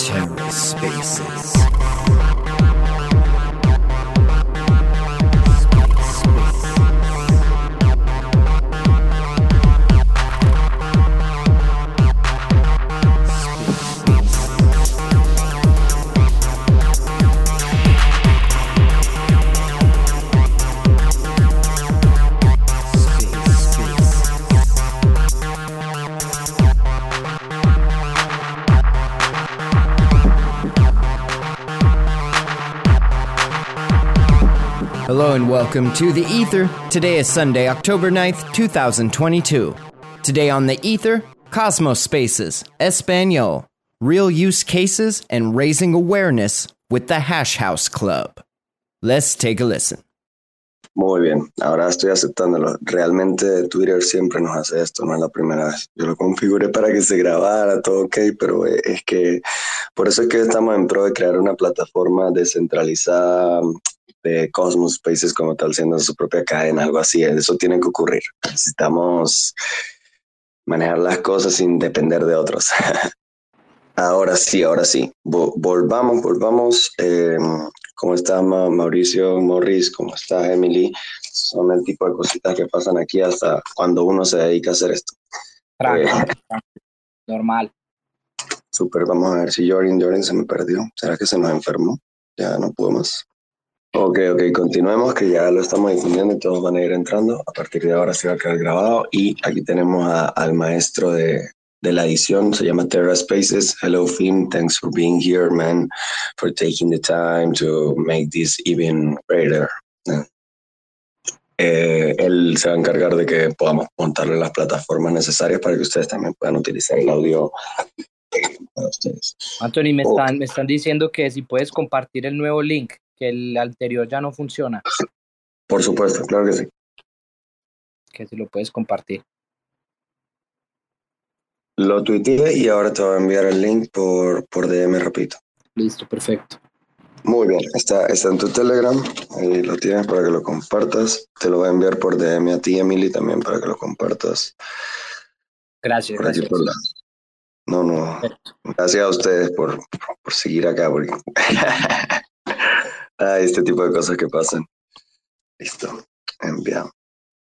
TerraSpaces. Hello and welcome to The Ether. Today is Sunday, October 9th, 2022. Today on The Ether, Cosmos Spaces, Espanol, real use cases and raising awareness with the Hash House Club. Let's take a listen. Muy bien, ahora estoy aceptándolo. Realmente Twitter siempre nos hace esto, no es la primera vez. Yo lo configuré para que se grabara, todo ok, pero es que por eso es que estamos en pro de crear una plataforma descentralizada de Cosmos Spaces como tal, siendo su propia cadena, algo así. Eso tiene que ocurrir. Necesitamos manejar las cosas sin depender de otros. Ahora sí. Volvamos. ¿Cómo está Mauricio Morris? ¿Cómo está Emily? Son el tipo de cositas que pasan aquí hasta cuando uno se dedica a hacer esto. Normal. Súper, vamos a ver si Jorin se me perdió. ¿Será que se nos enfermó? Ya no pudo más. Ok, continuemos, que ya lo estamos difundiendo y todos van a ir entrando. A partir de ahora se va a quedar grabado. Y aquí tenemos al maestro de la edición, se llama TerraSpaces. Hello, Finn. Thanks for being here, man. For taking the time to make this even greater. Él se va a encargar de que podamos montarle las plataformas necesarias para que ustedes también puedan utilizar el audio para ustedes. Anthony, me están diciendo que si puedes compartir el nuevo link, que el anterior ya no funciona. Por supuesto, claro que sí. Que si lo puedes compartir. Lo tuiteé y ahora te voy a enviar el link por DM, repito. Listo, perfecto. Muy bien, está en tu Telegram, ahí lo tienes para que lo compartas. Te lo voy a enviar por DM a ti, Emily, también para que lo compartas. Gracias. No. Perfecto. Gracias a ustedes por seguir acá. Porque... este tipo de cosas que pasan. Listo, enviado.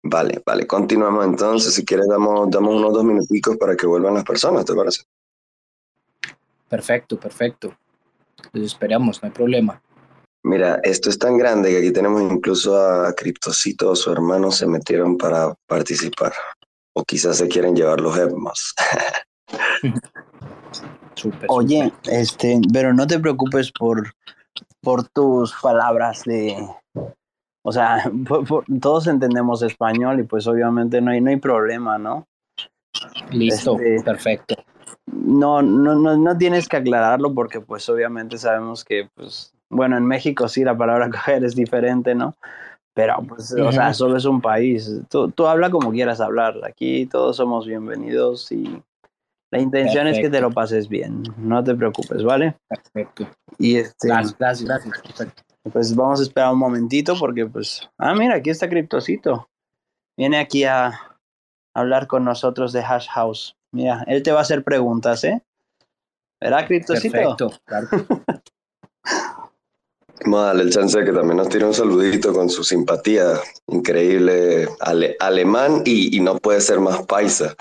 Vale, continuamos entonces. Si quieres damos unos 2 minuticos para que vuelvan las personas, ¿te parece? Perfecto. Los esperamos, no hay problema. Mira, esto es tan grande que aquí tenemos incluso a Criptocito, su hermano, se metieron para participar. O quizás se quieren llevar los EVMAs. Oye, pero no te preocupes por tus palabras todos entendemos español y pues obviamente no hay problema, ¿no? Listo, perfecto. No tienes que aclararlo porque pues obviamente sabemos que pues bueno, en México sí la palabra coger es diferente, ¿no? Pero pues uh-huh. Solo es un país. Tú habla como quieras hablar. Aquí todos somos bienvenidos y la intención perfecto. Es que te lo pases bien, no te preocupes, ¿vale? Perfecto. Y Gracias. Perfecto. Pues vamos a esperar un momentito porque pues... mira, aquí está Criptocito. Viene aquí a hablar con nosotros de Hash House. Mira, él te va a hacer preguntas, ¿eh? ¿Verdad, Criptocito? Perfecto, claro. Vamos a darle el chance de que también nos tire un saludito con su simpatía. Increíble alemán y no puede ser más paisa.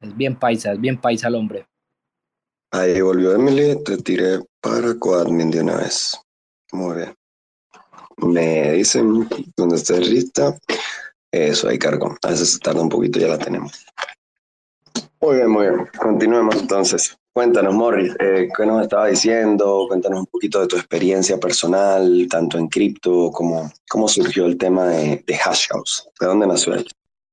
Es bien paisa el hombre. Ahí volvió Emily, te tiré para coadmin de una vez. Muy bien. Me dicen cuando estés lista. Eso, ahí cargo. A veces se tarda un poquito, ya la tenemos. Muy bien. Continuemos entonces. Cuéntanos, Morris, ¿qué nos estaba diciendo? Cuéntanos un poquito de tu experiencia personal, tanto en cripto como cómo surgió el tema de Hash House. ¿De dónde nació él?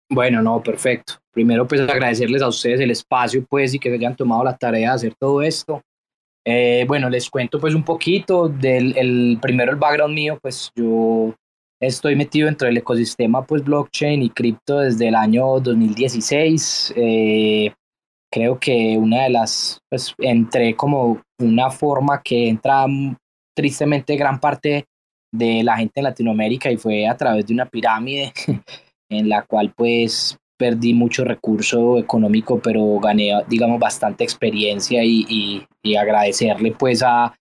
Bueno, no, perfecto. Primero, pues agradecerles a ustedes el espacio, pues, y que se hayan tomado la tarea de hacer todo esto. Bueno, les cuento, pues, un poquito primero el background mío. Pues yo estoy metido dentro del ecosistema, pues, blockchain y cripto desde el año 2016. Creo que una de las, pues, entré como una forma que entra tristemente gran parte de la gente en Latinoamérica y fue a través de una pirámide en la cual pues perdí mucho recurso económico, pero gané, digamos, bastante experiencia y agradecerle pues a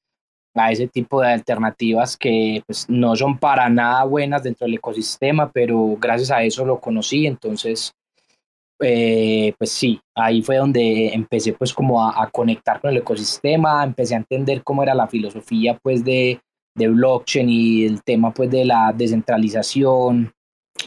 ese tipo de alternativas que pues no son para nada buenas dentro del ecosistema, pero gracias a eso lo conocí. Entonces pues sí, ahí fue donde empecé pues como a conectar con el ecosistema, empecé a entender cómo era la filosofía pues de blockchain y el tema pues de la descentralización.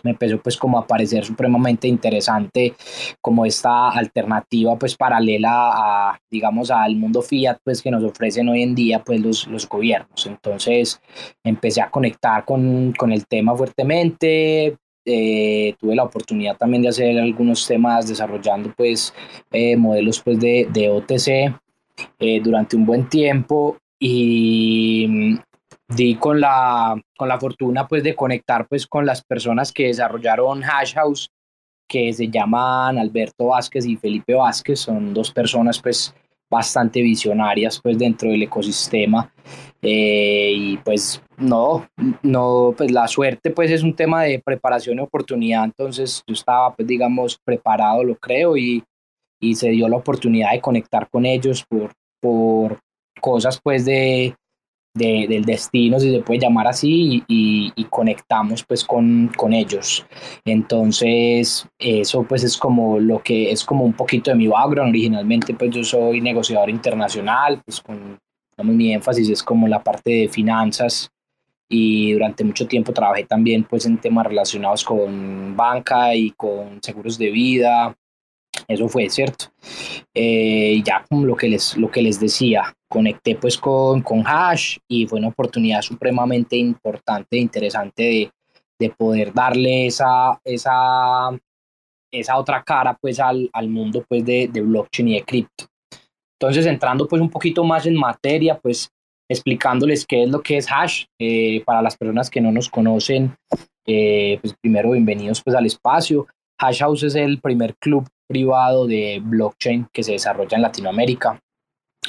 Me empezó pues como a parecer supremamente interesante como esta alternativa pues paralela a, digamos, al mundo fiat pues que nos ofrecen hoy en día pues los gobiernos. Entonces empecé a conectar con el tema fuertemente. Tuve la oportunidad también de hacer algunos temas desarrollando pues modelos pues de OTC durante un buen tiempo, y di con la fortuna pues de conectar pues con las personas que desarrollaron Hash House, que se llaman Alberto Vázquez y Felipe Vázquez. Son dos personas pues bastante visionarias pues dentro del ecosistema, y pues no pues la suerte pues es un tema de preparación y oportunidad. Entonces yo estaba pues, digamos, preparado, lo creo, y se dio la oportunidad de conectar con ellos por cosas pues del destino, si se puede llamar así, y conectamos pues con ellos. Entonces eso pues es como lo que es como un poquito de mi background. Originalmente pues yo soy negociador internacional, pues con, digamos, mi énfasis es como la parte de finanzas, y durante mucho tiempo trabajé también pues en temas relacionados con banca y con seguros de vida. Eso fue, ¿cierto? Ya como lo que les decía, conecté pues con Hash, y fue una oportunidad supremamente importante e interesante de poder darle esa otra cara pues al mundo pues de blockchain y de cripto. Entonces, entrando pues un poquito más en materia, pues explicándoles qué es lo que es Hash. Para las personas que no nos conocen, pues primero bienvenidos pues al espacio. Hash House es el primer club privado de blockchain que se desarrolla en Latinoamérica.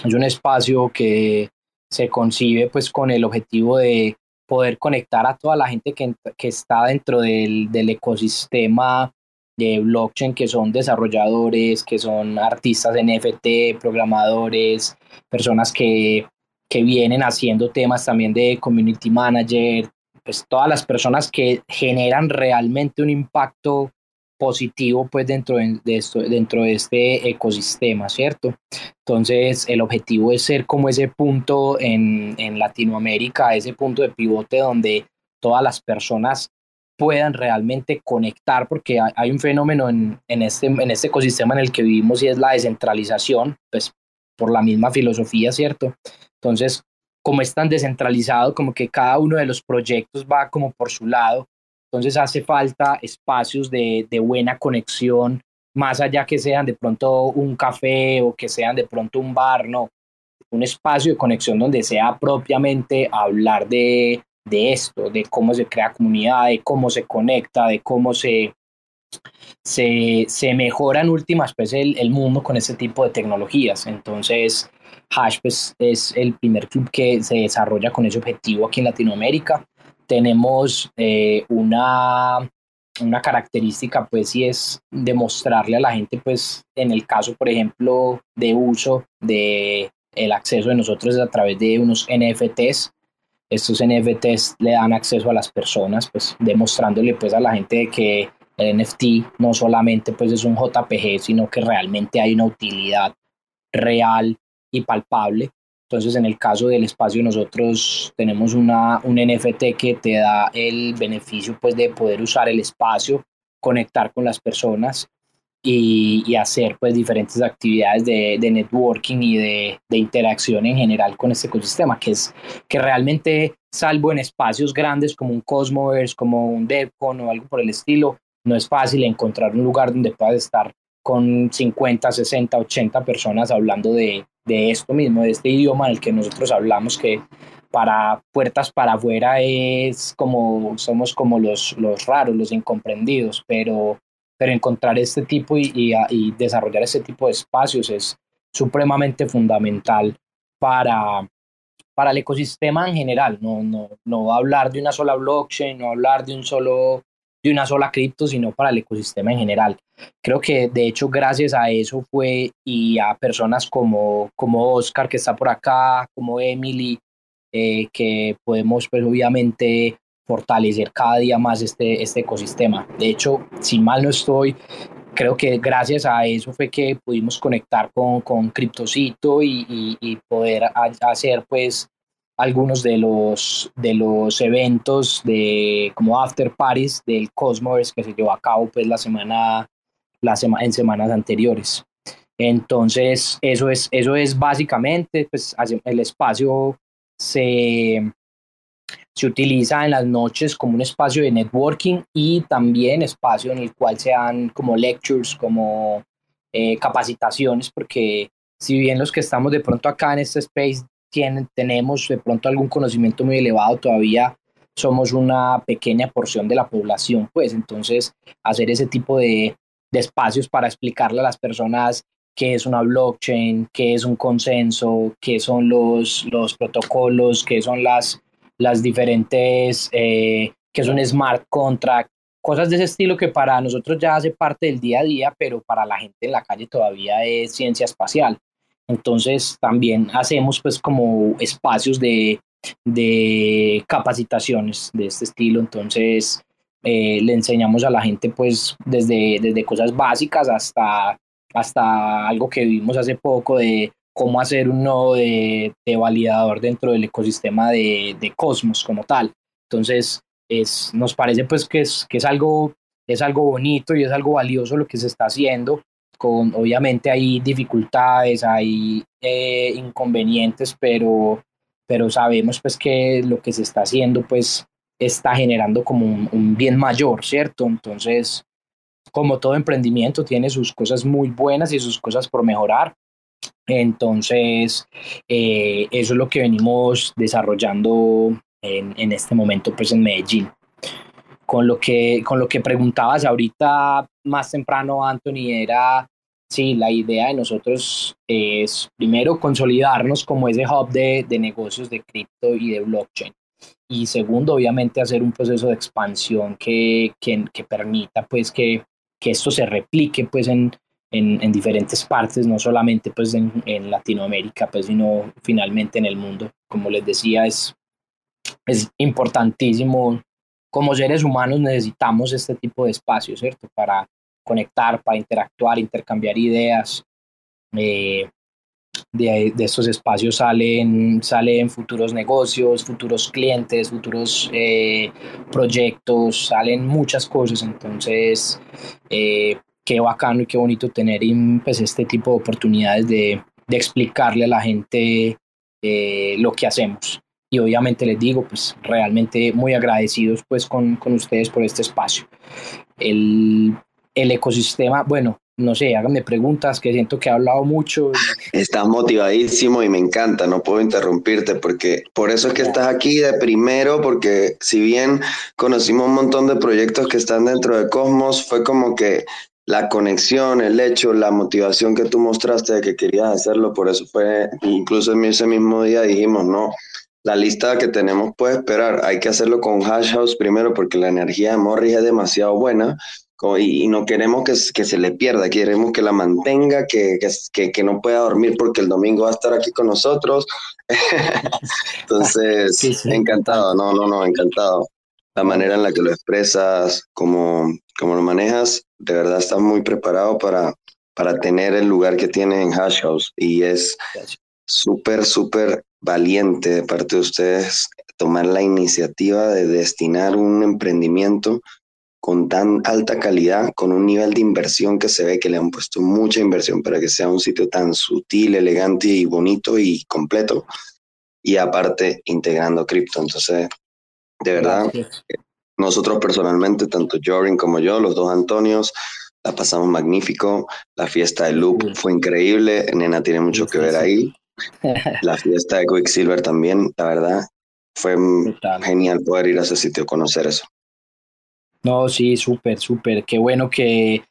Es un espacio que se concibe pues con el objetivo de poder conectar a toda la gente que está dentro del ecosistema de blockchain, que son desarrolladores, que son artistas NFT, programadores, personas que vienen haciendo temas también de community manager, pues todas las personas que generan realmente un impacto positivo pues dentro de este ecosistema, ¿cierto? Entonces el objetivo es ser como ese punto en Latinoamérica, ese punto de pivote donde todas las personas puedan realmente conectar, porque hay un fenómeno en este ecosistema en el que vivimos, y es la descentralización, pues por la misma filosofía, ¿cierto? Entonces, como es tan descentralizado, como que cada uno de los proyectos va como por su lado. Entonces hace falta espacios de buena conexión, más allá que sean de pronto un café o que sean de pronto un bar, no. Un espacio de conexión donde sea propiamente hablar de esto, de cómo se crea comunidad, de cómo se conecta, de cómo se mejora en últimas pues el mundo con este tipo de tecnologías. Entonces Hash pues es el primer club que se desarrolla con ese objetivo aquí en Latinoamérica. Tenemos una característica pues, y es demostrarle a la gente pues en el caso, por ejemplo, de uso de el acceso de nosotros a través de unos NFTs. Estos NFTs le dan acceso a las personas, pues demostrándole pues a la gente que el NFT no solamente pues es un JPG, sino que realmente hay una utilidad real y palpable. Entonces, en el caso del espacio, nosotros tenemos un NFT que te da el beneficio pues, de poder usar el espacio, conectar con las personas y hacer pues, diferentes actividades de networking y de interacción en general con este ecosistema, que realmente, salvo en espacios grandes como un Cosmoverse, como un DevCon o algo por el estilo, no es fácil encontrar un lugar donde puedas estar con 50, 60, 80 personas hablando de esto mismo, de este idioma en el que nosotros hablamos, que para puertas para afuera es como, somos como los raros, los incomprendidos, pero encontrar este tipo y desarrollar este tipo de espacios es supremamente fundamental para el ecosistema en general. No hablar de una sola blockchain, no hablar de un solo de una sola cripto, sino para el ecosistema en general. Creo que de hecho gracias a eso fue, y a personas como Oscar, que está por acá, como Emily, que podemos pues obviamente fortalecer cada día más este ecosistema. De hecho, si mal no estoy, creo que gracias a eso fue que pudimos conectar con Criptocito y poder hacer pues algunos de los eventos de como after parties del Cosmoverse que se llevó a cabo pues en semanas anteriores. Entonces eso es básicamente pues el espacio se utiliza en las noches como un espacio de networking y también espacio en el cual se dan como lectures, como capacitaciones, porque si bien los que estamos de pronto acá en este space tenemos de pronto algún conocimiento muy elevado, todavía somos una pequeña porción de la población, pues entonces hacer ese tipo de espacios para explicarle a las personas qué es una blockchain, qué es un consenso, qué son los protocolos, qué son las diferentes, que es un smart contract, cosas de ese estilo que para nosotros ya hace parte del día a día, pero para la gente en la calle todavía es ciencia espacial. Entonces también hacemos pues como espacios de capacitaciones de este estilo. Entonces le enseñamos a la gente pues desde cosas básicas hasta algo que vimos hace poco de cómo hacer un nodo de validador dentro del ecosistema de Cosmos como tal. Entonces nos parece pues que es algo bonito y es algo valioso lo que se está haciendo. Obviamente hay dificultades, hay inconvenientes, pero sabemos pues que lo que se está haciendo pues está generando como un bien mayor, ¿cierto? Entonces, como todo emprendimiento, tiene sus cosas muy buenas y sus cosas por mejorar. Entonces, eso es lo que venimos desarrollando en este momento pues en Medellín. Con lo que preguntabas ahorita más temprano, Anthony, era, sí, la idea de nosotros es primero consolidarnos como ese hub de negocios de cripto y de blockchain. Y segundo, obviamente, hacer un proceso de expansión que permita pues que esto se replique pues en diferentes partes, no solamente pues en Latinoamérica, pues, sino finalmente en el mundo. Como les decía, es importantísimo. Como seres humanos necesitamos este tipo de espacio, ¿cierto? Para conectar, para interactuar, intercambiar ideas. De estos espacios salen futuros negocios, futuros clientes, futuros proyectos, salen muchas cosas. Entonces, qué bacano y qué bonito tener pues, este tipo de oportunidades de explicarle a la gente lo que hacemos. Y obviamente les digo, pues realmente muy agradecidos pues con ustedes por este espacio. El ecosistema, bueno, no sé, háganme preguntas, que siento que he hablado mucho. Estás motivadísimo y me encanta, no puedo interrumpirte, porque por eso es que estás aquí de primero, porque si bien conocimos un montón de proyectos que están dentro de Cosmos, fue como que la conexión, el hecho, la motivación que tú mostraste de que querías hacerlo, por eso fue, incluso ese mismo día dijimos, no, la lista que tenemos puede esperar, hay que hacerlo con Hash House primero porque la energía de Morris es demasiado buena y no queremos que se le pierda, queremos que la mantenga, que no pueda dormir porque el domingo va a estar aquí con nosotros. Entonces, sí. Encantado, encantado. La manera en la que lo expresas, como lo manejas, de verdad estás muy preparado para tener el lugar que tiene en Hash House y es súper, súper valiente de parte de ustedes tomar la iniciativa de destinar un emprendimiento con tan alta calidad, con un nivel de inversión que se ve que le han puesto mucha inversión para que sea un sitio tan sutil, elegante y bonito y completo, y aparte integrando cripto. Entonces, de verdad, nosotros personalmente, tanto Jorin como yo, los dos Antonios, la pasamos magnífico. La fiesta de Loop fue increíble, Nena tiene mucho que ver ahí. La fiesta de Quicksilver también, la verdad, fue total. Genial poder ir a ese sitio, conocer eso. No, sí, súper, qué bueno que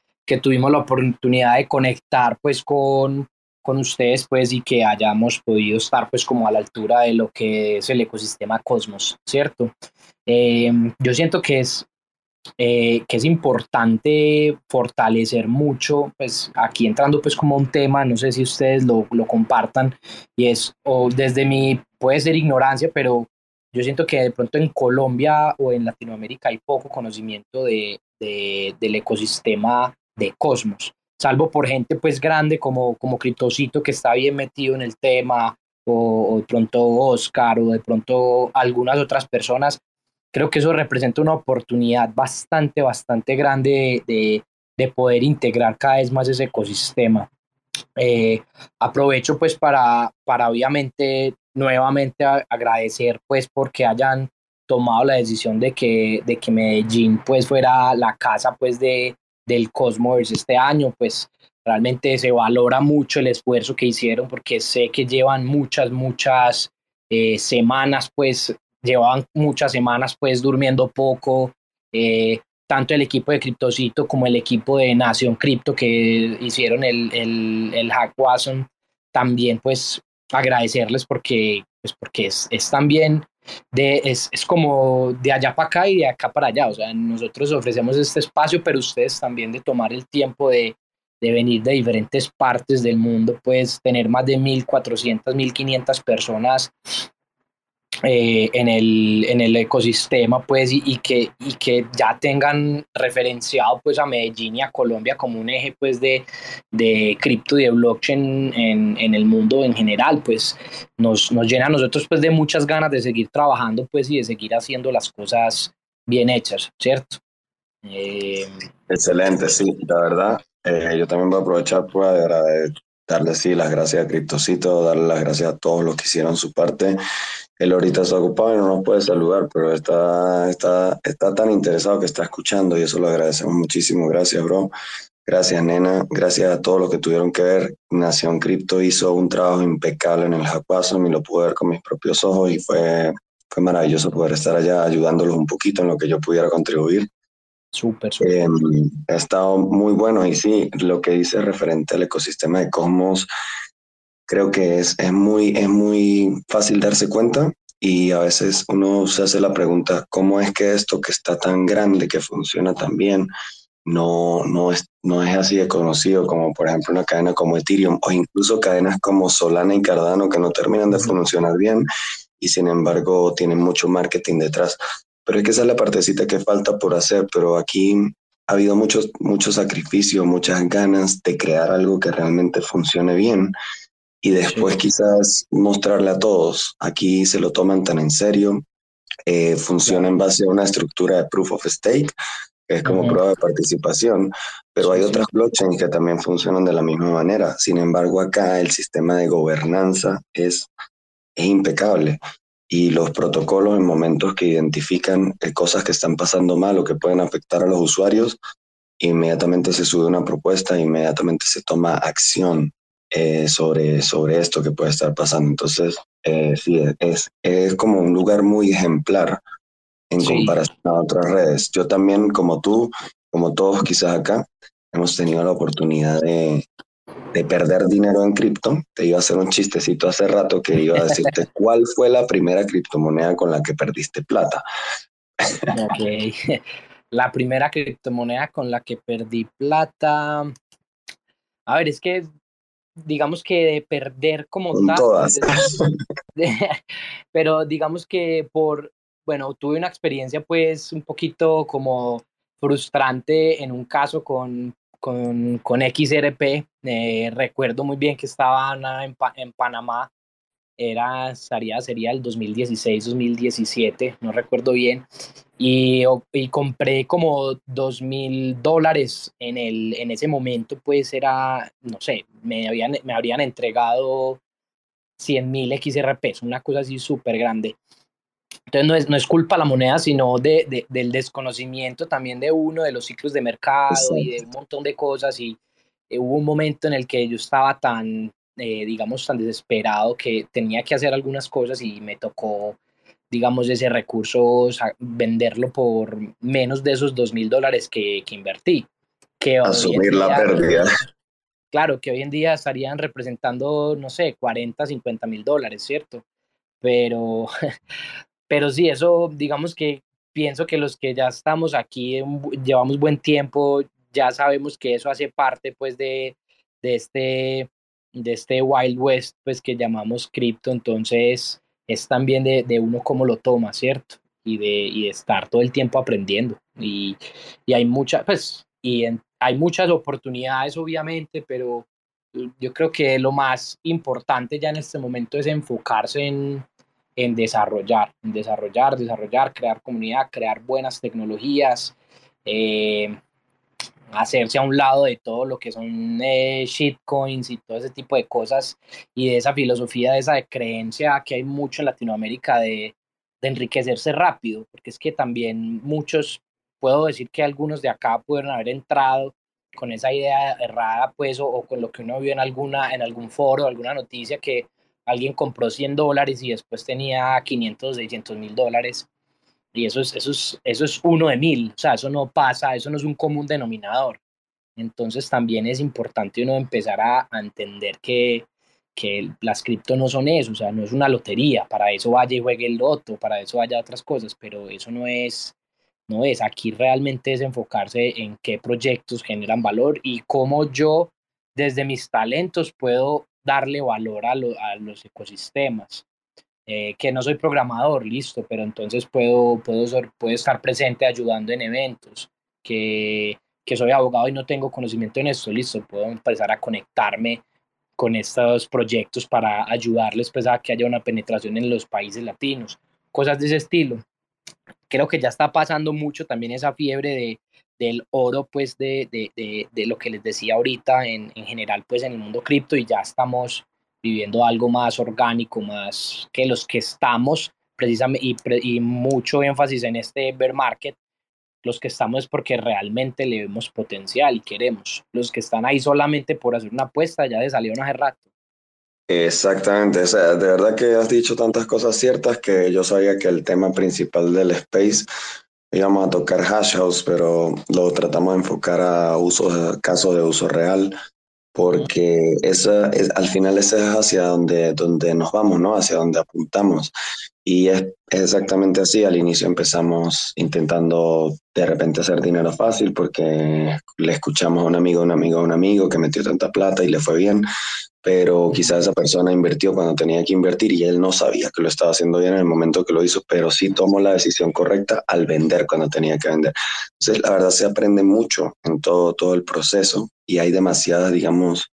tuvimos la oportunidad de conectar pues con ustedes pues y que hayamos podido estar pues como a la altura de lo que es el ecosistema Cosmos, ¿cierto? Yo siento que es que es importante fortalecer mucho, pues aquí entrando pues como un tema, no sé si ustedes lo compartan, y es, o desde mi, puede ser ignorancia, pero yo siento que de pronto en Colombia o en Latinoamérica hay poco conocimiento del ecosistema de Cosmos, salvo por gente pues grande como Criptocito, que está bien metido en el tema, o de pronto Oscar, o de pronto algunas otras personas. Creo que eso representa una oportunidad bastante, bastante grande de poder integrar cada vez más ese ecosistema. Aprovecho pues para obviamente nuevamente agradecer pues porque hayan tomado la decisión de que Medellín pues fuera la casa pues del Cosmoverse este año. Pues realmente se valora mucho el esfuerzo que hicieron, porque sé que llevan muchas semanas pues, llevaban muchas semanas pues durmiendo poco, tanto el equipo de Criptocito como el equipo de Nación Cripto, que hicieron el Hackathon. También pues agradecerles porque es también es como de allá para acá y de acá para allá. O sea, nosotros ofrecemos este espacio, pero ustedes también de tomar el tiempo de venir de diferentes partes del mundo, pues tener más de 1.400, 1.500 personas en el ecosistema pues, y que ya tengan referenciado pues a Medellín y a Colombia como un eje pues de cripto y de blockchain en el mundo en general, pues nos llena a nosotros pues de muchas ganas de seguir trabajando pues y de seguir haciendo las cosas bien hechas, ¿cierto? Excelente, sí, la verdad. Yo también voy a aprovechar para darle sí, las gracias a Criptocito, darle las gracias a todos los que hicieron su parte. Él ahorita está ocupado y no nos puede saludar, pero está tan interesado que está escuchando, y eso lo agradecemos muchísimo. Gracias, bro. Gracias, nena. Gracias a todos los que tuvieron que ver. Nación Cripto hizo un trabajo impecable en el Hackathon y lo pude ver con mis propios ojos, y fue maravilloso poder estar allá ayudándolos un poquito en lo que yo pudiera contribuir. Súper. Ha estado muy bueno, y sí, lo que dice referente al ecosistema de Cosmos, creo que es muy fácil darse cuenta, y a veces uno se hace la pregunta, ¿cómo es que esto que está tan grande, que funciona tan bien, no es así de conocido como, por ejemplo, una cadena como Ethereum, o incluso cadenas como Solana y Cardano, que no terminan de funcionar bien y sin embargo tienen mucho marketing detrás? Pero es que esa es la partecita que falta por hacer, pero aquí ha habido mucho sacrificio, muchas ganas de crear algo que realmente funcione bien, y después quizás mostrarle a todos. Aquí se lo toman tan en serio, funciona en base a una estructura de proof of stake, que es como prueba de participación, pero hay otras blockchains que también funcionan de la misma manera. Sin embargo, acá el sistema de gobernanza es impecable. Y los protocolos, en momentos que identifican cosas que están pasando mal o que pueden afectar a los usuarios, inmediatamente se sube una propuesta, inmediatamente se toma acción sobre esto que puede estar pasando. Entonces, sí, es como un lugar muy ejemplar en comparación a otras redes. Yo también, como tú, como todos quizás acá, hemos tenido la oportunidad de perder dinero en cripto. Te iba a hacer un chistecito hace rato que iba a decirte cuál fue la primera criptomoneda con la que perdiste plata. Ok, la primera criptomoneda con la que perdí plata, a ver, es que digamos que de perder como con tal, todas. Pero digamos que tuve una experiencia pues un poquito como frustrante en un caso con XRP. Recuerdo muy bien que estaba en Panamá, sería el 2016, 2017, no recuerdo bien, y compré como $2,000 en ese momento, pues era, no sé, me habrían entregado 100,000 XRP, una cosa así súper grande. Entonces no es culpa de la moneda, sino del desconocimiento también de uno, de los ciclos de mercado, y de un montón de cosas. Y hubo un momento en el que yo estaba tan desesperado que tenía que hacer algunas cosas, y me tocó, digamos, ese recurso venderlo por menos de esos $2,000 que invertí. Que asumir la pérdida. Claro, que hoy en día estarían representando, no sé, $40,000, $50,000, ¿cierto? Pero sí, eso digamos que pienso que los que ya estamos aquí, llevamos buen tiempo, ya sabemos que eso hace parte pues de este Wild West pues que llamamos cripto, entonces es también de uno cómo lo toma, ¿cierto? Y de estar todo el tiempo aprendiendo y hay muchas pues hay muchas oportunidades obviamente, pero yo creo que lo más importante ya en este momento es enfocarse en desarrollar, crear comunidad, crear buenas tecnologías, hacerse a un lado de todo lo que son shitcoins y todo ese tipo de cosas y de esa filosofía, de esa creencia que hay mucho en Latinoamérica de enriquecerse rápido, porque es que también muchos, puedo decir que algunos de acá pudieron haber entrado con esa idea errada pues o con lo que uno vio en algún foro, alguna noticia que alguien compró $100 y después tenía $500, $600,000 y eso es 1 de 1000, o sea, eso no pasa, eso no es un común denominador. Entonces también es importante uno empezar a entender que las cripto no son eso, o sea, no es una lotería, para eso vaya y juegue el loto, para eso vaya otras cosas, pero eso no es, aquí realmente es enfocarse en qué proyectos generan valor y cómo yo desde mis talentos puedo darle valor a los ecosistemas, que no soy programador, listo, pero entonces puedo estar presente ayudando en eventos, que soy abogado y no tengo conocimiento en esto, listo, puedo empezar a conectarme con estos proyectos para ayudarles pues, a que haya una penetración en los países latinos, cosas de ese estilo. Creo que ya está pasando mucho también esa fiebre del oro, pues de lo que les decía ahorita en general, pues en el mundo cripto, y ya estamos viviendo algo más orgánico, más que los que estamos, precisamente, y mucho énfasis en este bear market, los que estamos es porque realmente le vemos potencial y queremos. Los que están ahí solamente por hacer una apuesta ya le salieron hace rato. Exactamente, o sea, de verdad que has dicho tantas cosas ciertas que yo sabía que el tema principal del space íbamos a tocar Hash House, pero lo tratamos de enfocar a casos de uso real, porque al final ese es hacia donde nos vamos, ¿no? Hacia donde apuntamos. Y es exactamente así, al inicio empezamos intentando de repente hacer dinero fácil porque le escuchamos a un amigo que metió tanta plata y le fue bien, pero quizás esa persona invirtió cuando tenía que invertir y él no sabía que lo estaba haciendo bien en el momento que lo hizo, pero sí tomó la decisión correcta al vender cuando tenía que vender. Entonces, la verdad, se aprende mucho en todo el proceso y hay demasiadas, digamos,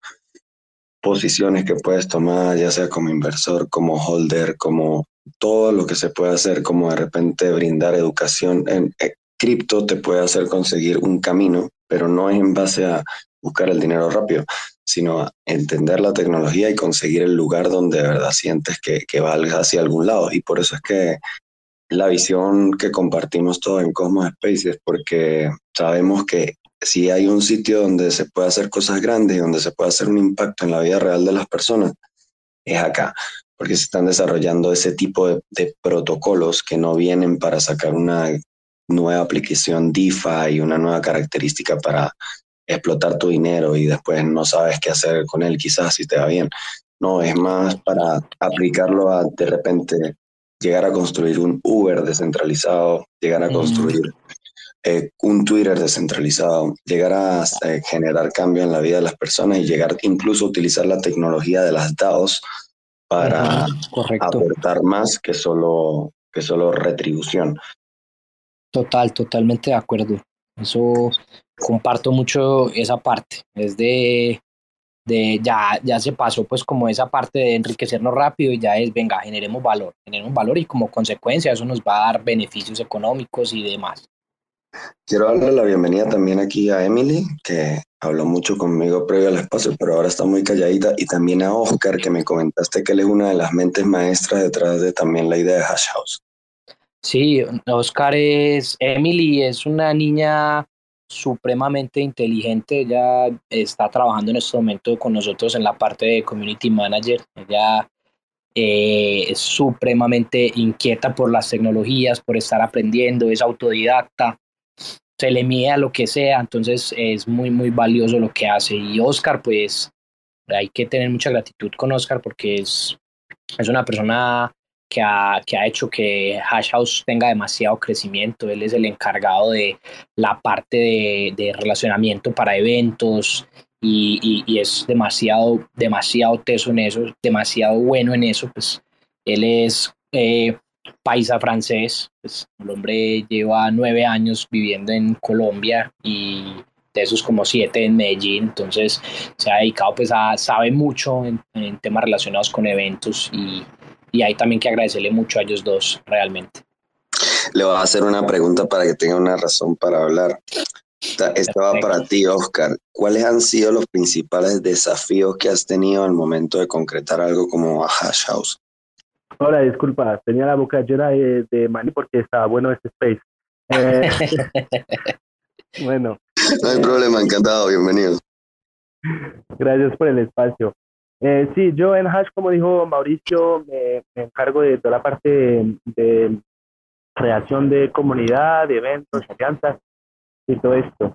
posiciones que puedes tomar, ya sea como inversor, como holder, como todo lo que se puede hacer, como de repente brindar educación en cripto te puede hacer conseguir un camino, pero no es en base a buscar el dinero rápido, sino a entender la tecnología y conseguir el lugar donde de verdad sientes que valgas hacia algún lado. Y por eso es que la visión que compartimos todos en Cosmos Spaces, porque sabemos que si hay un sitio donde se puede hacer cosas grandes y donde se puede hacer un impacto en la vida real de las personas, es acá, porque se están desarrollando ese tipo de protocolos que no vienen para sacar una nueva aplicación DeFi y una nueva característica para explotar tu dinero y después no sabes qué hacer con él, quizás si te va bien. No, es más para aplicarlo a de repente llegar a construir un Uber descentralizado, llegar a construir un Twitter descentralizado, llegar a generar cambio en la vida de las personas y llegar incluso a utilizar la tecnología de las DAOs para aportar más que solo retribución. Totalmente de acuerdo. Eso comparto mucho esa parte. Es ya se pasó pues como esa parte de enriquecernos rápido y ya es, venga, generemos valor y como consecuencia eso nos va a dar beneficios económicos y demás. Quiero darle la bienvenida también aquí a Emily, que habló mucho conmigo previo al espacio, pero ahora está muy calladita, y también a Oscar, que me comentaste que él es una de las mentes maestras detrás de también la idea de Hash House. Sí, Emily es una niña supremamente inteligente. Ella está trabajando en este momento con nosotros en la parte de community manager. Ella es supremamente inquieta por las tecnologías, por estar aprendiendo, es autodidacta, se le mide a lo que sea, entonces es muy muy valioso lo que hace. Y Oscar, pues hay que tener mucha gratitud con Oscar porque es una persona que ha hecho que Hash House tenga demasiado crecimiento. Él es el encargado de la parte de relacionamiento para eventos y es demasiado teso en eso, demasiado bueno en eso. Pues él es paisa francés, pues el hombre lleva 9 años viviendo en Colombia y de esos como 7 en Medellín, entonces se ha dedicado, pues sabe mucho en temas relacionados con eventos y hay también que agradecerle mucho a ellos dos, realmente. Le voy a hacer una pregunta para que tenga una razón para hablar. Esta va para ti, Oscar. ¿Cuáles han sido los principales desafíos que has tenido al momento de concretar algo como Hash House? Hola, disculpa, tenía la boca llena de maní porque estaba bueno este space. Bueno. No hay problema, encantado, bienvenido. Gracias por el espacio. Sí, yo en Hash, como dijo Mauricio, me encargo de toda la parte de creación de comunidad, de eventos, alianzas y todo esto.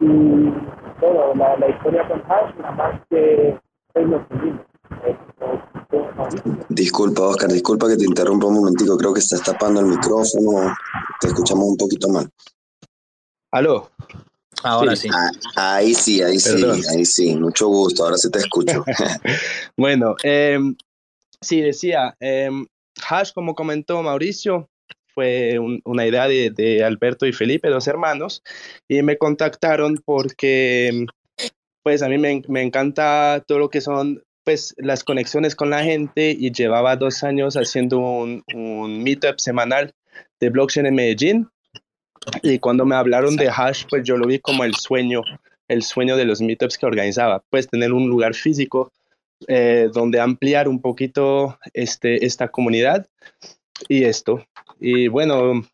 Y bueno, la historia con Hash, nada más que nos unimos. Disculpa, Oscar, disculpa que te interrumpa un momentico, creo que estás tapando el micrófono, te escuchamos un poquito mal. ¿Aló? Ahora sí. Ahí sí, mucho gusto, ahora sí te escucho. Bueno, sí, decía, Hash, como comentó Mauricio, fue una idea de Alberto y Felipe, dos hermanos, y me contactaron porque pues a mí me encanta todo lo que son pues las conexiones con la gente y llevaba 2 años haciendo un meetup semanal de blockchain en Medellín y cuando me hablaron de Hash, pues yo lo vi como el sueño de los meetups que organizaba, pues tener un lugar físico donde ampliar un poquito esta comunidad y esto. Y bueno,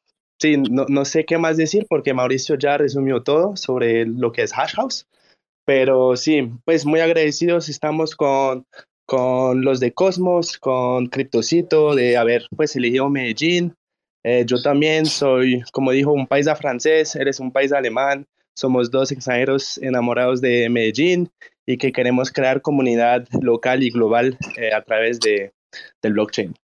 sí, no sé qué más decir porque Mauricio ya resumió todo sobre lo que es Hash House. Pero sí, pues muy agradecidos estamos con los de Cosmos, con Criptocito, de haber pues elegido Medellín. Yo también soy, como dijo, un paisa francés, eres un paisa alemán. Somos 2 extranjeros enamorados de Medellín y que queremos crear comunidad local y global a través del blockchain.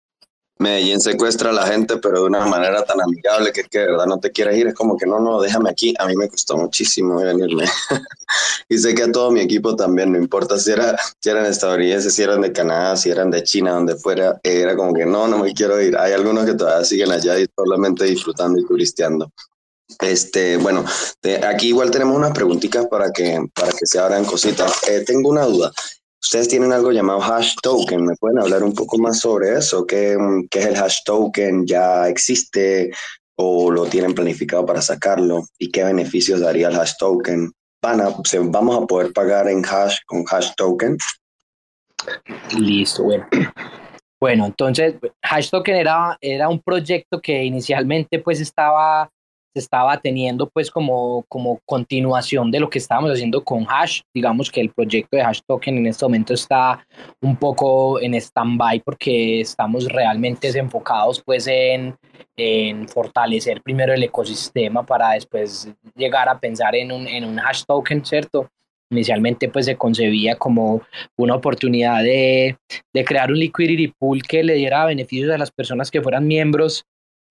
Medellín secuestra a la gente, pero de una manera tan amigable que de verdad no te quieres ir. Es como que no, déjame aquí. A mí me costó muchísimo venirme. Y sé que a todo mi equipo también, no importa si eran estadounidenses, si eran de Canadá, si eran de China, donde fuera. Era como que no me quiero ir. Hay algunos que todavía siguen allá y solamente disfrutando y turisteando. Bueno, aquí igual tenemos unas preguntitas para que se abran cositas. Tengo una duda. Ustedes tienen algo llamado hash token, ¿me pueden hablar un poco más sobre eso? ¿Qué es el hash token? ¿Ya existe o lo tienen planificado para sacarlo? ¿Y qué beneficios daría el hash token? ¿Vamos a poder pagar en hash con hash token? Listo, bueno. Bueno, entonces hash token era un proyecto que inicialmente pues estaba teniendo pues como continuación de lo que estábamos haciendo con Hash. Digamos que el proyecto de Hash Token en este momento está un poco en stand-by porque estamos realmente enfocados pues en fortalecer primero el ecosistema para después llegar a pensar en un Hash Token, ¿cierto? Inicialmente pues se concebía como una oportunidad de crear un liquidity pool que le diera beneficios a las personas que fueran miembros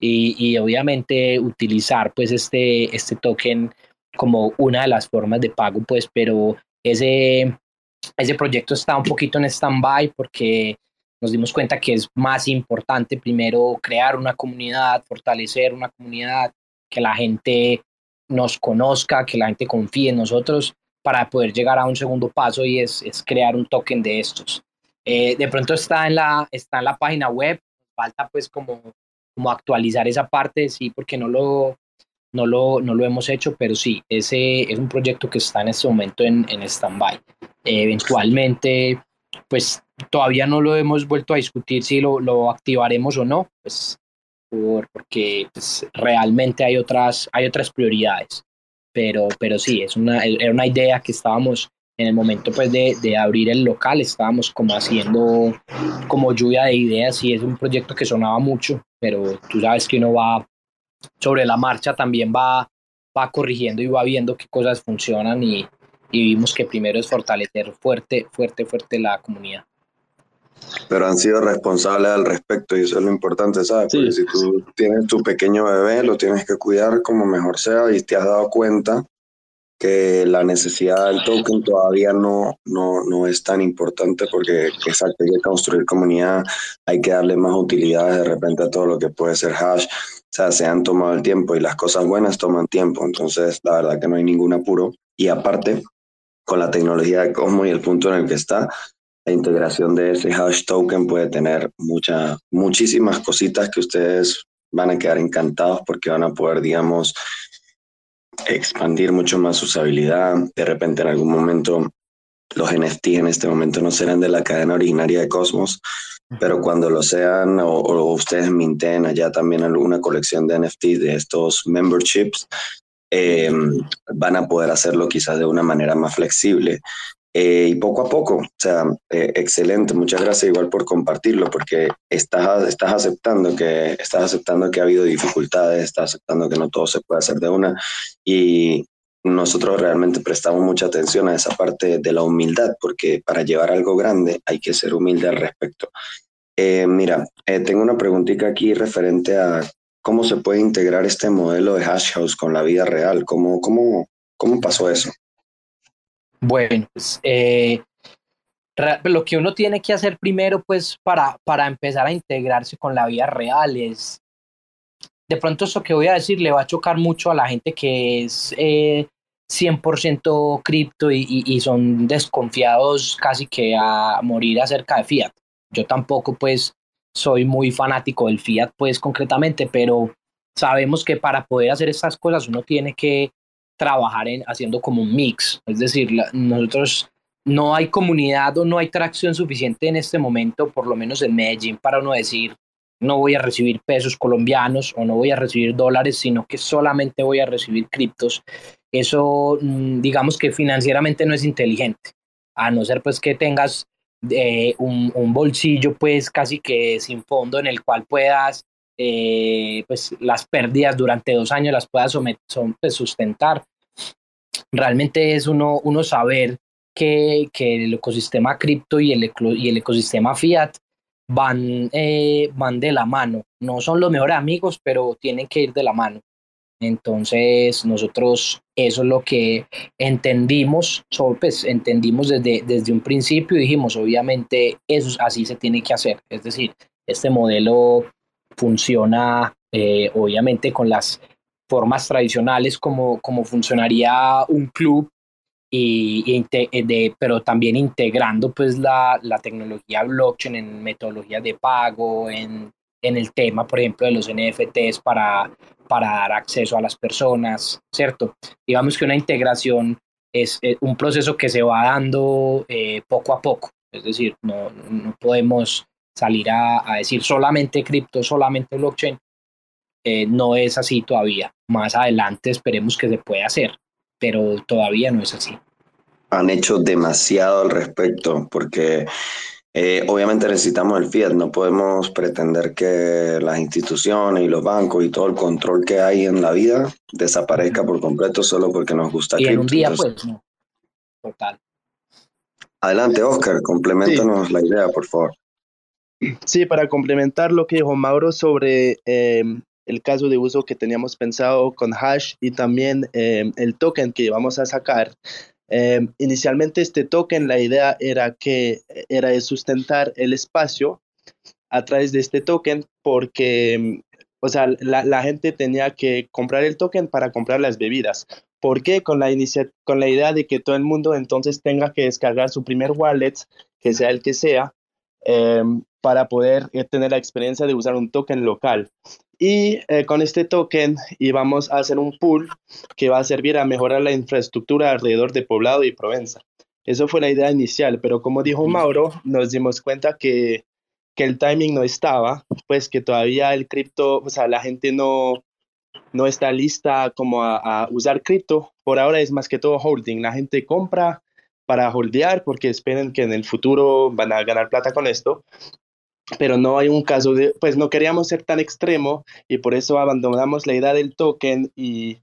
y obviamente utilizar pues este token como una de las formas de pago, pues, pero ese proyecto está un poquito en stand-by porque nos dimos cuenta que es más importante primero crear una comunidad, fortalecer una comunidad, que la gente nos conozca, que la gente confíe en nosotros para poder llegar a un segundo paso y es crear un token de estos. De pronto está en la página web, falta pues como actualizar esa parte, sí, porque no lo hemos hecho, pero sí, ese es un proyecto que está en este momento en stand-by. Eventualmente, pues todavía no lo hemos vuelto a discutir si lo activaremos o no, pues porque pues, realmente hay otras prioridades, pero sí, era una idea que estábamos en el momento pues de abrir el local, estábamos como haciendo como lluvia de ideas y es un proyecto que sonaba mucho, pero tú sabes que uno va sobre la marcha, también va corrigiendo y va viendo qué cosas funcionan y vimos que primero es fortalecer fuerte la comunidad. Pero han sido responsables al respecto y eso es lo importante, ¿sabes? Sí. Porque si tú tienes tu pequeño bebé, lo tienes que cuidar como mejor sea y te has dado cuenta que la necesidad del token todavía no es tan importante porque, exacto, hay que construir comunidad, hay que darle más utilidades de repente a todo lo que puede ser hash. O sea, se han tomado el tiempo y las cosas buenas toman tiempo. Entonces, la verdad que no hay ningún apuro. Y aparte, con la tecnología de Cosmos y el punto en el que está, la integración de ese hash token puede tener muchísimas cositas que ustedes van a quedar encantados porque van a poder, digamos, expandir mucho más su usabilidad. De repente, en algún momento, los NFT en este momento no serán de la cadena originaria de Cosmos, pero cuando lo sean o ustedes minten allá también alguna colección de NFT de estos memberships, van a poder hacerlo quizás de una manera más flexible. Y poco a poco, o sea, excelente, muchas gracias igual por compartirlo, porque estás aceptando que ha habido dificultades, estás aceptando que no todo se puede hacer de una, y nosotros realmente prestamos mucha atención a esa parte de la humildad, porque para llevar algo grande hay que ser humilde al respecto. Mira, tengo una preguntita aquí referente a cómo se puede integrar este modelo de Hash House con la vida real, ¿cómo pasó eso? Bueno, pues lo que uno tiene que hacer primero pues para empezar a integrarse con la vida real es, de pronto esto que voy a decir le va a chocar mucho a la gente que es 100% cripto y son desconfiados casi que a morir acerca de fiat. Yo tampoco pues soy muy fanático del fiat pues concretamente, pero sabemos que para poder hacer estas cosas uno tiene que trabajar haciendo como un mix, es decir, nosotros no hay comunidad o no hay tracción suficiente en este momento, por lo menos en Medellín, para uno decir no voy a recibir pesos colombianos o no voy a recibir dólares, sino que solamente voy a recibir criptos. Eso digamos que financieramente no es inteligente, a no ser pues que tengas un bolsillo pues casi que sin fondo en el cual puedas pues las pérdidas durante 2 años las puedas sustentar. Realmente es uno saber que el ecosistema cripto y el ecosistema fiat van de la mano. No son los mejores amigos, pero tienen que ir de la mano. Entonces nosotros eso es lo que entendimos, pues, entendimos desde un principio y dijimos, obviamente eso así se tiene que hacer. Es decir, este modelo funciona obviamente con las formas tradicionales como funcionaría un club, pero también integrando pues la tecnología blockchain en metodologías de pago, en el tema por ejemplo de los NFTs para dar acceso a las personas, ¿cierto? Digamos que una integración es un proceso que se va dando poco a poco, es decir, no podemos salir a decir solamente cripto, solamente blockchain, no es así todavía. Más adelante esperemos que se pueda hacer, pero todavía no es así. Han hecho demasiado al respecto, porque obviamente necesitamos el fiat, no podemos pretender que las instituciones y los bancos y todo el control que hay en la vida desaparezca por completo solo porque nos gusta cripto. Y en un día, entonces, pues, no. Total. Adelante, Oscar, compleméntanos la idea, por favor. Sí, para complementar lo que dijo Mauro sobre el caso de uso que teníamos pensado con Hash y también el token que íbamos a sacar. Inicialmente este token, la idea era sustentar el espacio a través de este token porque, o sea, la gente tenía que comprar el token para comprar las bebidas. ¿Por qué? Con la idea de que todo el mundo entonces tenga que descargar su primer wallet, que sea el que sea, para poder tener la experiencia de usar un token local. Y con este token íbamos a hacer un pool que va a servir a mejorar la infraestructura alrededor de Poblado y Provenza. Eso fue la idea inicial, pero como dijo Mauro, nos dimos cuenta que el timing no estaba, pues que todavía el cripto, o sea, la gente no está lista como a usar cripto. Por ahora es más que todo holding, la gente compra para holdear porque esperen que en el futuro van a ganar plata con esto, pero no hay un caso de, pues no queríamos ser tan extremo y por eso abandonamos la idea del token y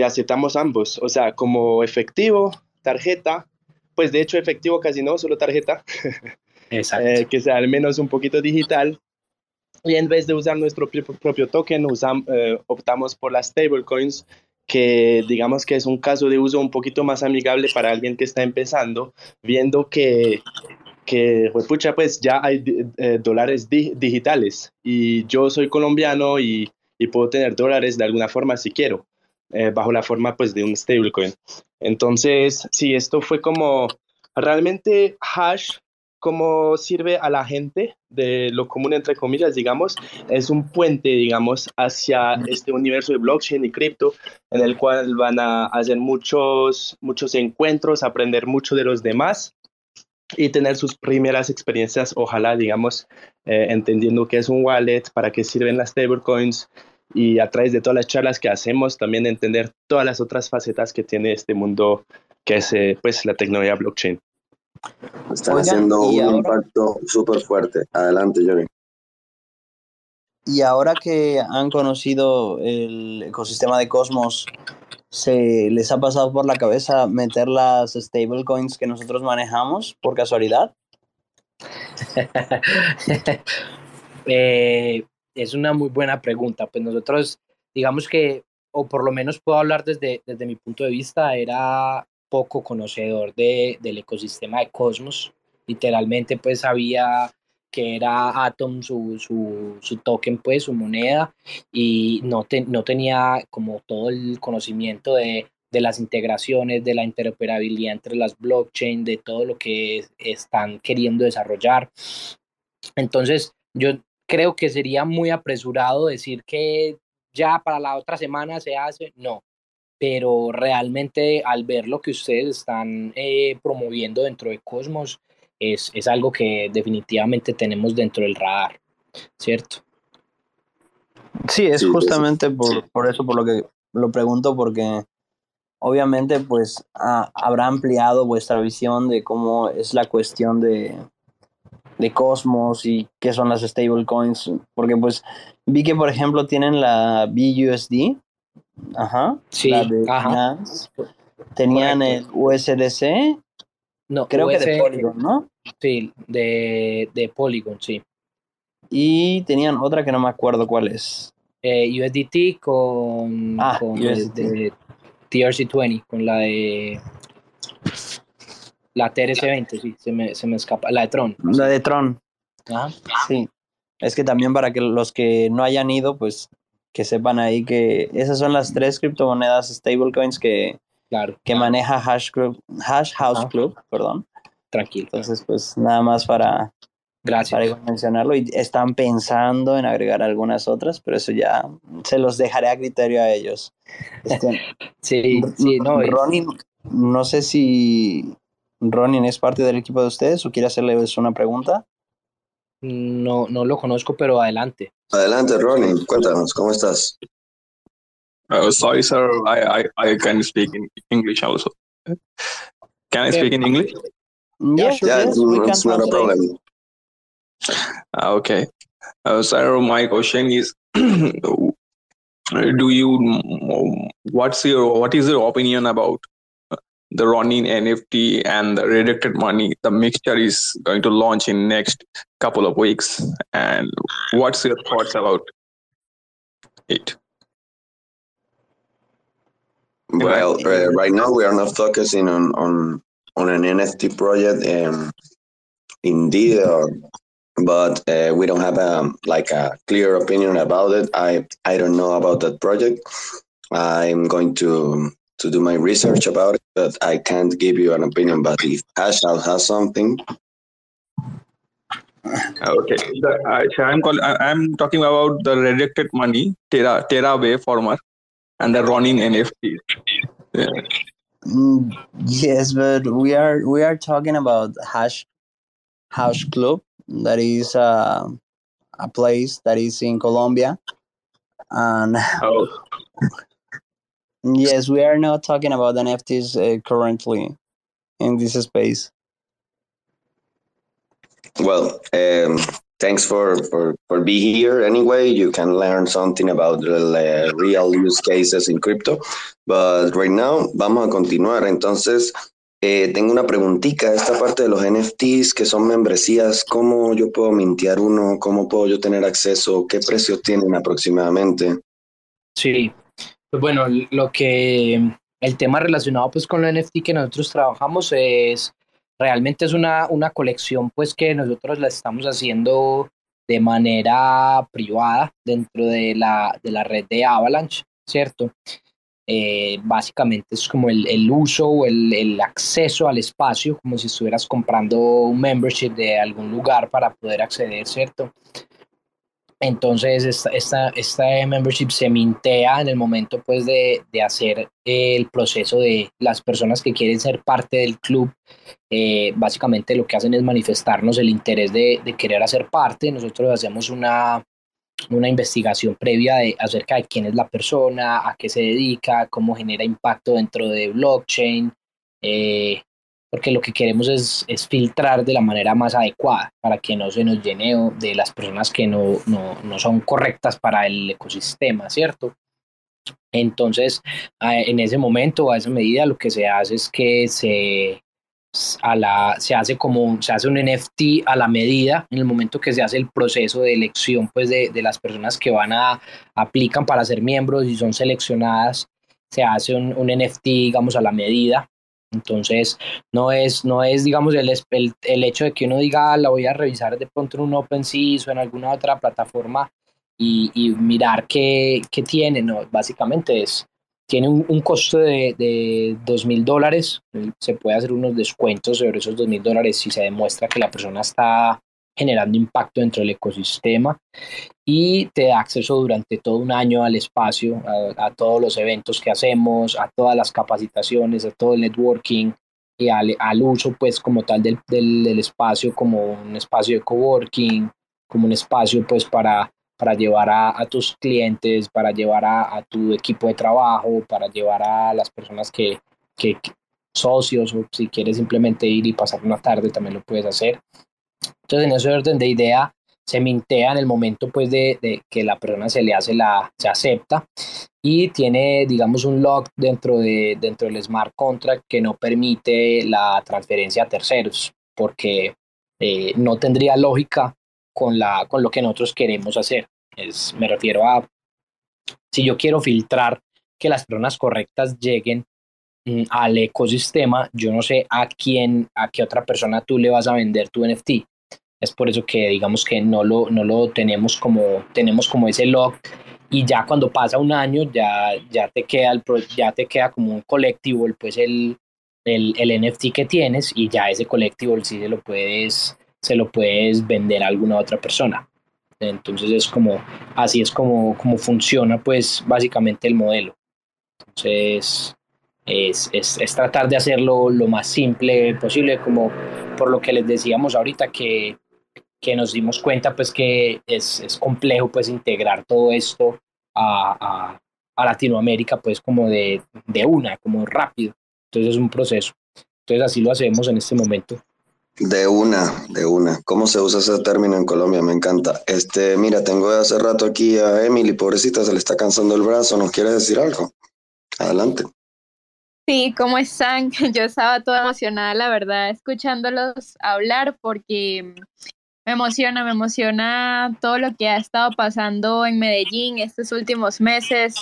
aceptamos ambos, o sea, como efectivo, tarjeta, pues de hecho efectivo casi no, solo tarjeta Exacto. Que sea al menos un poquito digital. Y en vez de usar nuestro propio token, optamos por las stablecoins, que digamos que es un caso de uso un poquito más amigable para alguien que está empezando, viendo que juepucha, pues ya hay dólares digitales, y yo soy colombiano y puedo tener dólares de alguna forma si quiero, bajo la forma pues de un stablecoin. Entonces, sí, esto fue como realmente Hash, cómo sirve a la gente de lo común, entre comillas, digamos, es un puente, digamos, hacia este universo de blockchain y cripto, en el cual van a hacer muchos encuentros, aprender mucho de los demás y tener sus primeras experiencias, ojalá, digamos, entendiendo qué es un wallet, para qué sirven las stablecoins, y a través de todas las charlas que hacemos, también entender todas las otras facetas que tiene este mundo, que es pues la tecnología blockchain. Están haciendo un impacto súper fuerte. Adelante, Jorin. Y ahora que han conocido el ecosistema de Cosmos, ¿se les ha pasado por la cabeza meter las stablecoins que nosotros manejamos, por casualidad? Es una muy buena pregunta. Pues nosotros, digamos que, o por lo menos puedo hablar desde mi punto de vista, era poco conocedor del ecosistema de Cosmos. Literalmente pues sabía que era Atom su token, pues su moneda, y no tenía como todo el conocimiento de las integraciones, de la interoperabilidad entre las blockchain, de todo lo que están queriendo desarrollar. Entonces yo creo que sería muy apresurado decir que ya para la otra semana se hace, no. Pero realmente al ver lo que ustedes están promoviendo dentro de Cosmos, es algo que definitivamente tenemos dentro del radar, ¿cierto? Sí, es justamente por eso por lo que lo pregunto, porque obviamente pues habrá ampliado vuestra visión de cómo es la cuestión de Cosmos y qué son las stablecoins, porque pues vi que por ejemplo tienen la BUSD, ajá, sí, la de Binance. Tenían correcto. El USDC, no, creo que de Polygon, ¿no? Sí, de Polygon, sí. Y tenían otra que no me acuerdo cuál es. USDT con USDT. TRC20, con la de la TRC20, sí, se me escapa, la de Tron. La de Tron. Ajá. Sí. Es que también para que los que no hayan ido, pues que sepan ahí que esas son las tres criptomonedas stablecoins que maneja Hash House Club, perdón. Tranquilo. Entonces, pues nada más para mencionarlo. Y están pensando en agregar algunas otras, pero eso ya se los dejaré a criterio a ellos. Sí, no. Ronin, no sé si Ronin es parte del equipo de ustedes o quiere hacerles una pregunta. No lo conozco, pero adelante. Adelante, Ronin. Cuéntanos, ¿cómo estás? Sorry, sir. I can speak in English also. Can I speak in English? Yes, it's not a problem. Okay. Sir, my question is, what is your opinion about the Ronin NFT and the redacted money? The mixture is going to launch in next couple of weeks. And what's your thoughts about it? Well, right now we are not focusing on an NFT project, indeed, but we don't have a clear opinion about it. I don't know about that project. I'm going to do my research about it, but I can't give you an opinion. But if Hash House has something, okay. I'm talking about the redacted money, Terraway former, and the Ronin NFT. Yeah. Yes, but we are talking about Hash Club. That is a place that is in Colombia, and. Oh. Yes, we are not talking about NFTs currently in this space. Well, thanks for being here. Anyway, you can learn something about the real use cases in crypto. But right now, vamos a continuar. Entonces, Tengo una preguntita, esta parte de los NFTs que son membresías, ¿cómo yo puedo mintear uno? ¿Cómo puedo yo tener acceso? ¿Qué precios tienen aproximadamente? Sí, pues bueno, el tema relacionado pues con los NFT que nosotros trabajamos realmente es una colección pues que nosotros la estamos haciendo de manera privada dentro de la red de Avalanche, ¿cierto? Básicamente es como el uso o el acceso al espacio, como si estuvieras comprando un membership de algún lugar para poder acceder, ¿cierto? Entonces esta membership se mintea en el momento pues de hacer el proceso de las personas que quieren ser parte del club. Básicamente lo que hacen es manifestarnos el interés de querer hacer parte. Nosotros hacemos una investigación previa acerca de quién es la persona, a qué se dedica, cómo genera impacto dentro de blockchain, porque lo que queremos es filtrar de la manera más adecuada para que no se nos llene de las personas que no son correctas para el ecosistema, ¿cierto? Entonces, en ese momento, a esa medida, lo que se hace es que se hace un NFT a la medida en el momento que se hace el proceso de elección pues de las personas que aplican para ser miembros y son seleccionadas. Se hace un NFT, digamos, a la medida. Entonces no es digamos el hecho de que uno diga la voy a revisar de pronto en un OpenSea o en alguna otra plataforma y mirar qué tiene. No, básicamente tiene un costo de $2,000. Se puede hacer unos descuentos sobre esos $2,000 si se demuestra que la persona está generando impacto dentro del ecosistema, y te da acceso durante todo un año al espacio, a todos los eventos que hacemos, a todas las capacitaciones, a todo el networking y al uso pues como tal del espacio, como un espacio de coworking, como un espacio pues para llevar a tus clientes, para llevar a tu equipo de trabajo, para llevar a las personas que socios, o si quieres simplemente ir y pasar una tarde también lo puedes hacer. Entonces en ese orden de idea se mintea en el momento pues de que la persona se acepta, y tiene digamos un lock dentro del smart contract que no permite la transferencia a terceros, porque no tendría lógica con lo que nosotros queremos hacer. Me refiero a, si yo quiero filtrar que las personas correctas lleguen al ecosistema, yo no sé a qué otra persona tú le vas a vender tu NFT. Es por eso que digamos que no lo tenemos como ese lock, y ya cuando pasa un año ya te queda como un collectible pues el NFT que tienes, y ya ese collectible sí se lo puedes vender a alguna otra persona. Entonces así es como funciona pues básicamente el modelo. Entonces es tratar de hacerlo lo más simple posible, como por lo que les decíamos ahorita, que nos dimos cuenta pues que es complejo pues integrar todo esto a Latinoamérica pues como como rápido. Entonces es un proceso, entonces así lo hacemos en este momento. De una. ¿Cómo se usa ese término en Colombia? Me encanta. Mira, tengo hace rato aquí a Emily, pobrecita, se le está cansando el brazo. ¿Nos quieres decir algo? Adelante. Sí, ¿cómo están? Yo estaba toda emocionada, la verdad, escuchándolos hablar, porque me emociona todo lo que ha estado pasando en Medellín estos últimos meses,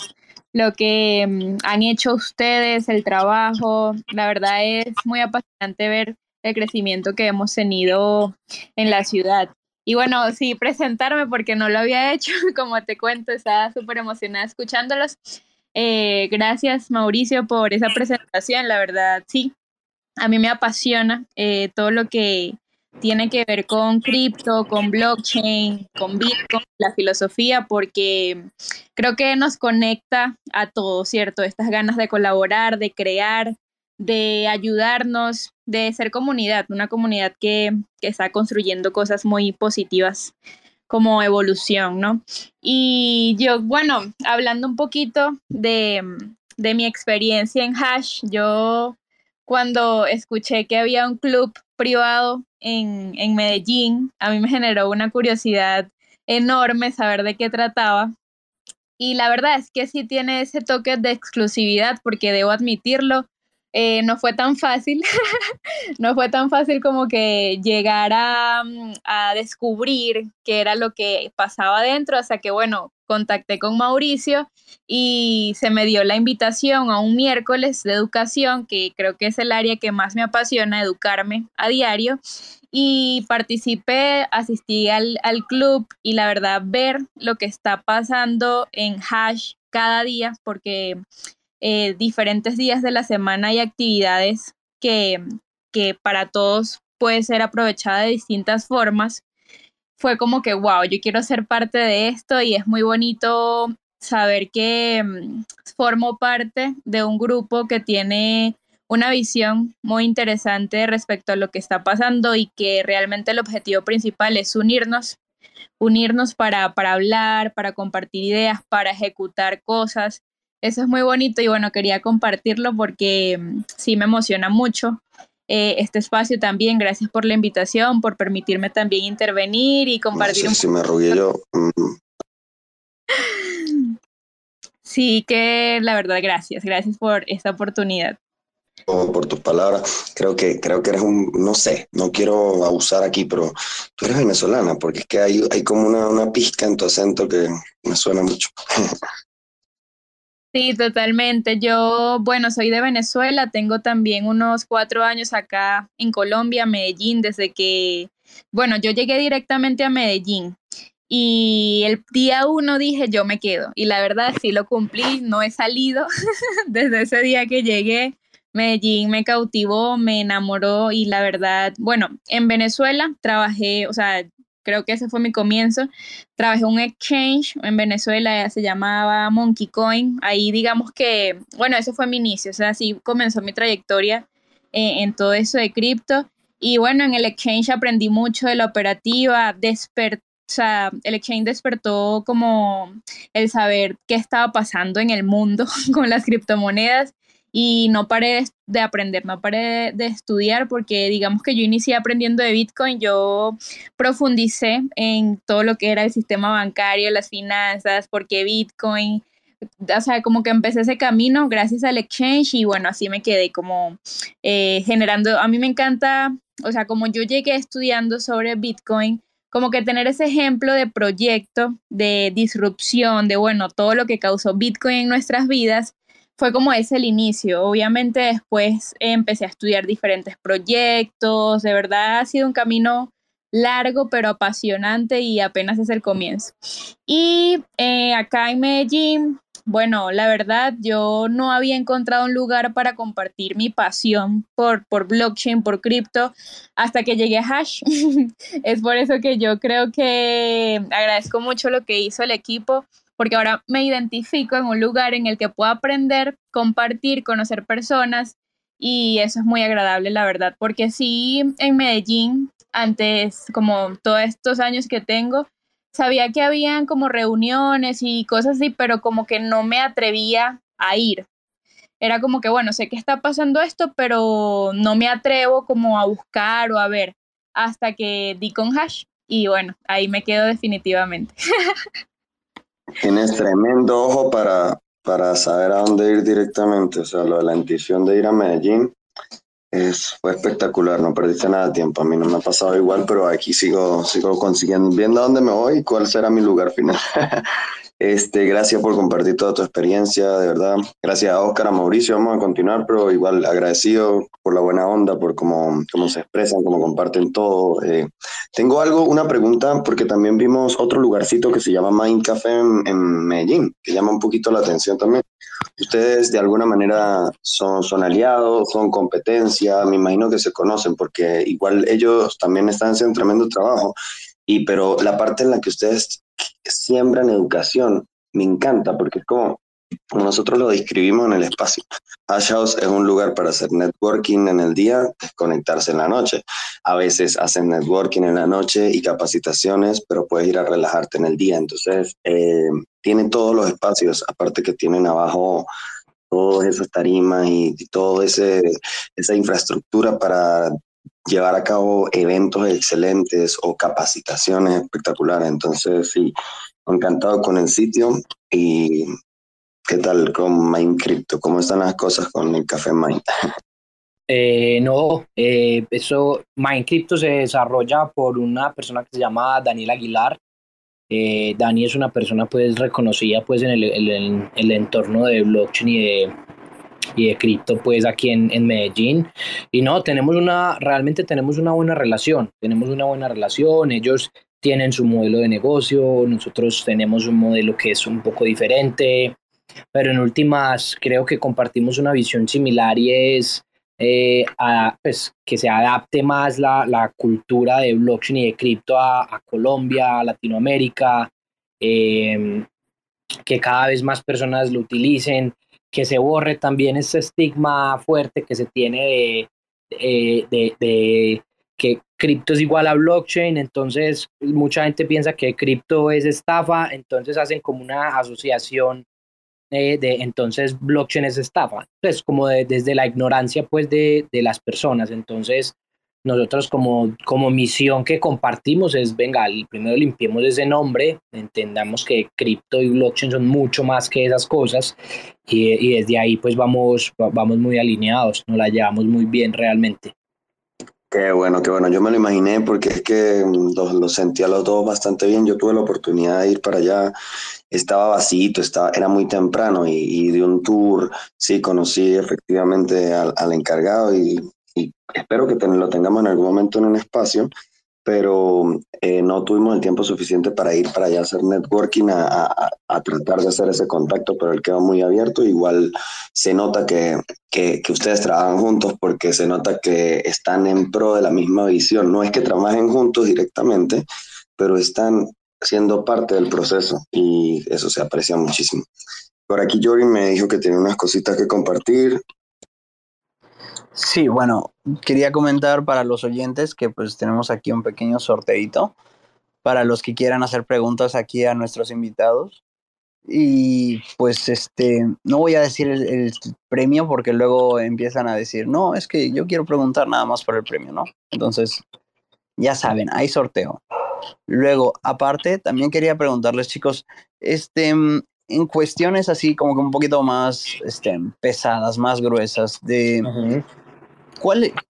lo que han hecho ustedes, el trabajo. La verdad es muy apasionante ver el crecimiento que hemos tenido en la ciudad. Y bueno, sí, presentarme porque no lo había hecho, como te cuento, estaba súper emocionada escuchándolos. Gracias, Mauricio, por esa presentación, la verdad, sí. A mí me apasiona todo lo que tiene que ver con cripto, con blockchain, con Bitcoin, la filosofía, porque creo que nos conecta a todos, ¿cierto? Estas ganas de colaborar, de crear, de ayudarnos, de ser comunidad, una comunidad que está construyendo cosas muy positivas como evolución, ¿no? Y yo, bueno, hablando un poquito de mi experiencia en Hash, yo cuando escuché que había un club privado en Medellín, a mí me generó una curiosidad enorme saber de qué trataba. Y la verdad es que sí tiene ese toque de exclusividad, porque debo admitirlo, No fue tan fácil, no fue tan fácil como que llegar a descubrir qué era lo que pasaba adentro, hasta que, bueno, contacté con Mauricio y se me dio la invitación a un miércoles de educación, que creo que es el área que más me apasiona, educarme a diario, y participé, asistí al club y la verdad ver lo que está pasando en Hash cada día, porque... diferentes días de la semana hay actividades que para todos puede ser aprovechada de distintas formas. Fue como que wow, yo quiero ser parte de esto, y es muy bonito saber que formo parte de un grupo que tiene una visión muy interesante respecto a lo que está pasando, y que realmente el objetivo principal es unirnos para hablar, para compartir ideas, para ejecutar cosas. Eso es muy bonito y bueno, quería compartirlo porque sí me emociona mucho este espacio también. Gracias por la invitación, por permitirme también intervenir y compartir. No sé si me arrugué yo. Sí, que la verdad, gracias por esta oportunidad. Por tus palabras, creo que eres no sé, no quiero abusar aquí, pero tú eres venezolana, porque es que hay como una pizca en tu acento que me suena mucho. Sí, totalmente. Yo, bueno, soy de Venezuela, tengo también unos 4 años acá en Colombia, Medellín, desde que, bueno, yo llegué directamente a Medellín y el día 1 dije yo me quedo, y la verdad sí lo cumplí, no he salido desde ese día que llegué. Medellín me cautivó, me enamoró y la verdad, bueno, en Venezuela trabajé, o sea, creo que ese fue mi comienzo. Trabajé un exchange en Venezuela, se llamaba Monkey Coin. Ahí digamos que, bueno, ese fue mi inicio. O sea, así comenzó mi trayectoria en todo eso de cripto. Y bueno, en el exchange aprendí mucho de la operativa. O sea, el exchange despertó como el saber qué estaba pasando en el mundo con las criptomonedas. Y no paré de aprender, no paré de estudiar, porque digamos que yo inicié aprendiendo de Bitcoin, yo profundicé en todo lo que era el sistema bancario, las finanzas, por qué Bitcoin, o sea, como que empecé ese camino gracias al exchange y bueno, así me quedé como generando, a mí me encanta, o sea, como yo llegué estudiando sobre Bitcoin, como que tener ese ejemplo de proyecto, de disrupción, de bueno, todo lo que causó Bitcoin en nuestras vidas, fue como ese el inicio. Obviamente después empecé a estudiar diferentes proyectos. De verdad ha sido un camino largo pero apasionante y apenas es el comienzo. Y acá en Medellín, bueno, la verdad yo no había encontrado un lugar para compartir mi pasión por blockchain, por cripto, hasta que llegué a Hash. Es por eso que yo creo que agradezco mucho lo que hizo el equipo, porque ahora me identifico en un lugar en el que puedo aprender, compartir, conocer personas, y eso es muy agradable, la verdad, porque sí, en Medellín, antes, como todos estos años que tengo, sabía que habían como reuniones y cosas así, pero como que no me atrevía a ir. Era como que, bueno, sé que está pasando esto, pero no me atrevo como a buscar o a ver, hasta que di con Hash, y bueno, ahí me quedo definitivamente. Tienes tremendo ojo para saber a dónde ir directamente. O sea, lo de la intuición de ir a Medellín fue espectacular. No perdiste nada de tiempo. A mí no me ha pasado igual, pero aquí sigo consiguiendo, viendo a dónde me voy y cuál será mi lugar final. Gracias por compartir toda tu experiencia, de verdad. Gracias a Oscar, a Mauricio. Vamos a continuar, pero igual agradecido por la buena onda, por cómo se expresan, cómo comparten todo. Tengo una pregunta, porque también vimos otro lugarcito que se llama Mind Café en Medellín, que llama un poquito la atención también. Ustedes de alguna manera son aliados, son competencia, me imagino que se conocen, porque igual ellos también están haciendo tremendo trabajo. Pero la parte en la que ustedes siembran educación me encanta, porque es como nosotros lo describimos en el espacio. Hash House es un lugar para hacer networking en el día, desconectarse en la noche. A veces hacen networking en la noche y capacitaciones, pero puedes ir a relajarte en el día. Entonces, tienen todos los espacios, aparte que tienen abajo todas esas tarimas y toda esa infraestructura para llevar a cabo eventos excelentes o capacitaciones espectaculares. Entonces, sí, encantado con el sitio y ¿Qué tal con Minecrypto? ¿Cómo están las cosas con el Café Mine? Eso, Minecrypto se desarrolla por una persona que se llama Daniel Aguilar. Dani es una persona pues reconocida pues en el entorno de blockchain y de cripto pues aquí en Medellín, y no, realmente tenemos una buena relación, ellos tienen su modelo de negocio, nosotros tenemos un modelo que es un poco diferente, pero en últimas creo que compartimos una visión similar, y es pues que se adapte más la cultura de blockchain y de cripto a Colombia, a Latinoamérica, que cada vez más personas lo utilicen, que se borre también ese estigma fuerte que se tiene de que cripto es igual a blockchain. Entonces mucha gente piensa que cripto es estafa, entonces hacen como una asociación entonces blockchain es estafa, pues como desde la ignorancia pues de las personas. Entonces nosotros como misión que compartimos es, venga, primero limpiemos ese nombre, entendamos que cripto y blockchain son mucho más que esas cosas, y desde ahí pues vamos muy alineados, nos la llevamos muy bien realmente. Qué bueno, yo me lo imaginé porque es que lo sentí a los dos bastante bien. Yo tuve la oportunidad de ir para allá, estaba vacío, era muy temprano y de un tour, sí, conocí efectivamente al encargado y espero que lo tengamos en algún momento en un espacio, pero no tuvimos el tiempo suficiente para ir para allá a hacer networking, a tratar de hacer ese contacto, pero él quedó muy abierto. Igual se nota que ustedes trabajan juntos, porque se nota que están en pro de la misma visión. No es que trabajen juntos directamente, pero están siendo parte del proceso y eso se aprecia muchísimo. Por aquí Jorin me dijo que tiene unas cositas que compartir. Sí, bueno, quería comentar para los oyentes que pues tenemos aquí un pequeño sorteito para los que quieran hacer preguntas aquí a nuestros invitados. Y pues no voy a decir el premio porque luego empiezan a decir, no, es que yo quiero preguntar nada más por el premio, ¿no? Entonces, ya saben, hay sorteo. Luego, aparte, también quería preguntarles, chicos, en cuestiones así como que un poquito más pesadas, más gruesas, de uh-huh.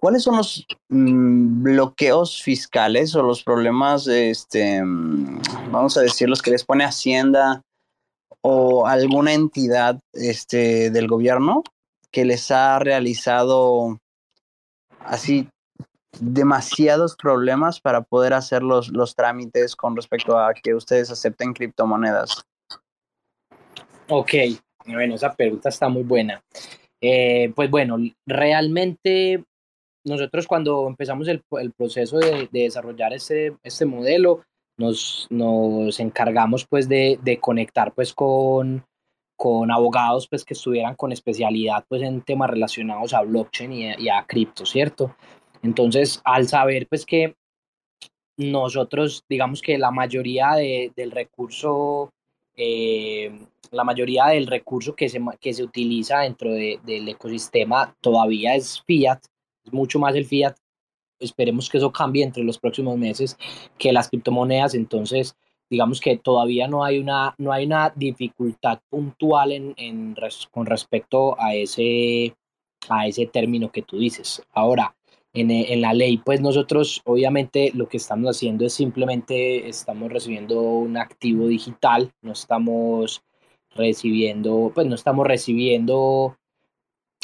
¿Cuáles son los bloqueos fiscales o los problemas, vamos a decir, los que les pone Hacienda o alguna entidad del gobierno que les ha realizado así demasiados problemas para poder hacer los trámites con respecto a que ustedes acepten criptomonedas? Ok, bueno, esa pregunta está muy buena. Pues bueno, realmente nosotros cuando empezamos el proceso de desarrollar este modelo, nos encargamos pues de conectar pues con abogados pues que estuvieran con especialidad pues en temas relacionados a blockchain y a cripto, ¿cierto? Entonces, al saber pues que nosotros, digamos que la mayoría del recurso... la mayoría del recurso que se utiliza dentro del ecosistema todavía es fiat, es mucho más el fiat. Esperemos que eso cambie entre los próximos meses, que las criptomonedas. Entonces, digamos que todavía no hay una dificultad puntual con respecto a ese término que tú dices. Ahora, en la ley, pues nosotros obviamente lo que estamos haciendo es simplemente estamos recibiendo un activo digital, no estamos recibiendo,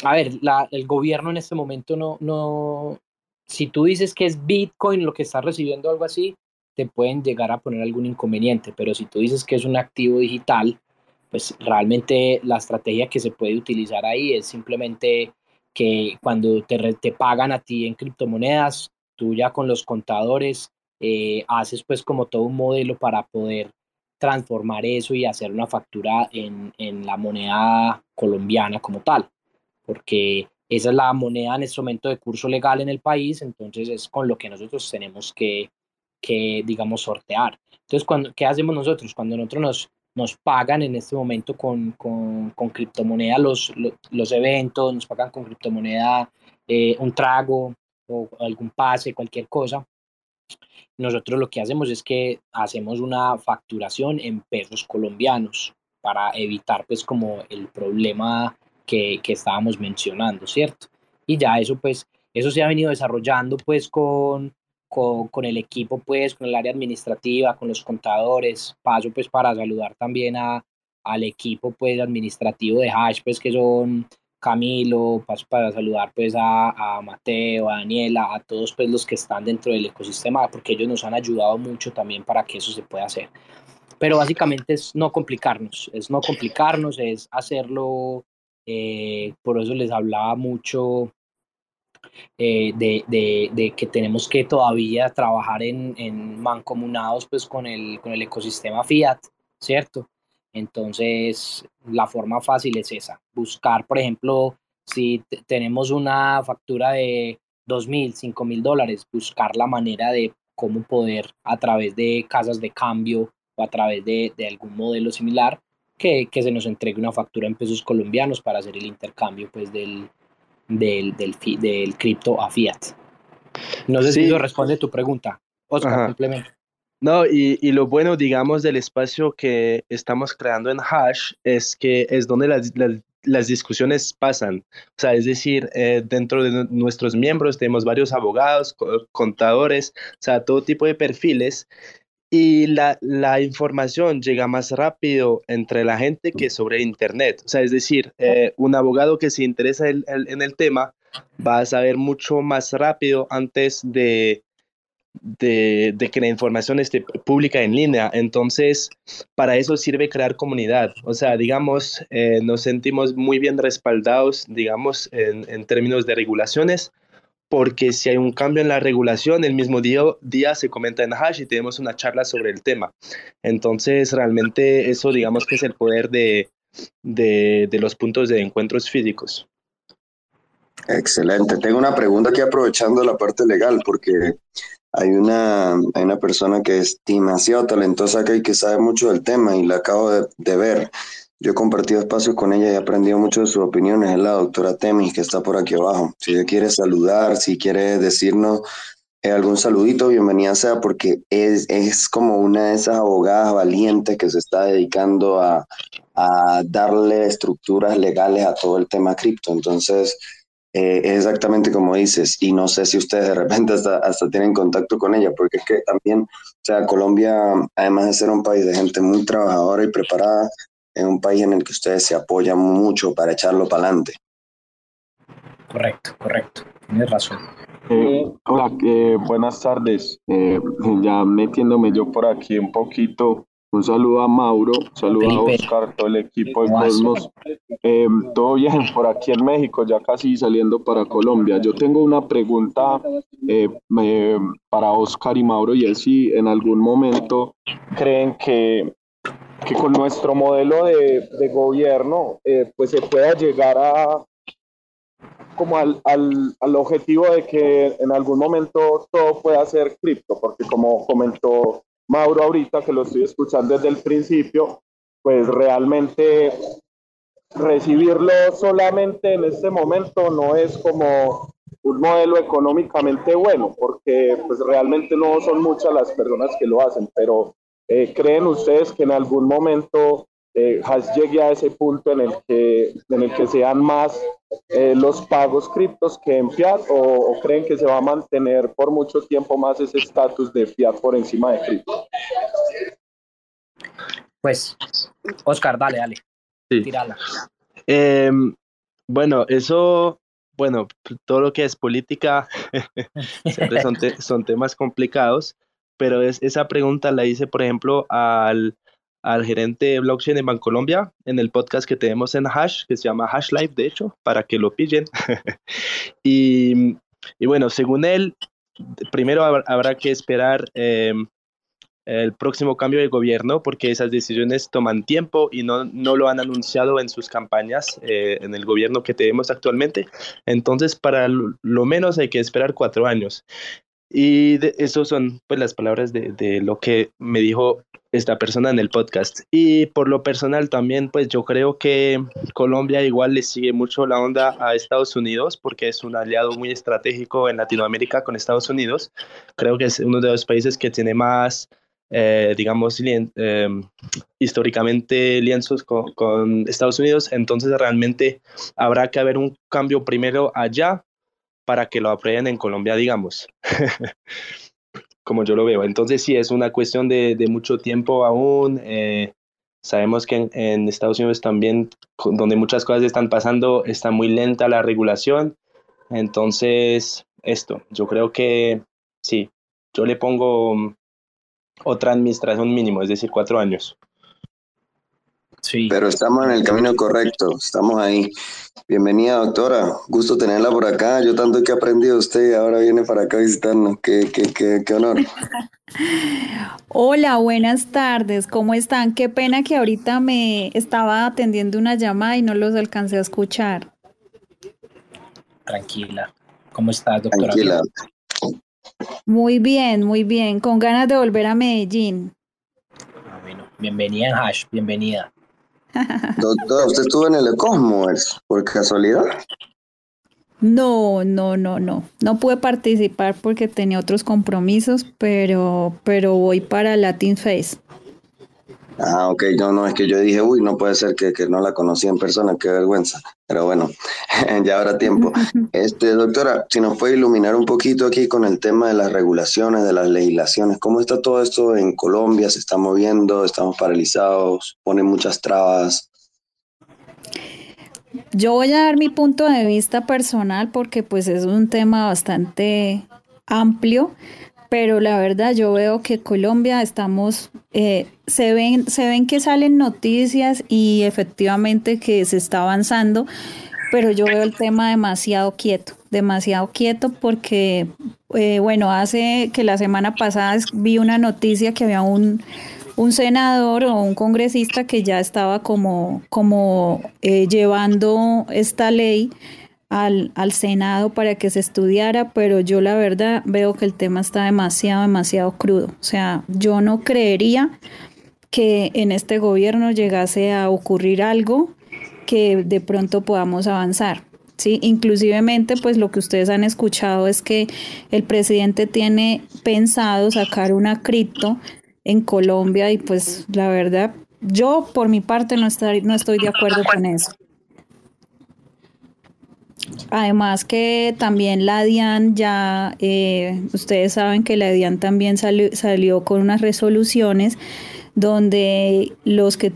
a ver, el gobierno en este momento no, si tú dices que es Bitcoin lo que estás recibiendo, algo así, te pueden llegar a poner algún inconveniente, pero si tú dices que es un activo digital, pues realmente la estrategia que se puede utilizar ahí es simplemente que cuando te pagan a ti en criptomonedas, tú ya con los contadores haces pues como todo un modelo para poder transformar eso y hacer una factura en la moneda colombiana como tal, porque esa es la moneda en este momento de curso legal en el país. Entonces es con lo que nosotros tenemos que digamos, sortear. Entonces, ¿qué hacemos nosotros? Cuando nosotros nos pagan en este momento con criptomoneda los eventos, nos pagan con criptomoneda un trago o algún pase, cualquier cosa. Nosotros lo que hacemos es que hacemos una facturación en pesos colombianos. para evitar pues como el problema que estábamos mencionando, ¿cierto? Y ya eso pues, eso se ha venido desarrollando pues con el equipo pues, con el área administrativa, con los contadores. Paso pues para saludar también al equipo pues administrativo de Hash pues que son Camilo, paso para saludar pues a Mateo, a Daniela, a todos pues los que están dentro del ecosistema, porque ellos nos han ayudado mucho también para que eso se pueda hacer. Pero básicamente es no complicarnos, es hacerlo, por eso les hablaba mucho de que tenemos que todavía trabajar en mancomunados pues con el ecosistema fiat, ¿cierto? Entonces, la forma fácil es esa, buscar, por ejemplo, si tenemos una factura de $2,000, $5,000, buscar la manera de cómo poder, a través de casas de cambio o a través de algún modelo similar, que se nos entregue una factura en pesos colombianos para hacer el intercambio pues del cripto a fiat. No sé si eso responde tu pregunta, Oscar, complemento. No, y lo bueno, digamos, del espacio que estamos creando en Hash es que es donde las discusiones pasan. O sea, es decir, dentro de nuestros miembros tenemos varios abogados, contadores, o sea, todo tipo de perfiles. Y la información llega más rápido entre la gente que sobre Internet. O sea, es decir, un abogado que se interesa en el tema va a saber mucho más rápido antes de que la información esté pública en línea. Entonces, para eso sirve crear comunidad. O sea, digamos, nos sentimos muy bien respaldados, digamos, en términos de regulaciones, porque si hay un cambio en la regulación, el mismo día se comenta en Hash y tenemos una charla sobre el tema. Entonces, realmente eso, digamos, que es el poder de los puntos de encuentros físicos. Excelente. Tengo una pregunta aquí aprovechando la parte legal, porque hay una persona que es demasiado talentosa acá y que sabe mucho del tema y la acabo de ver. Yo he compartido espacios con ella y he aprendido mucho de sus opiniones. Es la doctora Temis, que está por aquí abajo. Si ella quiere saludar, si quiere decirnos algún saludito, bienvenida sea, porque es como una de esas abogadas valientes que se está dedicando a darle estructuras legales a todo el tema cripto. Entonces, es exactamente como dices, y no sé si ustedes de repente hasta tienen contacto con ella, porque es que también, o sea, Colombia, además de ser un país de gente muy trabajadora y preparada, es un país en el que ustedes se apoyan mucho para echarlo para adelante. Correcto, tienes razón. Hola, buenas tardes. Ya metiéndome yo por aquí un poquito. Un saludo a Mauro, un saludo a Oscar, todo el equipo de Cosmos. Todo bien por aquí en México, ya casi saliendo para Colombia. Yo tengo una pregunta para Oscar y Mauro, y es si en algún momento creen que con nuestro modelo de gobierno pues se pueda llegar al objetivo de que en algún momento todo pueda ser cripto, porque como comentó Mauro ahorita, que lo estoy escuchando desde el principio, pues realmente recibirlo solamente en este momento no es como un modelo económicamente bueno, porque pues realmente no son muchas las personas que lo hacen, pero ¿creen ustedes que en algún momento Hash llegue a ese punto en el que sean más los pagos criptos que en fiat, o creen que se va a mantener por mucho tiempo más ese estatus de fiat por encima de cripto? Pues, Oscar, dale. Sí. Tírala. Bueno, todo lo que es política siempre son temas complicados, pero esa pregunta la hice, por ejemplo, al gerente de blockchain en Bancolombia, en el podcast que tenemos en Hash, que se llama Hash Live, de hecho, para que lo pillen. y bueno, según él, primero habrá que esperar el próximo cambio de gobierno, porque esas decisiones toman tiempo y no lo han anunciado en sus campañas en el gobierno que tenemos actualmente. Entonces, para lo menos hay que esperar 4 años. Y esas son pues las palabras de lo que me dijo esta persona en el podcast. Y por lo personal también, pues yo creo que Colombia igual le sigue mucho la onda a Estados Unidos, porque es un aliado muy estratégico en Latinoamérica con Estados Unidos. Creo que es uno de los países que tiene más digamos, históricamente lienzos con Estados Unidos. Entonces realmente habrá que haber un cambio primero allá para que lo aprueben en Colombia, digamos, como yo lo veo. Entonces sí, es una cuestión de mucho tiempo aún. Sabemos que en Estados Unidos también, donde muchas cosas están pasando, está muy lenta la regulación. Entonces esto, yo creo que sí, yo le pongo otra administración mínimo, es decir, 4 años. Sí. Pero estamos en el camino correcto, estamos ahí. Bienvenida, doctora, gusto tenerla por acá. Yo tanto que he aprendido de usted, ahora viene para acá a visitarnos. Qué honor. Hola, buenas tardes, ¿cómo están? Qué pena que ahorita me estaba atendiendo una llamada y no los alcancé a escuchar. Tranquila. ¿Cómo estás, doctora? Tranquila. Muy bien, muy bien. Con ganas de volver a Medellín. Ah, bueno. Bienvenida en Hash, bienvenida. Doctora, ¿usted estuvo en el Cosmoverse por casualidad? No. No pude participar porque tenía otros compromisos, pero voy para Latin Face. Ah, ok. No, es que yo dije, uy, no puede ser que no la conocí en persona, qué vergüenza. Pero bueno, ya habrá tiempo. Doctora, si nos puede iluminar un poquito aquí con el tema de las regulaciones, de las legislaciones, ¿cómo está todo esto en Colombia? ¿Se está moviendo? ¿Estamos paralizados? ¿Ponen muchas trabas? Yo voy a dar mi punto de vista personal porque pues es un tema bastante amplio. Pero la verdad yo veo que Colombia estamos, se ven que salen noticias y efectivamente que se está avanzando, pero yo veo el tema demasiado quieto porque, hace que la semana pasada vi una noticia que había un senador o un congresista que ya estaba como llevando esta ley al Senado para que se estudiara, pero yo la verdad veo que el tema está demasiado crudo. O sea, yo no creería que en este gobierno llegase a ocurrir algo que de pronto podamos avanzar, ¿sí? Inclusivemente, pues lo que ustedes han escuchado es que el presidente tiene pensado sacar una cripto en Colombia y pues la verdad, yo por mi parte no estoy de acuerdo con eso. Además que también la DIAN ya, ustedes saben que la DIAN también salió con unas resoluciones donde los que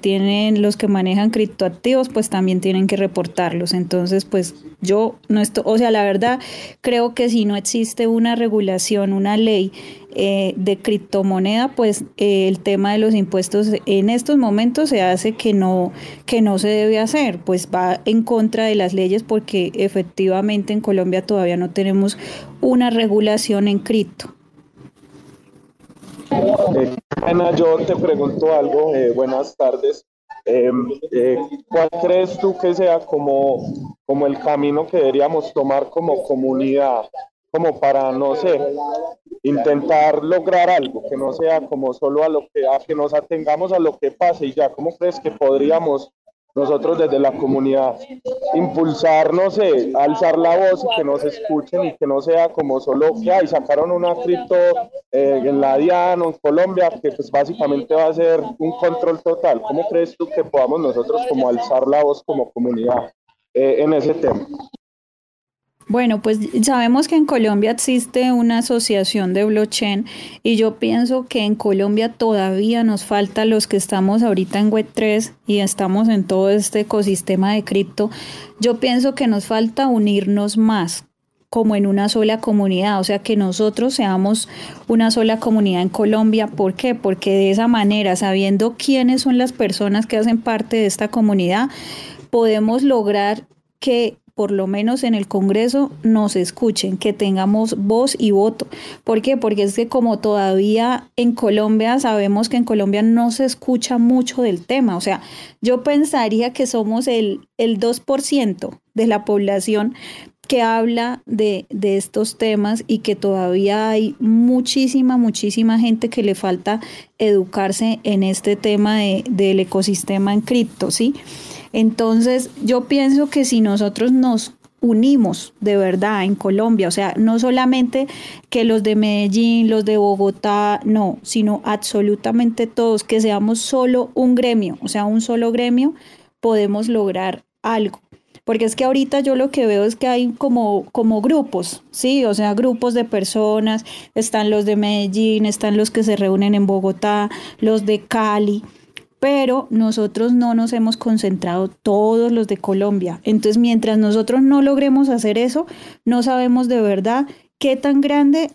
manejan criptoactivos pues también tienen que reportarlos. Entonces pues yo no estoy, o sea la verdad creo que si no existe una regulación, una ley de criptomoneda, pues el tema de los impuestos en estos momentos se hace que no se debe hacer, pues va en contra de las leyes porque efectivamente en Colombia todavía no tenemos una regulación en cripto. Ana, yo te pregunto algo, buenas tardes. ¿Cuál crees tú que sea como el camino que deberíamos tomar como comunidad, como para, no sé, intentar lograr algo, que no sea como solo a que nos atengamos a lo que pase y ya? ¿Cómo crees que podríamos nosotros desde la comunidad impulsar, no sé, alzar la voz y que nos escuchen y que no sea como solo que ahí sacaron una cripto en la DIAN o en Colombia, que pues básicamente va a ser un control total? ¿Cómo crees tú que podamos nosotros como alzar la voz como comunidad en ese tema? Bueno, pues sabemos que en Colombia existe una asociación de blockchain y yo pienso que en Colombia todavía nos falta, los que estamos ahorita en Web3 y estamos en todo este ecosistema de cripto, yo pienso que nos falta unirnos más como en una sola comunidad, o sea que nosotros seamos una sola comunidad en Colombia. ¿Por qué? Porque de esa manera, sabiendo quiénes son las personas que hacen parte de esta comunidad, podemos lograr que por lo menos en el Congreso nos escuchen, que tengamos voz y voto. ¿Por qué? Porque es que como todavía en Colombia, sabemos que en Colombia no se escucha mucho del tema. O sea, yo pensaría que somos el 2% de la población que habla de estos temas y que todavía hay muchísima gente que le falta educarse en este tema del ecosistema en cripto, ¿sí? Entonces, yo pienso que si nosotros nos unimos de verdad en Colombia, o sea, no solamente que los de Medellín, los de Bogotá, no, sino absolutamente todos, que seamos solo un gremio, o sea, un solo gremio, podemos lograr algo. Porque es que ahorita yo lo que veo es que hay como grupos, ¿sí? O sea, grupos de personas, están los de Medellín, están los que se reúnen en Bogotá, los de Cali, pero nosotros no nos hemos concentrado todos los de Colombia. Entonces, mientras nosotros no logremos hacer eso, no sabemos de verdad qué tan grande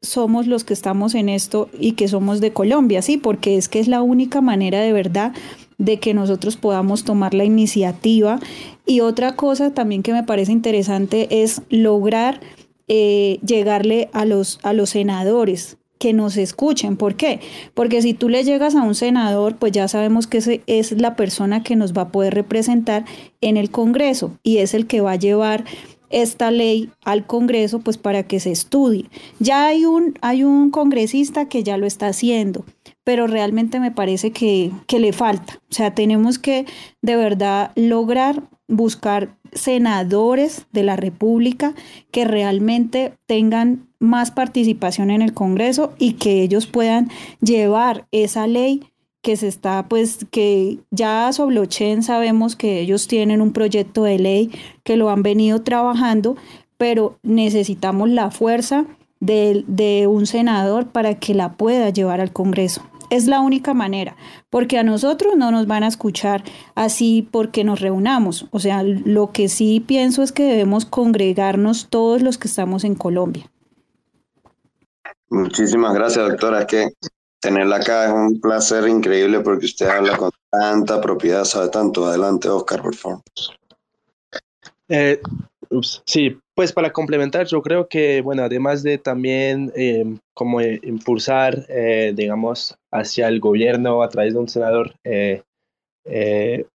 somos los que estamos en esto y que somos de Colombia, ¿sí? Porque es que es la única manera de verdad de que nosotros podamos tomar la iniciativa. Y otra cosa también que me parece interesante es lograr llegarle a los senadores, que nos escuchen. ¿Por qué? Porque si tú le llegas a un senador, pues ya sabemos que ese es la persona que nos va a poder representar en el Congreso y es el que va a llevar esta ley al Congreso, pues para que se estudie. Ya hay un congresista que ya lo está haciendo, pero realmente me parece que le falta. O sea, tenemos que de verdad lograr buscar senadores de la República que realmente tengan más participación en el Congreso y que ellos puedan llevar esa ley que se está, pues, que ya Soblochen sabemos que ellos tienen un proyecto de ley que lo han venido trabajando, pero necesitamos la fuerza de un senador para que la pueda llevar al Congreso. Es la única manera, porque a nosotros no nos van a escuchar así porque nos reunamos. O sea, lo que sí pienso es que debemos congregarnos todos los que estamos en Colombia. Muchísimas gracias, doctora. Es que tenerla acá es un placer increíble porque usted habla con tanta propiedad, sabe tanto. Adelante, Oscar, por favor. Sí, pues para complementar, yo creo que, bueno, además de también como impulsar, digamos, hacia el gobierno a través de un senador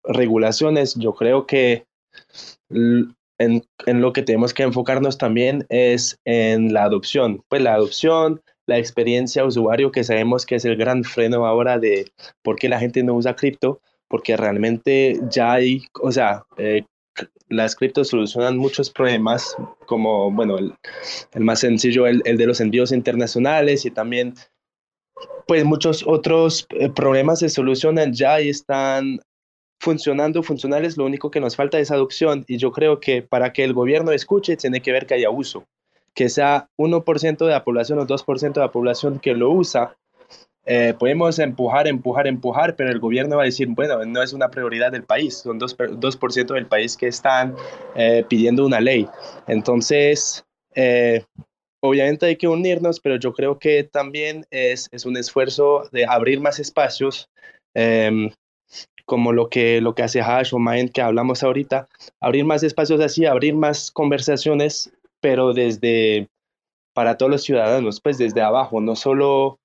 regulaciones, yo creo que en lo que tenemos que enfocarnos también es en la adopción. Pues la adopción, la experiencia usuario, que sabemos que es el gran freno ahora de por qué la gente no usa cripto, porque realmente ya hay, o sea, las criptos solucionan muchos problemas, como, bueno, el más sencillo, el de los envíos internacionales, y también, pues, muchos otros problemas se solucionan ya y están funcionales. Lo único que nos falta es adopción, y yo creo que para que el gobierno escuche, tiene que ver que haya uso, que sea 1% de la población o 2% de la población que lo usa. Podemos empujar, pero el gobierno va a decir, bueno, no es una prioridad del país, son 2% del país que están pidiendo una ley. Entonces, obviamente hay que unirnos, pero yo creo que también es un esfuerzo de abrir más espacios, como lo que hace Hash o Mind, que hablamos ahorita, abrir más espacios así, abrir más conversaciones, pero para todos los ciudadanos, pues desde abajo, no solo,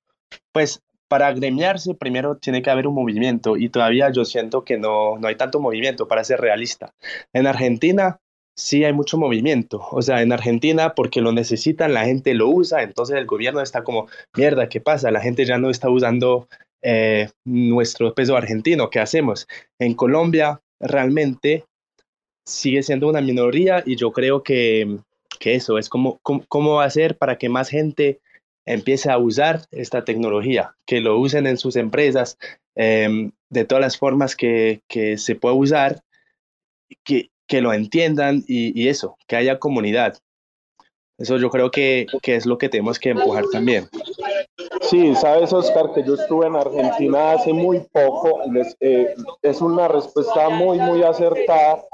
pues, para agremiarse primero tiene que haber un movimiento, y todavía yo siento que no hay tanto movimiento, para ser realista. En Argentina sí hay mucho movimiento, o sea, en Argentina porque lo necesitan, la gente lo usa, entonces el gobierno está como, mierda, ¿qué pasa? La gente ya no está usando nuestro peso argentino, ¿qué hacemos? En Colombia realmente sigue siendo una minoría, y yo creo que eso es cómo hacer para que más gente empiece a usar esta tecnología, que lo usen en sus empresas, de todas las formas que se puede usar, que lo entiendan, y eso, que haya comunidad. Eso yo creo que es lo que tenemos que empujar también. Sí, sabes, Oscar, que yo estuve en Argentina hace muy poco. Es una respuesta muy, muy acertada,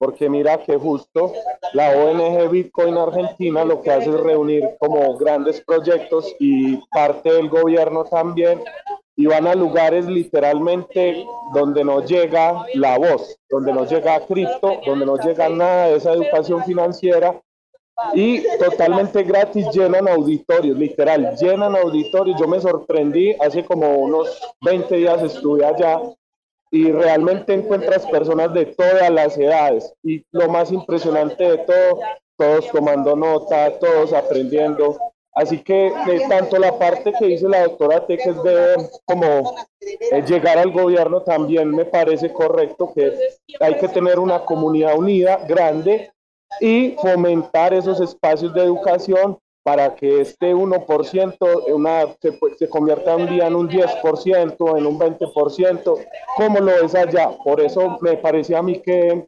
porque mira que justo la ONG Bitcoin Argentina lo que hace es reunir como grandes proyectos y parte del gobierno también, y van a lugares literalmente donde no llega la voz, donde no llega cripto, donde no llega nada de esa educación financiera, y totalmente gratis llenan auditorios, literal, llenan auditorios. Yo me sorprendí, hace como unos 20 días estuve allá, y realmente encuentras personas de todas las edades, y lo más impresionante de todo, todos tomando nota, todos aprendiendo. Así que tanto la parte que dice la doctora Tech es de como llegar al gobierno, también me parece correcto, que hay que tener una comunidad unida, grande, y fomentar esos espacios de educación para que este 1% se convierta un día en un 10%, en un 20%, como lo es allá. Por eso me parece a mí que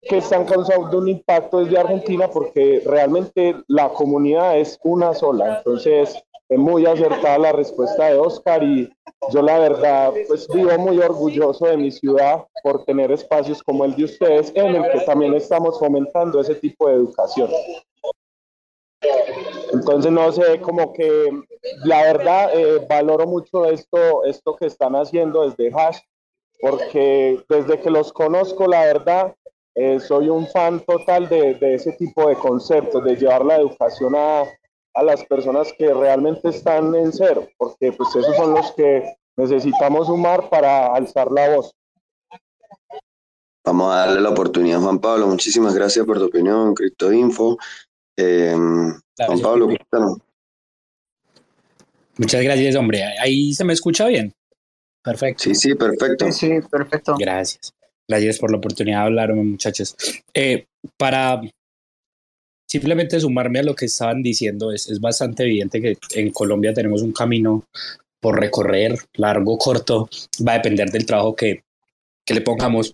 están causando un impacto desde Argentina, porque realmente la comunidad es una sola. Entonces, es muy acertada la respuesta de Oscar, y yo la verdad pues vivo muy orgulloso de mi ciudad por tener espacios como el de ustedes, en el que también estamos fomentando ese tipo de educación. Entonces, no sé, como que la verdad valoro mucho esto que están haciendo desde Hash, porque desde que los conozco, la verdad, soy un fan total de ese tipo de conceptos, de llevar la educación a las personas que realmente están en cero, porque pues esos son los que necesitamos sumar para alzar la voz. Vamos a darle la oportunidad a Juan Pablo. Muchísimas gracias por tu opinión, CryptoInfo. Juan Pablo, cuéntanos. Muchas gracias, hombre. ¿Ahí se me escucha bien? Perfecto. Sí, perfecto. Sí, perfecto. Gracias. Gracias por la oportunidad de hablar, muchachos. Para simplemente sumarme a lo que estaban diciendo, es bastante evidente que en Colombia tenemos un camino por recorrer, largo, corto, va a depender del trabajo que le pongamos,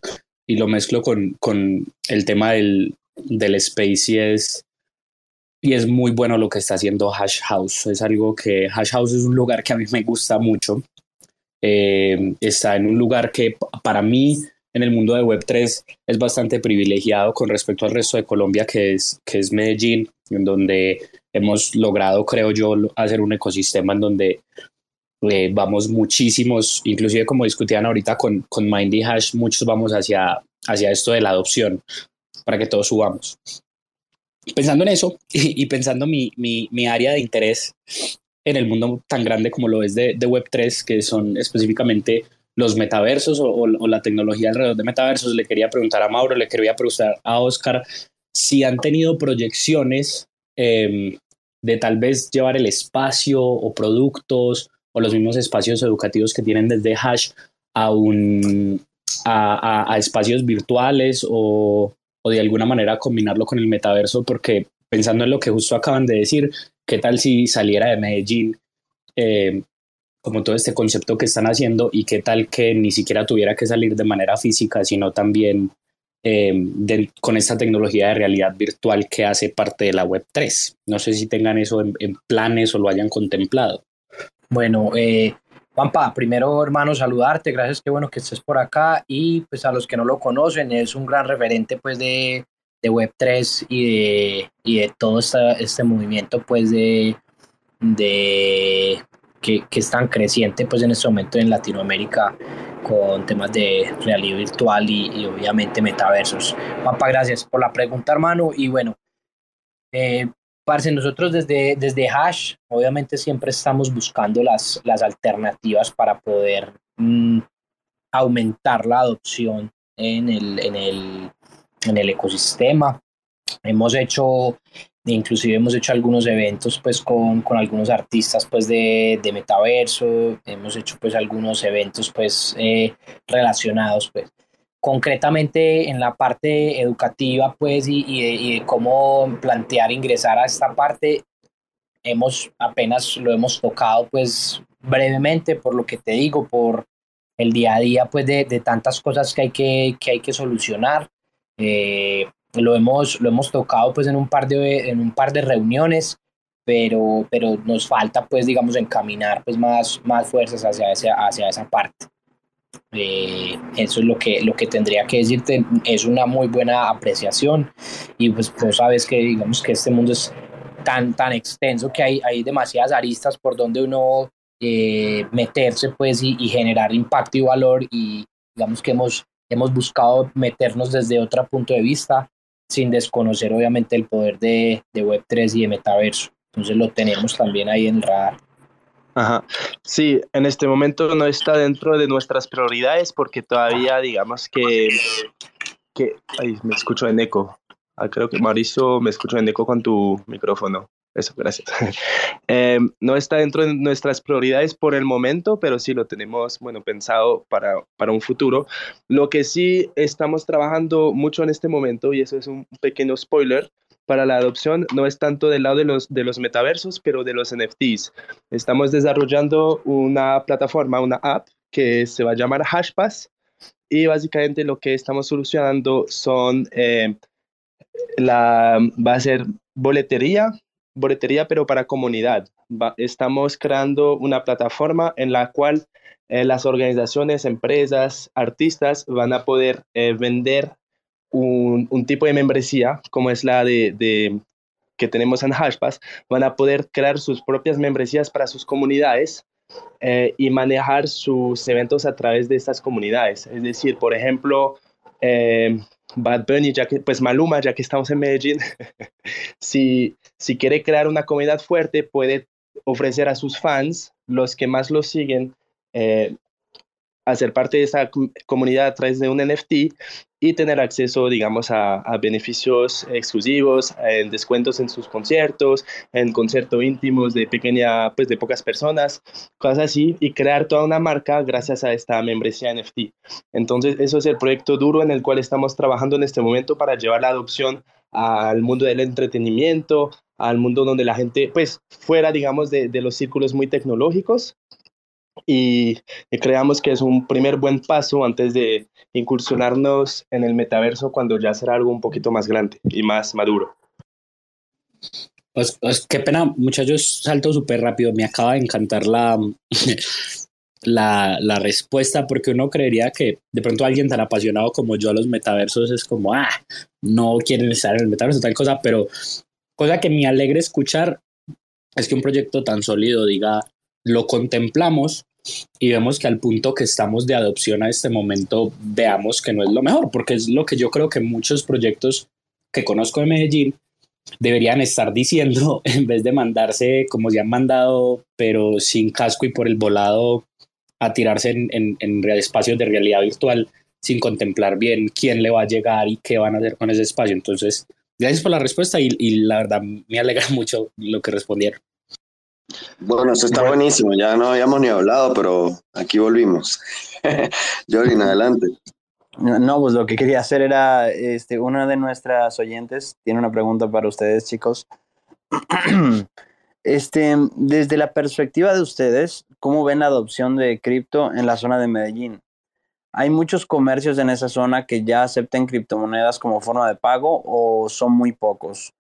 y lo mezclo con el tema del space, y es muy bueno lo que está haciendo Hash House. Es algo que Hash House es un lugar que a mí me gusta mucho, está en un lugar que para mí en el mundo de Web3 es bastante privilegiado con respecto al resto de Colombia, que es Medellín, en donde hemos logrado, creo yo, hacer un ecosistema en donde vamos muchísimos, inclusive como discutían ahorita con Mindy Hash, muchos vamos hacia esto de la adopción, para que todos subamos. Pensando en eso y pensando mi área de interés en el mundo tan grande como lo es de Web3, que son específicamente los metaversos o la tecnología alrededor de metaversos, le quería preguntar a Mauro, le quería preguntar a Oscar si han tenido proyecciones de tal vez llevar el espacio o productos o los mismos espacios educativos que tienen desde Hash a espacios virtuales o de alguna manera combinarlo con el metaverso, porque pensando en lo que justo acaban de decir, ¿qué tal si saliera de Medellín como todo este concepto que están haciendo, y qué tal que ni siquiera tuviera que salir de manera física, sino también con esta tecnología de realidad virtual que hace parte de la Web3? No sé si tengan eso en planes o lo hayan contemplado. Bueno, Juanpa, primero, hermano, saludarte. Gracias, qué bueno que estés por acá. Y pues a los que no lo conocen, es un gran referente pues de Web3 y de todo este movimiento pues de que es tan creciente pues en este momento en Latinoamérica con temas de realidad virtual y obviamente metaversos. Juanpa, gracias por la pregunta, hermano. Y bueno, parce, nosotros desde Hash obviamente siempre estamos buscando las alternativas para poder aumentar la adopción en el ecosistema. Inclusive hemos hecho algunos eventos pues con algunos artistas pues de metaverso, hemos hecho pues algunos eventos pues relacionados pues concretamente en la parte educativa pues y de cómo plantear ingresar a esta parte. Apenas lo hemos tocado pues brevemente, por lo que te digo, por el día a día pues de tantas cosas que hay que solucionar. Lo hemos tocado pues en un par de reuniones, pero nos falta pues digamos encaminar pues más fuerzas hacia esa parte. Eso es lo que tendría que decirte. Es una muy buena apreciación, y pues tú sabes que digamos que este mundo es tan extenso que hay demasiadas aristas por donde uno meterse pues y generar impacto y valor, y digamos que hemos buscado meternos desde otro punto de vista, sin desconocer obviamente el poder de Web3 y de metaverso. Entonces lo tenemos también ahí en el radar. Ajá. Sí, en este momento no está dentro de nuestras prioridades porque todavía digamos que me escucho en eco. Creo que Mauricio me escucho en eco con tu micrófono. Eso, gracias. No está dentro de nuestras prioridades por el momento, pero sí lo tenemos, bueno, pensado para un futuro. Lo que sí estamos trabajando mucho en este momento, y eso es un pequeño spoiler, para la adopción no es tanto del lado de los metaversos, pero de los NFTs. Estamos desarrollando una plataforma, una app, que se va a llamar Hash Pass, y básicamente lo que estamos solucionando son, va a ser boletería, pero para comunidad. Estamos creando una plataforma en la cual las organizaciones, empresas, artistas van a poder vender un tipo de membresía, como es la de que tenemos en Hashpass. Van a poder crear sus propias membresías para sus comunidades y manejar sus eventos a través de estas comunidades. Es decir, por ejemplo, Bad Bunny, Maluma, ya que estamos en Medellín, si quiere crear una comunidad fuerte, puede ofrecer a sus fans, los que más lo siguen, hacer parte de esa comunidad a través de un NFT y tener acceso, digamos, a beneficios exclusivos, descuentos en sus conciertos, en conciertos íntimos de pocas personas, cosas así, y crear toda una marca gracias a esta membresía NFT. Entonces, eso es el proyecto duro en el cual estamos trabajando en este momento para llevar la adopción al mundo del entretenimiento, al mundo donde la gente, pues, fuera, digamos, de los círculos muy tecnológicos, y creamos que es un primer buen paso antes de incursionarnos en el metaverso cuando ya será algo un poquito más grande y más maduro. Pues, qué pena, muchachos, salto súper rápido. Me acaba de encantar la respuesta, porque uno creería que de pronto alguien tan apasionado como yo a los metaversos es como, no quieren estar en el metaverso, tal cosa, pero cosa que me alegra escuchar es que un proyecto tan sólido diga, lo contemplamos y vemos que al punto que estamos de adopción a este momento veamos que no es lo mejor, porque es lo que yo creo que muchos proyectos que conozco de Medellín deberían estar diciendo en vez de mandarse como se han mandado, pero sin casco y por el volado a tirarse en espacios de realidad virtual sin contemplar bien quién le va a llegar y qué van a hacer con ese espacio. Entonces, gracias por la respuesta y la verdad me alegra mucho lo que respondieron. Bueno, eso está buenísimo, ya no habíamos ni hablado, pero aquí volvimos. Jorin, adelante. No, pues lo que quería hacer era, una de nuestras oyentes tiene una pregunta para ustedes, chicos. Desde la perspectiva de ustedes, ¿cómo ven la adopción de cripto en la zona de Medellín? ¿Hay muchos comercios en esa zona que ya acepten criptomonedas como forma de pago o son muy pocos?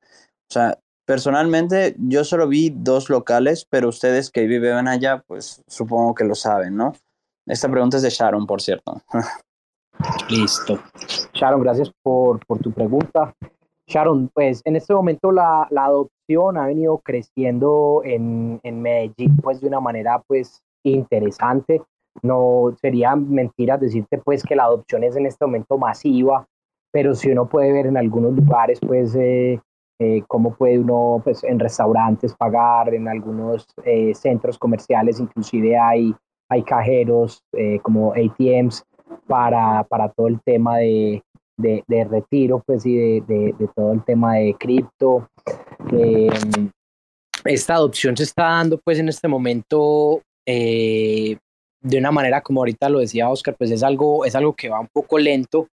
O sea, personalmente, yo solo vi 2 locales, pero ustedes que viven allá, pues supongo que lo saben, ¿no? Esta pregunta es de Sharon, por cierto. Listo. Sharon, gracias por tu pregunta. Sharon, pues en este momento la adopción ha venido creciendo en Medellín, pues de una manera pues interesante. No sería mentira decirte pues que la adopción es en este momento masiva, pero si uno puede ver en algunos lugares, pues... cómo puede uno, pues, en restaurantes pagar, en algunos centros comerciales, inclusive hay cajeros como ATMs para todo el tema de retiro, pues, y de todo el tema de cripto. Esta adopción se está dando, pues, en este momento de una manera, como ahorita lo decía Oscar, pues es algo que va un poco lento,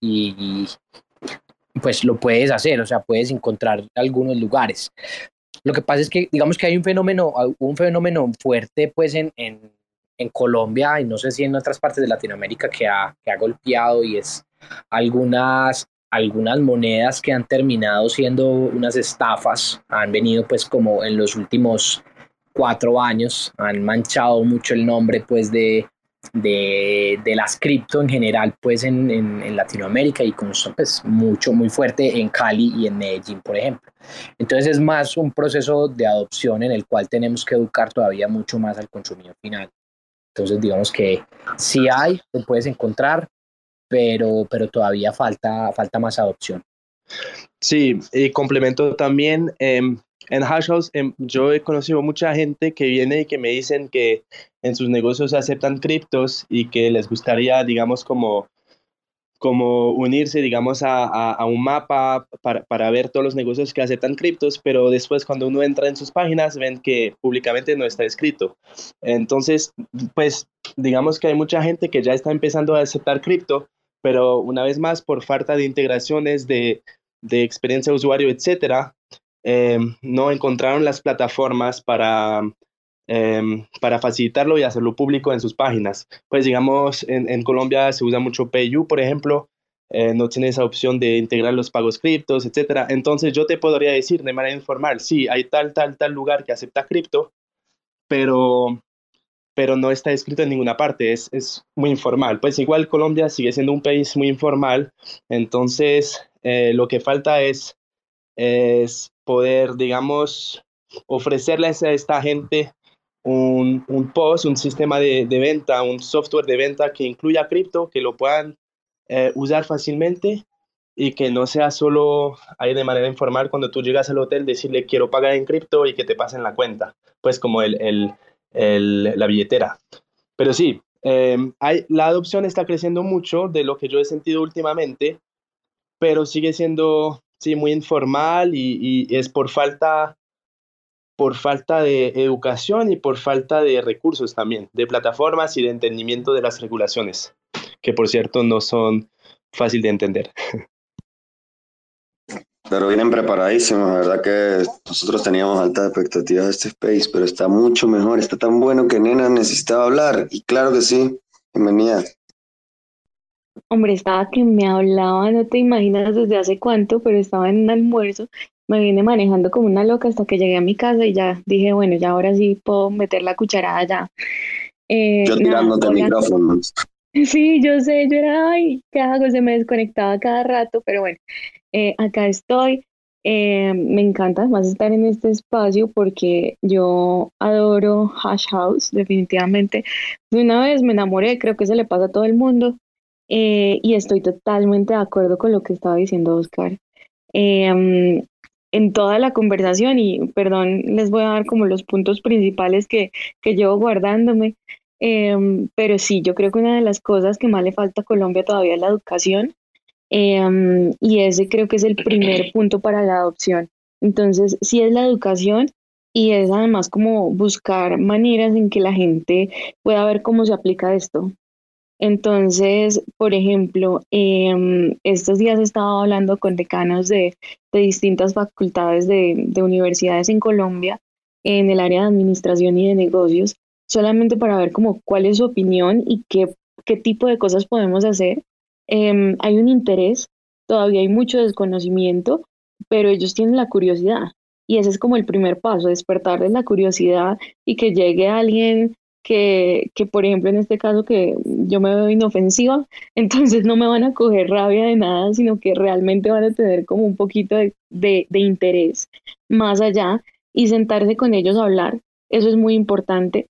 y pues lo puedes hacer, o sea, puedes encontrar algunos lugares. Lo que pasa es que, digamos que hay un fenómeno fuerte, pues, en Colombia, y no sé si en otras partes de Latinoamérica, que ha golpeado, y es algunas monedas que han terminado siendo unas estafas, han venido, pues, como en los últimos 4 años, han manchado mucho el nombre, pues, de las cripto en general, pues en Latinoamérica, y con eso, pues, muy fuerte en Cali y en Medellín, por ejemplo. Entonces es más un proceso de adopción en el cual tenemos que educar todavía mucho más al consumidor final. Entonces, digamos que sí hay, lo puedes encontrar, pero todavía falta más adopción. Sí, y complemento también, en Hash House yo he conocido mucha gente que viene y que me dicen que en sus negocios aceptan criptos y que les gustaría, digamos, como como unirse, digamos, a un mapa para ver todos los negocios que aceptan criptos, pero después cuando uno entra en sus páginas ven que públicamente no está escrito. Entonces, pues, digamos que hay mucha gente que ya está empezando a aceptar cripto, pero una vez más, por falta de integraciones, de experiencia de usuario, etcétera, no encontraron las plataformas para facilitarlo y hacerlo público en sus páginas. Pues digamos, en Colombia se usa mucho PayU, por ejemplo, no tiene esa opción de integrar los pagos criptos, etcétera. Entonces yo te podría decir de manera informal, sí, hay tal lugar que acepta cripto, pero no está escrito en ninguna parte, es muy informal. Pues igual Colombia sigue siendo un país muy informal, entonces lo que falta es poder, digamos, ofrecerles a esta gente un POS, un sistema de venta, un software de venta que incluya cripto, que lo puedan usar fácilmente y que no sea solo ahí de manera informal cuando tú llegas al hotel decirle quiero pagar en cripto y que te pasen la cuenta, pues como la billetera. Pero sí, la adopción está creciendo mucho de lo que yo he sentido últimamente, pero sigue siendo, sí, muy informal y es por falta de educación y por falta de recursos también, de plataformas y de entendimiento de las regulaciones, que por cierto no son fácil de entender. Pero vienen preparadísimos, la verdad que nosotros teníamos altas expectativas de este space, pero está mucho mejor, está tan bueno que Nena necesitaba hablar, y claro que sí, bienvenida. Hombre, estaba que me hablaba, no te imaginas desde hace cuánto, pero estaba en un almuerzo. Me vine manejando como una loca hasta que llegué a mi casa y ya dije, bueno, ya ahora sí puedo meter la cucharada ya. Yo tirándote el micrófono. Sí, yo sé, yo era, ay, ¿qué hago? Se me desconectaba cada rato, pero bueno, acá estoy. Me encanta además estar en este espacio porque yo adoro Hash House, definitivamente. De una vez me enamoré, creo que se le pasa a todo el mundo. Y estoy totalmente de acuerdo con lo que estaba diciendo Oscar. En toda la conversación, y perdón, les voy a dar como los puntos principales que llevo guardándome, pero sí, yo creo que una de las cosas que más le falta a Colombia todavía es la educación, y ese creo que es el primer punto para la adopción. Entonces, sí es la educación, y es además como buscar maneras en que la gente pueda ver cómo se aplica esto. Entonces, por ejemplo, estos días he estado hablando con decanos de distintas facultades de universidades en Colombia, en el área de administración y de negocios, solamente para ver como cuál es su opinión y qué tipo de cosas podemos hacer. Hay un interés, todavía hay mucho desconocimiento, pero ellos tienen la curiosidad. Y ese es como el primer paso, despertarles la curiosidad y que llegue alguien que por ejemplo en este caso que yo me veo inofensiva, entonces no me van a coger rabia de nada, sino que realmente van a tener como un poquito de interés más allá, y sentarse con ellos a hablar, eso es muy importante.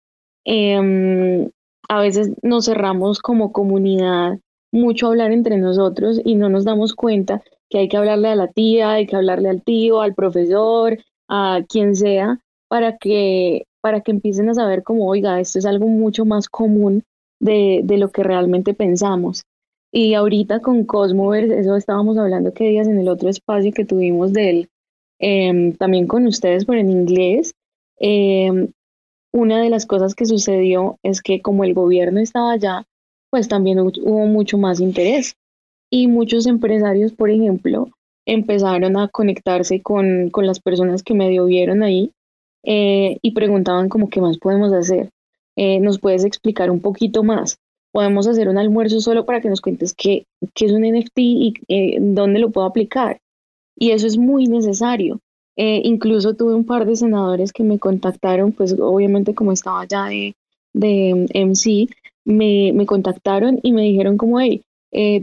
A veces nos cerramos como comunidad mucho a hablar entre nosotros y no nos damos cuenta que hay que hablarle a la tía, hay que hablarle al tío, al profesor, a quien sea, para que empiecen a saber como, oiga, esto es algo mucho más común de lo que realmente pensamos. Y ahorita con Cosmoverse, eso estábamos hablando qué días en el otro espacio que tuvimos de él, también con ustedes, pero en inglés, una de las cosas que sucedió es que como el gobierno estaba allá, pues también hubo mucho más interés. Y muchos empresarios, por ejemplo, empezaron a conectarse con las personas que medio vieron ahí, y preguntaban como qué más podemos hacer, nos puedes explicar un poquito más, podemos hacer un almuerzo solo para que nos cuentes qué es un NFT y dónde lo puedo aplicar, y eso es muy necesario. Incluso tuve un par de senadores que me contactaron, pues obviamente como estaba ya de MC, me contactaron y me dijeron como, hey,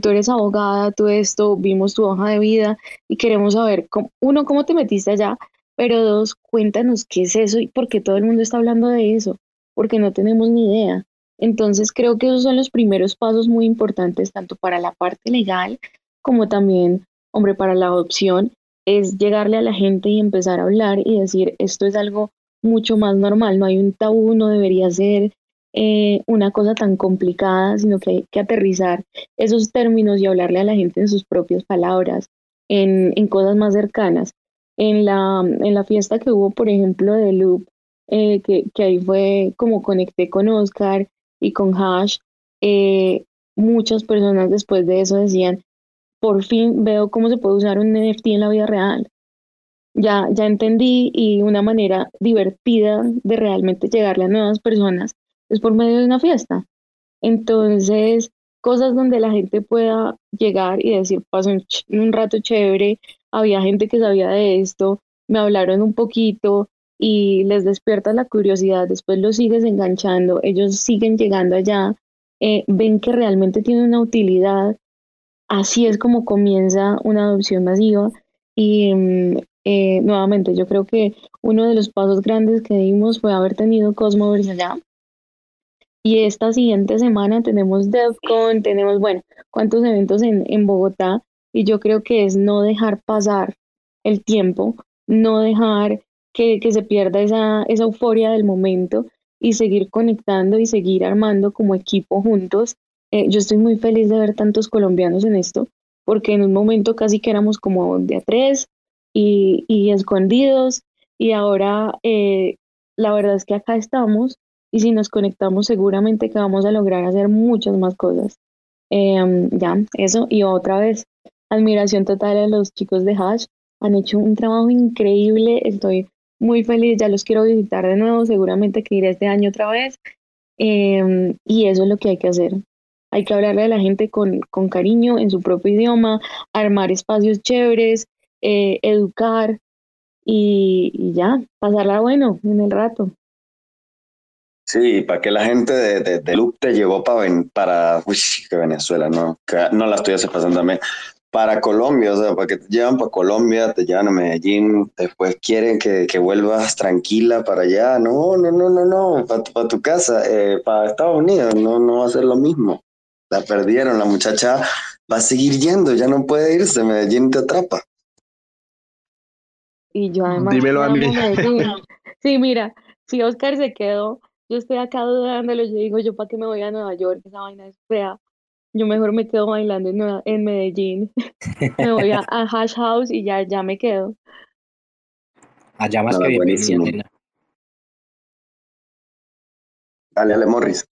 tú eres abogada, tú esto, vimos tu hoja de vida y queremos saber, uno, cómo te metiste allá, pero dos, cuéntanos qué es eso y por qué todo el mundo está hablando de eso, porque no tenemos ni idea. Entonces creo que esos son los primeros pasos muy importantes, tanto para la parte legal como también, hombre, para la adopción, es llegarle a la gente y empezar a hablar y decir, esto es algo mucho más normal, no hay un tabú, no debería ser, una cosa tan complicada, sino que hay que aterrizar esos términos y hablarle a la gente en sus propias palabras, en cosas más cercanas. En la fiesta que hubo, por ejemplo, de Loop, que ahí fue como conecté con Oscar y con Hash, muchas personas después de eso decían, por fin veo cómo se puede usar un NFT en la vida real. Ya entendí, y una manera divertida de realmente llegarle a nuevas personas es por medio de una fiesta. Entonces, cosas donde la gente pueda llegar y decir, pasó un rato chévere, había gente que sabía de esto, me hablaron un poquito y les despierta la curiosidad, después los sigues enganchando, ellos siguen llegando allá, ven que realmente tiene una utilidad. Así es como comienza una adopción masiva y nuevamente yo creo que uno de los pasos grandes que dimos fue haber tenido Cosmoverse allá. Y esta siguiente semana tenemos DevCon, tenemos, bueno, cuántos eventos en Bogotá, y yo creo que es no dejar pasar el tiempo, no dejar que se pierda esa euforia del momento y seguir conectando y seguir armando como equipo juntos. Yo estoy muy feliz de ver tantos colombianos en esto, porque en un momento casi que éramos como de a tres y escondidos, y ahora la verdad es que acá estamos. Y si nos conectamos, seguramente que vamos a lograr hacer muchas más cosas. Eso. Y otra vez, admiración total a los chicos de Hash. Han hecho un trabajo increíble. Estoy muy feliz. Ya los quiero visitar de nuevo. Seguramente que iré este año otra vez. Y eso es lo que hay que hacer. Hay que hablarle a la gente con cariño, en su propio idioma, armar espacios chéveres, educar y ya, pasarla bueno en el rato. Sí, para que la gente de Loop te llevó para Venezuela, no la estoy pasando también, para Colombia, o sea, para que te llevan para Colombia, te llevan a Medellín, después quieren que vuelvas tranquila para allá, no, para tu casa, para Estados Unidos, no va a ser lo mismo, la perdieron, la muchacha va a seguir yendo, ya no puede irse, Medellín te atrapa. Y yo además... Dímelo a mí. Sí, mira, si Oscar se quedó... Yo estoy acá dudándolo, yo digo, ¿yo para qué me voy a Nueva York? Esa vaina es fea. Yo mejor me quedo bailando en Medellín. Me voy a Hash House y ya me quedo. Allá más que buenísimo. Bien, dale, Morris.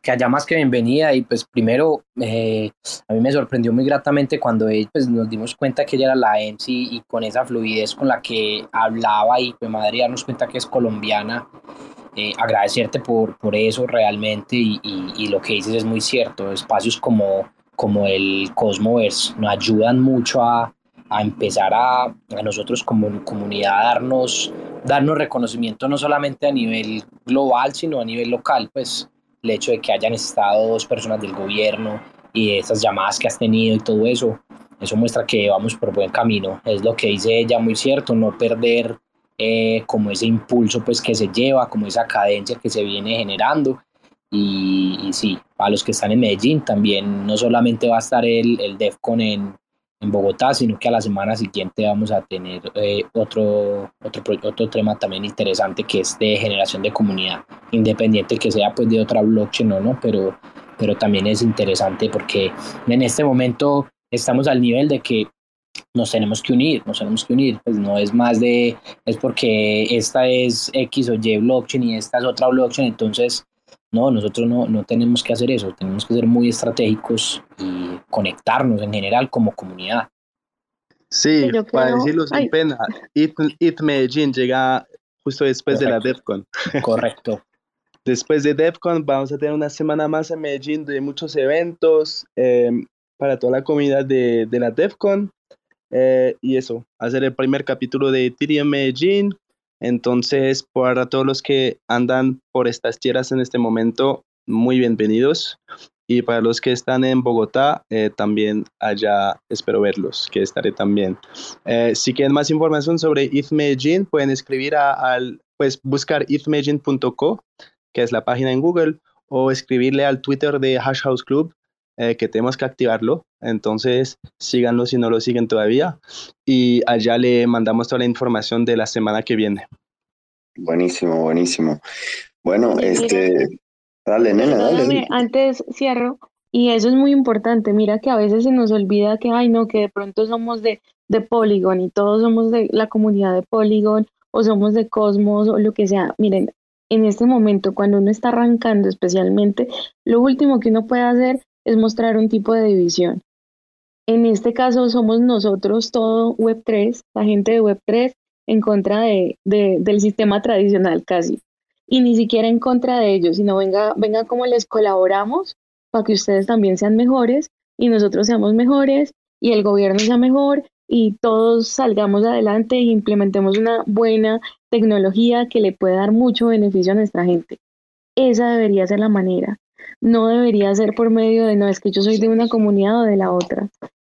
Que allá más que bienvenida, y pues primero a mí me sorprendió muy gratamente cuando pues, nos dimos cuenta que ella era la MC y con esa fluidez con la que hablaba y pues madre darnos cuenta que es colombiana, agradecerte por eso realmente y lo que dices es muy cierto, espacios como el Cosmoverse nos ayudan mucho a empezar a nosotros como comunidad a darnos reconocimiento no solamente a nivel global sino a nivel local, pues el hecho de que hayan estado dos personas del gobierno y esas llamadas que has tenido y todo eso muestra que vamos por buen camino. Es lo que dice ella, muy cierto, no perder como ese impulso pues que se lleva, como esa cadencia que se viene generando, y sí, a los que están en Medellín también, no solamente va a estar el DevCon en Bogotá, sino que a la semana siguiente vamos a tener otro tema también interesante que es de generación de comunidad, independiente que sea pues de otra blockchain o no, pero también es interesante porque en este momento estamos al nivel de que nos tenemos que unir, pues no es más de, es porque esta es X o Y blockchain y esta es otra blockchain, entonces nosotros no tenemos que hacer eso, tenemos que ser muy estratégicos y conectarnos en general como comunidad. Sí, para decirlo sin pena, It Medellín llega justo después de la DevCon. Correcto. Después de DevCon vamos a tener una semana más en Medellín de muchos eventos para toda la comunidad de la DevCon. Y eso, hacer el primer capítulo de Ethereum Medellín. Entonces, para todos los que andan por estas tierras en este momento, muy bienvenidos. Y para los que están en Bogotá, también allá espero verlos, que estaré también. Si quieren más información sobre ETH Medellín, pueden escribir pues buscar ethmedellin.co, que es la página en Google, o escribirle al Twitter de Hash House Club, que tenemos que activarlo, entonces síganlo si no lo siguen todavía, y allá le mandamos toda la información de la semana que viene. Buenísimo. Bueno, Dale, nena, dale. Antes cierro, y eso es muy importante. Mira que a veces se nos olvida que, ay, no, que de pronto somos de Polygon y todos somos de la comunidad de Polygon o somos de Cosmos o lo que sea. Miren, en este momento, cuando uno está arrancando especialmente, lo último que uno puede hacer es mostrar un tipo de división. En este caso somos nosotros, todo Web3, la gente de Web3, en contra del sistema tradicional casi. Y ni siquiera en contra de ellos, sino venga como les colaboramos para que ustedes también sean mejores y nosotros seamos mejores y el gobierno sea mejor y todos salgamos adelante e implementemos una buena tecnología que le puede dar mucho beneficio a nuestra gente. Esa debería ser la manera. No debería ser por medio de, no, es que yo soy de una comunidad o de la otra.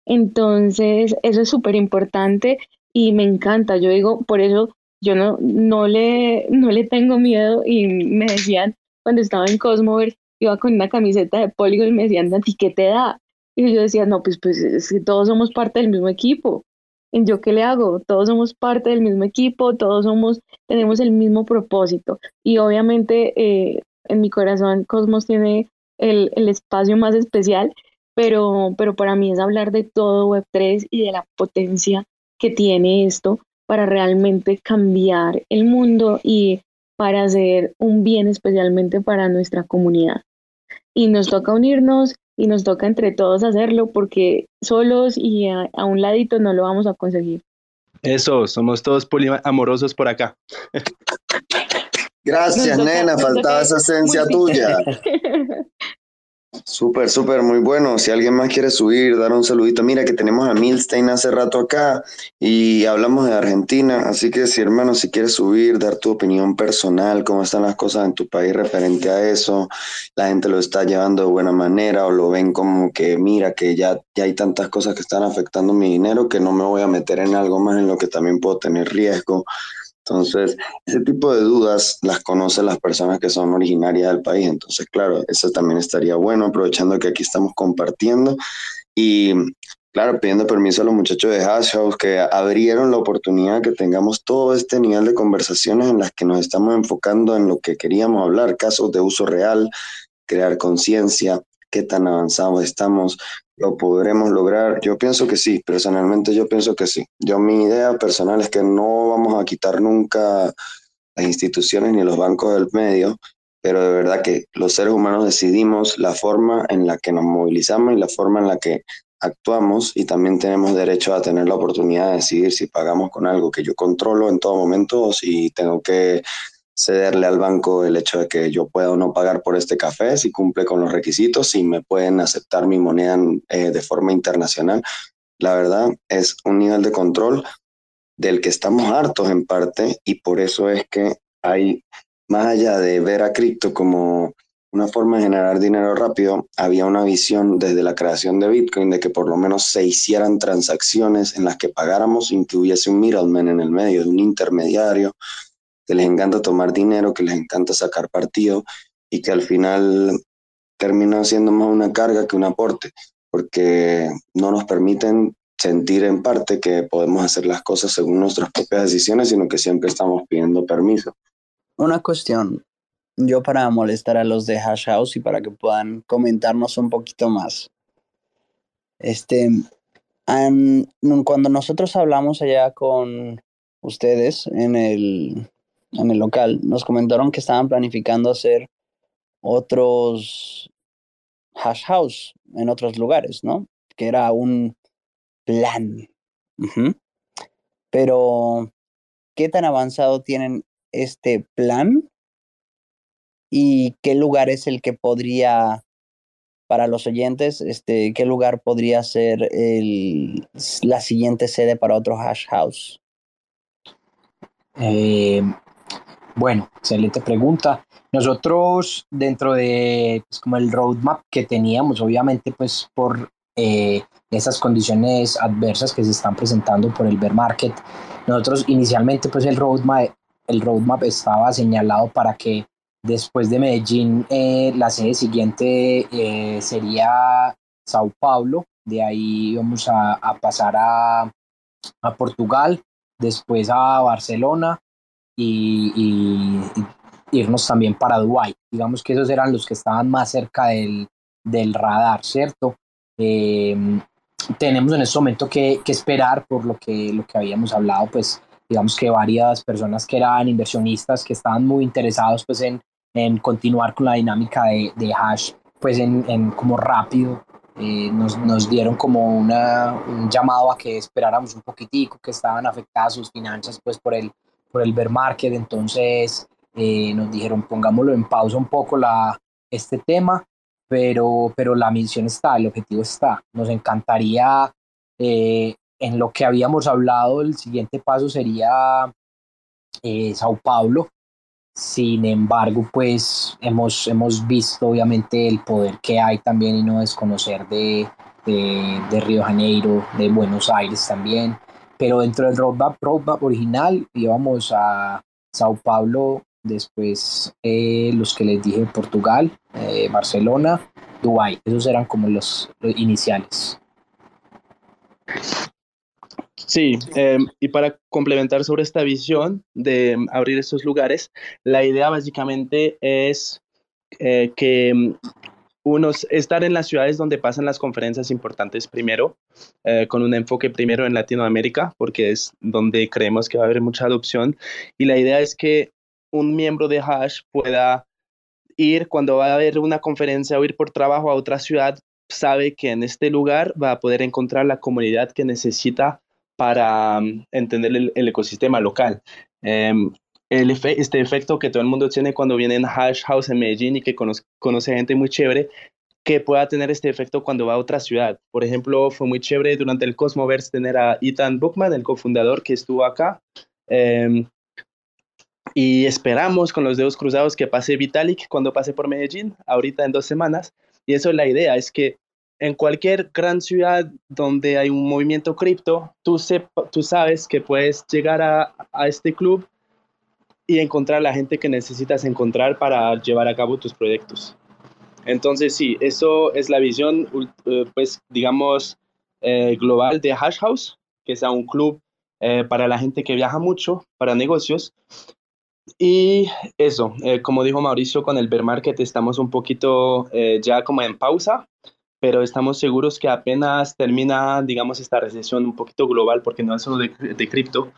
Entonces, eso es súper importante y me encanta. Yo digo, por eso yo no le tengo miedo y me decían, cuando estaba en Cosmoverse, iba con una camiseta de Polygon y me decían, ¿y qué te da? Y yo decía, no, pues es que todos somos parte del mismo equipo. ¿Y yo qué le hago? Todos somos parte del mismo equipo, todos tenemos el mismo propósito. Y obviamente en mi corazón Cosmos tiene el espacio más especial, pero para mí es hablar de todo Web3 y de la potencia que tiene esto para realmente cambiar el mundo y para hacer un bien especialmente para nuestra comunidad. Y nos toca unirnos y nos toca entre todos hacerlo porque solos y a un ladito no lo vamos a conseguir. Eso, somos todos poliamorosos por acá. Gracias, nena, faltaba esa esencia tuya. Súper, súper, muy bueno. Si alguien más quiere subir, dar un saludito. Mira que tenemos a Milstein hace rato acá y hablamos de Argentina. Así que si, hermano, si quieres subir, dar tu opinión personal, cómo están las cosas en tu país referente a eso, la gente lo está llevando de buena manera o lo ven como que mira que ya hay tantas cosas que están afectando mi dinero que no me voy a meter en algo más en lo que también puedo tener riesgo. Entonces, ese tipo de dudas las conocen las personas que son originarias del país. Entonces, claro, eso también estaría bueno, aprovechando que aquí estamos compartiendo. Y, claro, pidiendo permiso a los muchachos de Hash House que abrieron la oportunidad que tengamos todo este nivel de conversaciones en las que nos estamos enfocando en lo que queríamos hablar, casos de uso real, crear conciencia, qué tan avanzados estamos, ¿lo podremos lograr? Yo pienso que sí, personalmente yo pienso que sí. Mi idea personal es que no vamos a quitar nunca las instituciones ni los bancos del medio, pero de verdad que los seres humanos decidimos la forma en la que nos movilizamos y la forma en la que actuamos, y también tenemos derecho a tener la oportunidad de decidir si pagamos con algo que yo controlo en todo momento o si tengo que cederle al banco el hecho de que yo pueda o no pagar por este café, si cumple con los requisitos, si me pueden aceptar mi moneda de forma internacional. La verdad es un nivel de control del que estamos hartos en parte, y por eso es que hay, más allá de ver a cripto como una forma de generar dinero rápido, había una visión desde la creación de Bitcoin de que por lo menos se hicieran transacciones en las que pagáramos sin que hubiese un middleman en el medio, un intermediario que les encanta tomar dinero, que les encanta sacar partido y que al final termina siendo más una carga que un aporte, porque no nos permiten sentir en parte que podemos hacer las cosas según nuestras propias decisiones, sino que siempre estamos pidiendo permiso. Una cuestión, yo para molestar a los de Hash House y para que puedan comentarnos un poquito más. Cuando nosotros hablamos allá con ustedes en el local, nos comentaron que estaban planificando hacer otros hash house en otros lugares, ¿no? Que era un plan. Uh-huh. Pero, ¿qué tan avanzado tienen este plan? ¿Y qué lugar es el que podría, para los oyentes, qué lugar podría ser la siguiente sede para otro hash house? Bueno, excelente pregunta. Nosotros dentro de como el roadmap que teníamos, obviamente pues por esas condiciones adversas que se están presentando por el bear market, nosotros inicialmente pues el roadmap estaba señalado para que después de Medellín la sede siguiente sería Sao Paulo, de ahí vamos a pasar a Portugal, después a Barcelona y irnos también para Dubái. digamos que esos eran los que estaban más cerca del radar, ¿cierto? Tenemos en este momento que esperar por lo que habíamos hablado, pues digamos que varias personas que eran inversionistas que estaban muy interesados pues en continuar con la dinámica de Hash, pues en como rápido, nos dieron como un llamado a que esperáramos un poquitico, que estaban afectadas sus finanzas pues por el bear market. Entonces nos dijeron pongámoslo en pausa un poco este tema, pero la misión está, el objetivo está. Nos encantaría, en lo que habíamos hablado, el siguiente paso sería Sao Paulo. Sin embargo, pues hemos visto obviamente el poder que hay también, y no desconocer de Río Janeiro, de Buenos Aires también, pero dentro del roadmap original íbamos a Sao Paulo, después los que les dije, Portugal, Barcelona, Dubái. Esos eran como los iniciales. Sí, y para complementar sobre esta visión de abrir estos lugares, la idea básicamente es que unos estar en las ciudades donde pasan las conferencias importantes primero, con un enfoque primero en Latinoamérica, porque es donde creemos que va a haber mucha adopción, y la idea es que un miembro de Hash pueda ir cuando va a haber una conferencia o ir por trabajo a otra ciudad, sabe que en este lugar va a poder encontrar la comunidad que necesita para entender el ecosistema local. Este efecto que todo el mundo tiene cuando viene en Hash House en Medellín y que conoce gente muy chévere, que pueda tener este efecto cuando va a otra ciudad. Por ejemplo, fue muy chévere durante el Cosmoverse tener a Ethan Buchman, el cofundador, que estuvo acá, y esperamos con los dedos cruzados que pase Vitalik cuando pase por Medellín, ahorita en 2 semanas, y eso es la idea, es que en cualquier gran ciudad donde hay un movimiento cripto, tú sabes que puedes llegar a este club y encontrar la gente que necesitas encontrar para llevar a cabo tus proyectos. Entonces, sí, eso es la visión, pues, digamos, global de Hash House, que sea un club para la gente que viaja mucho, para negocios. Y eso, como dijo Mauricio, con el bear market estamos un poquito ya como en pausa, pero estamos seguros que apenas termina, digamos, esta recesión un poquito global, porque no es solo de cripto,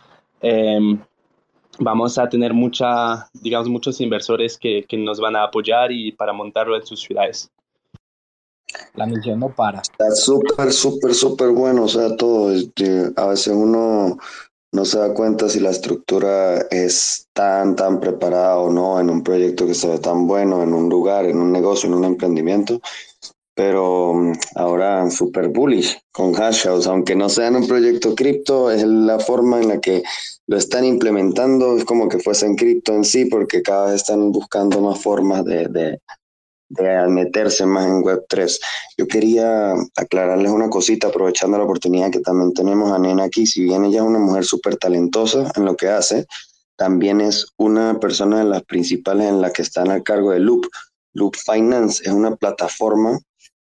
vamos a tener muchos inversores que nos van a apoyar y para montarlo en sus ciudades. La misión no para. Está súper, súper, súper bueno, o sea, todo. A veces uno no se da cuenta si la estructura es tan, tan preparada o no en un proyecto que se ve tan bueno, en un lugar, en un negocio, en un emprendimiento. Pero ahora super bullish con Hash House, aunque no sean un proyecto cripto, es la forma en la que lo están implementando, es como que fuesen cripto en sí, porque cada vez están buscando más formas de meterse más en Web3. Yo quería aclararles una cosita, aprovechando la oportunidad que también tenemos a Nena aquí. Si bien ella es una mujer súper talentosa en lo que hace, también es una persona de las principales en las que están al cargo de Loop Finance. Es una plataforma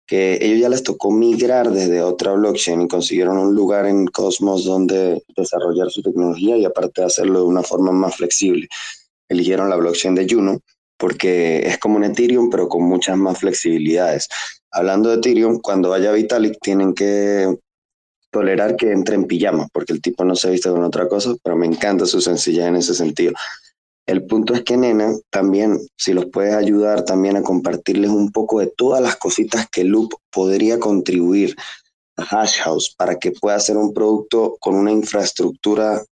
que ellos ya les tocó migrar desde otra blockchain y consiguieron un lugar en Cosmos donde desarrollar su tecnología, y aparte de hacerlo de una forma más flexible, eligieron la blockchain de Juno porque es como un Ethereum pero con muchas más flexibilidades. Hablando de Ethereum, cuando vaya Vitalik tienen que tolerar que entre en pijama porque el tipo no se viste con otra cosa, pero me encanta su sencillez en ese sentido. El punto es que, Nena, también, si los puedes ayudar también a compartirles un poco de todas las cositas que Loop podría contribuir a Hash House para que pueda ser un producto con una infraestructura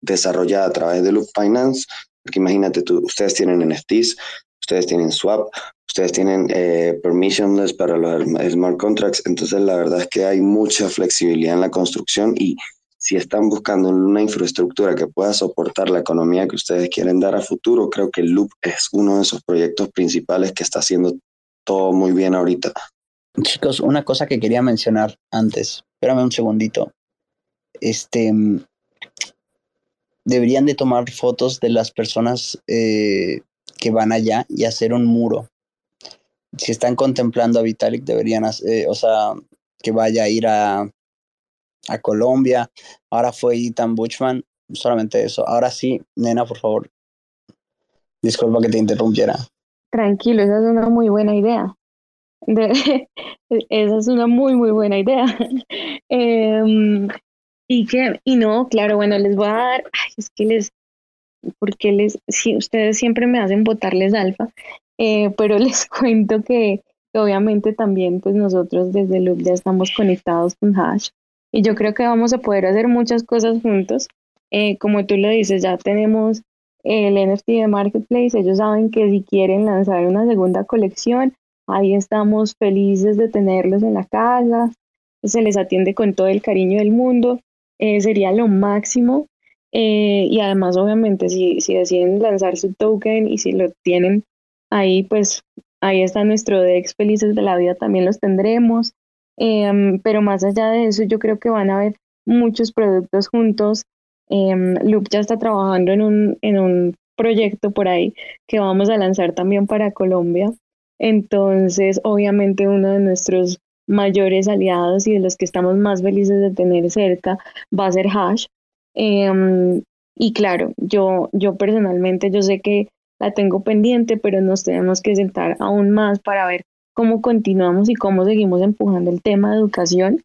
desarrollada a través de Loop Finance, porque imagínate tú, ustedes tienen NFTs, ustedes tienen swap, ustedes tienen permissionless para los smart contracts, entonces la verdad es que hay mucha flexibilidad en la construcción, y si están buscando una infraestructura que pueda soportar la economía que ustedes quieren dar a futuro, creo que Loop es uno de esos proyectos principales que está haciendo todo muy bien ahorita. Chicos, una cosa que quería mencionar antes, espérame un segundito. Deberían de tomar fotos de las personas que van allá y hacer un muro. Si están contemplando a Vitalik, deberían hacer, o sea, que vaya a ir a Colombia, ahora fue Ethan Buchman, solamente eso. Ahora sí, Nena, por favor. Disculpa que te interrumpiera. Tranquilo, esa es una muy buena idea. Esa es una muy, muy buena idea. Y no, claro, bueno, les voy a dar, si ustedes siempre me hacen botarles alfa, pero les cuento que obviamente también pues nosotros desde Loop ya estamos conectados con Hash y yo creo que vamos a poder hacer muchas cosas juntos. Como tú lo dices, ya tenemos el NFT de Marketplace, ellos saben que si quieren lanzar una segunda colección, ahí estamos felices de tenerlos en la casa, se les atiende con todo el cariño del mundo, sería lo máximo. Y además, obviamente, si deciden lanzar su token y si lo tienen ahí, pues ahí está nuestro DEX felices de la vida, también los tendremos. Pero más allá de eso, yo creo que van a haber muchos productos juntos. Loop ya está trabajando en un proyecto por ahí que vamos a lanzar también para Colombia. Entonces, obviamente, uno de nuestros mayores aliados y de los que estamos más felices de tener cerca va a ser Hash. Y claro, yo personalmente, yo sé que la tengo pendiente, pero nos tenemos que sentar aún más para ver cómo continuamos y cómo seguimos empujando el tema de educación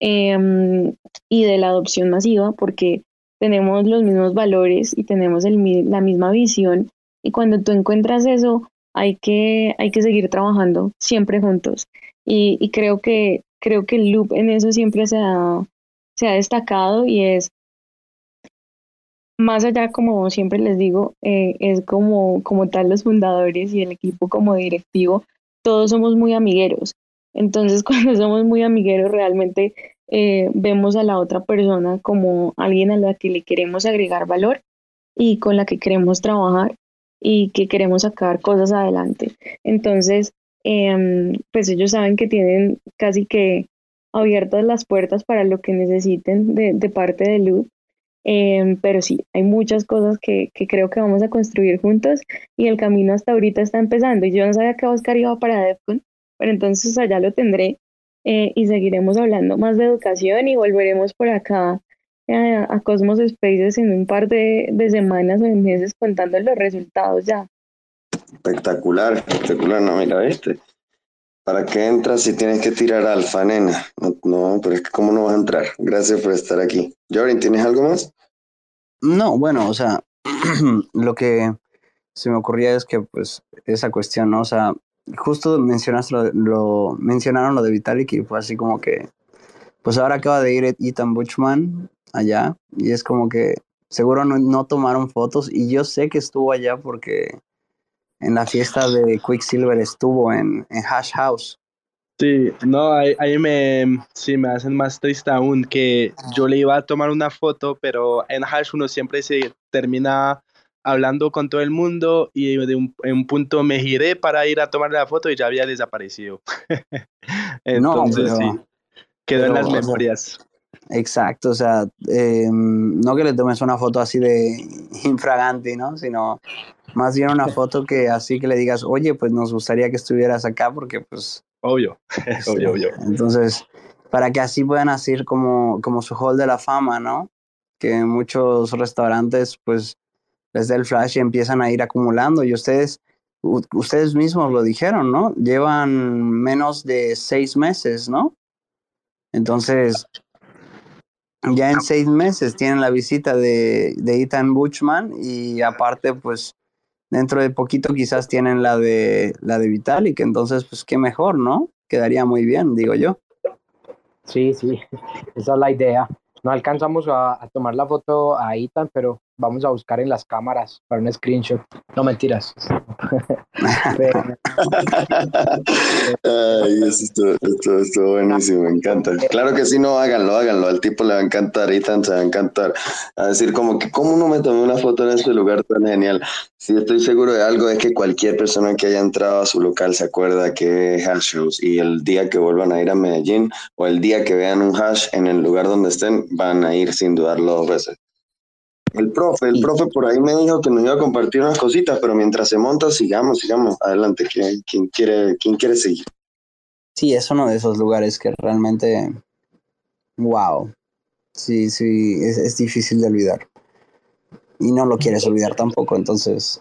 y de la adopción masiva, porque tenemos los mismos valores y tenemos la misma visión, y cuando tú encuentras eso, hay que seguir trabajando siempre juntos. Y creo que el Loop en eso siempre se ha destacado, y es más allá, como siempre les digo, es como tal los fundadores y el equipo como directivo, todos somos muy amigueros. Entonces, cuando somos muy amigueros, realmente vemos a la otra persona como alguien a la que le queremos agregar valor y con la que queremos trabajar y que queremos sacar cosas adelante. Entonces, pues ellos saben que tienen casi que abiertas las puertas para lo que necesiten de parte de Loop. Pero sí, hay muchas cosas que creo que vamos a construir juntos, y el camino hasta ahorita está empezando. Y yo no sabía que Oscar iba para DevCon, pero entonces allá lo tendré, y seguiremos hablando más de educación y volveremos por acá a Cosmos Spaces en un par de semanas o de meses contando los resultados ya. Espectacular, espectacular. No, mira, ¿viste? ¿Para qué entras si tienes que tirar alfa, nena? No, pero es que ¿cómo no vas a entrar? Gracias por estar aquí. Jorin, ¿tienes algo más? No, bueno, o sea, lo que se me ocurría es que, pues, esa cuestión, ¿no? O sea, justo mencionaron lo de Vitalik, y fue así como que, pues ahora acaba de ir Ethan Buchman allá, y es como que seguro no tomaron fotos, y yo sé que estuvo allá porque en la fiesta de Quicksilver estuvo en Hash House. Sí, no, ahí me hacen más triste aún, que yo le iba a tomar una foto, pero en Hash uno siempre se termina hablando con todo el mundo, y en un punto me giré para ir a tomar la foto y ya había desaparecido. Entonces, no, sí, quedó en las memorias. Exacto, o sea, no que le tomes una foto así de infraganti, ¿no? Sino más bien una foto que así que le digas, oye, pues nos gustaría que estuvieras acá, porque pues... Obvio. Entonces, para que así puedan hacer como su hall de la fama, ¿no? Que muchos restaurantes, pues, les da el flash y empiezan a ir acumulando. Y ustedes mismos lo dijeron, ¿no? Llevan menos de 6 meses, ¿no? Entonces... ya en 6 meses tienen la visita de Ethan Buchman, y aparte, pues, dentro de poquito quizás tienen la de Vitalik. Entonces, pues, qué mejor, ¿no? Quedaría muy bien, digo yo. Sí, esa es la idea. No alcanzamos a tomar la foto a Ethan, pero vamos a buscar en las cámaras para un screenshot. No, mentiras. Ay, esto buenísimo, me encanta. Claro que sí, no, háganlo. Al tipo le va a encantar, Ethan se va a encantar. A decir como que, ¿cómo no me tomé una foto en ese lugar tan genial? Si estoy seguro de algo, es que cualquier persona que haya entrado a su local se acuerda que es Hash House, y el día que vuelvan a ir a Medellín, o el día que vean un hash en el lugar donde estén, van a ir sin dudarlo 2 veces. El profe por ahí me dijo que nos iba a compartir unas cositas, pero mientras se monta, sigamos. Adelante, ¿quién quiere seguir? Sí, es uno de esos lugares que realmente, wow, sí, es difícil de olvidar. Y no lo quieres olvidar tampoco, entonces.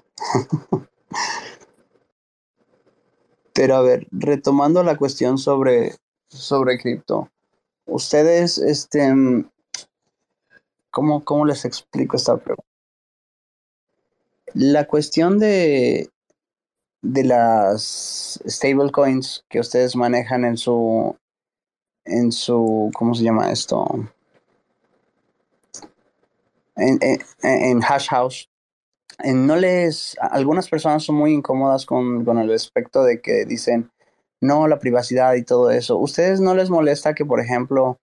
Pero a ver, retomando la cuestión sobre cripto, ustedes, ¿cómo les explico esta pregunta? La cuestión de las stablecoins que ustedes manejan en su ¿cómo se llama esto? En Hash House, algunas personas son muy incómodas con el aspecto de que dicen, no, la privacidad y todo eso. ¿Ustedes no les molesta que, por ejemplo,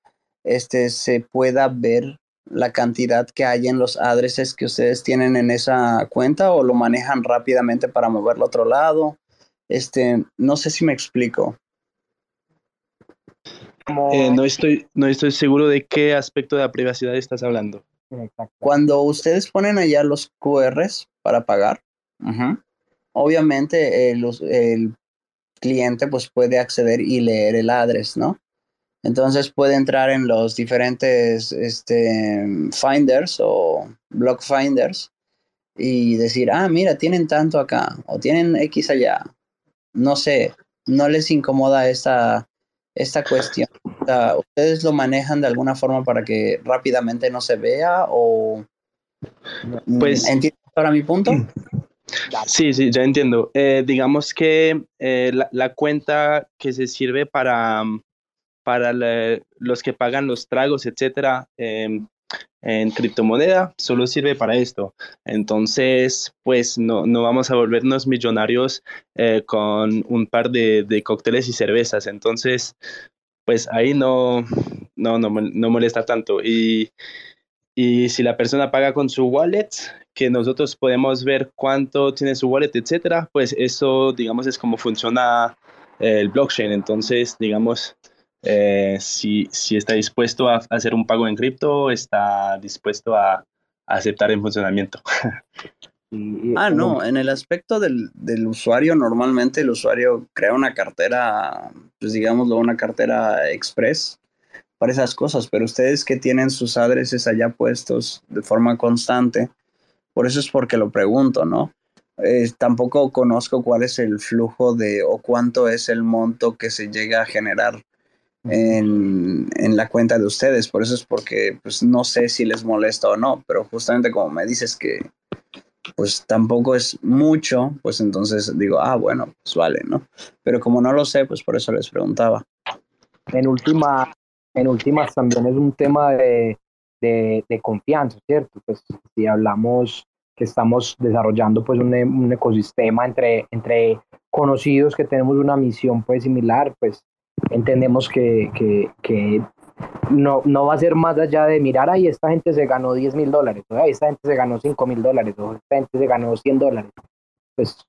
se pueda ver la cantidad que hay en los addresses que ustedes tienen en esa cuenta, o lo manejan rápidamente para moverlo a otro lado? No sé si me explico. No estoy seguro de qué aspecto de la privacidad estás hablando. Cuando ustedes ponen allá los QRs para pagar, uh-huh, obviamente el cliente pues puede acceder y leer el address, ¿no? Entonces puede entrar en los diferentes finders o block finders y decir, ah, mira, tienen tanto acá o tienen X allá. No sé, ¿no les incomoda esta cuestión? ¿Ustedes lo manejan de alguna forma para que rápidamente no se vea? O pues, ¿entiendes ahora mi punto? Sí, ya entiendo. Digamos que la cuenta que se sirve para los que pagan los tragos, etcétera, en criptomoneda, solo sirve para esto. Entonces, pues no vamos a volvernos millonarios con un par de cócteles y cervezas. Entonces, pues ahí no molesta tanto. Y si la persona paga con su wallet, que nosotros podemos ver cuánto tiene su wallet, etcétera, pues eso, digamos, es como funciona el blockchain. Entonces, digamos, si está dispuesto a hacer un pago en cripto, está dispuesto a aceptar el funcionamiento. No, en el aspecto del usuario, normalmente el usuario crea una cartera, pues digámoslo, una cartera express para esas cosas, pero ustedes que tienen sus addresses allá puestos de forma constante, por eso es porque lo pregunto, ¿no? Tampoco conozco cuál es el flujo o cuánto es el monto que se llega a generar en la cuenta de ustedes, por eso es porque pues no sé si les molesta o no, pero justamente como me dices que pues tampoco es mucho, pues entonces digo, bueno, pues vale, ¿no? Pero como no lo sé, pues por eso les preguntaba. En últimas también es un tema de confianza, ¿cierto? Pues si hablamos que estamos desarrollando pues un ecosistema entre conocidos que tenemos una misión pues similar, pues entendemos que no va a ser más allá de mirar, ahí esta gente se ganó $10,000, o ahí esta gente se ganó $5,000, o esta gente se ganó $100. Pues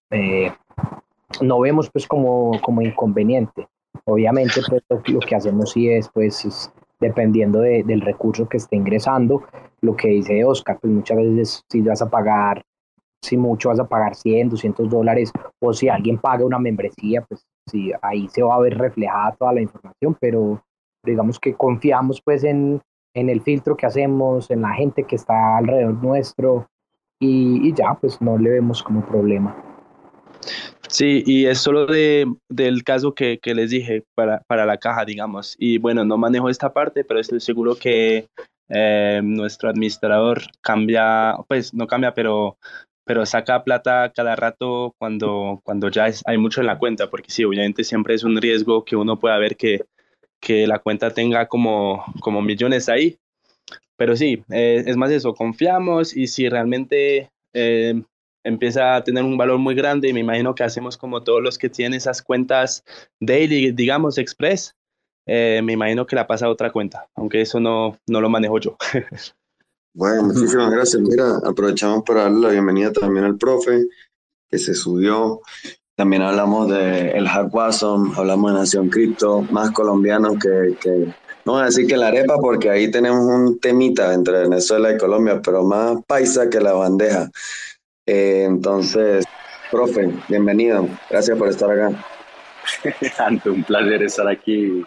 no vemos pues como inconveniente. Obviamente pues lo que hacemos sí es pues dependiendo del recurso que esté ingresando, lo que dice Oscar, pues muchas veces si vas a pagar, si mucho vas a pagar $100, $200, o si alguien paga una membresía, pues sí, ahí se va a ver reflejada toda la información, pero digamos que confiamos pues en el filtro que hacemos, en la gente que está alrededor nuestro y ya, pues no le vemos como problema. Sí, y es solo del caso que les dije para la caja, digamos. Y bueno, no manejo esta parte, pero estoy seguro que nuestro administrador cambia, pues no cambia, pero saca plata cada rato cuando ya hay mucho en la cuenta, porque sí, obviamente siempre es un riesgo que uno pueda ver que la cuenta tenga como millones ahí, pero sí, es más eso, confiamos y si realmente empieza a tener un valor muy grande, me imagino que hacemos como todos los que tienen esas cuentas daily, digamos, express, me imagino que la pasa a otra cuenta, aunque eso no lo manejo yo. Bueno, muchísimas gracias. Mira, aprovechamos para darle la bienvenida también al profe, que se subió. También hablamos del Hackathon, hablamos de Nación Cripto, más colombianos que no voy a decir que la arepa, porque ahí tenemos un temita entre Venezuela y Colombia, pero más paisa que la bandeja. Entonces, profe, bienvenido. Gracias por estar acá. Un placer estar aquí.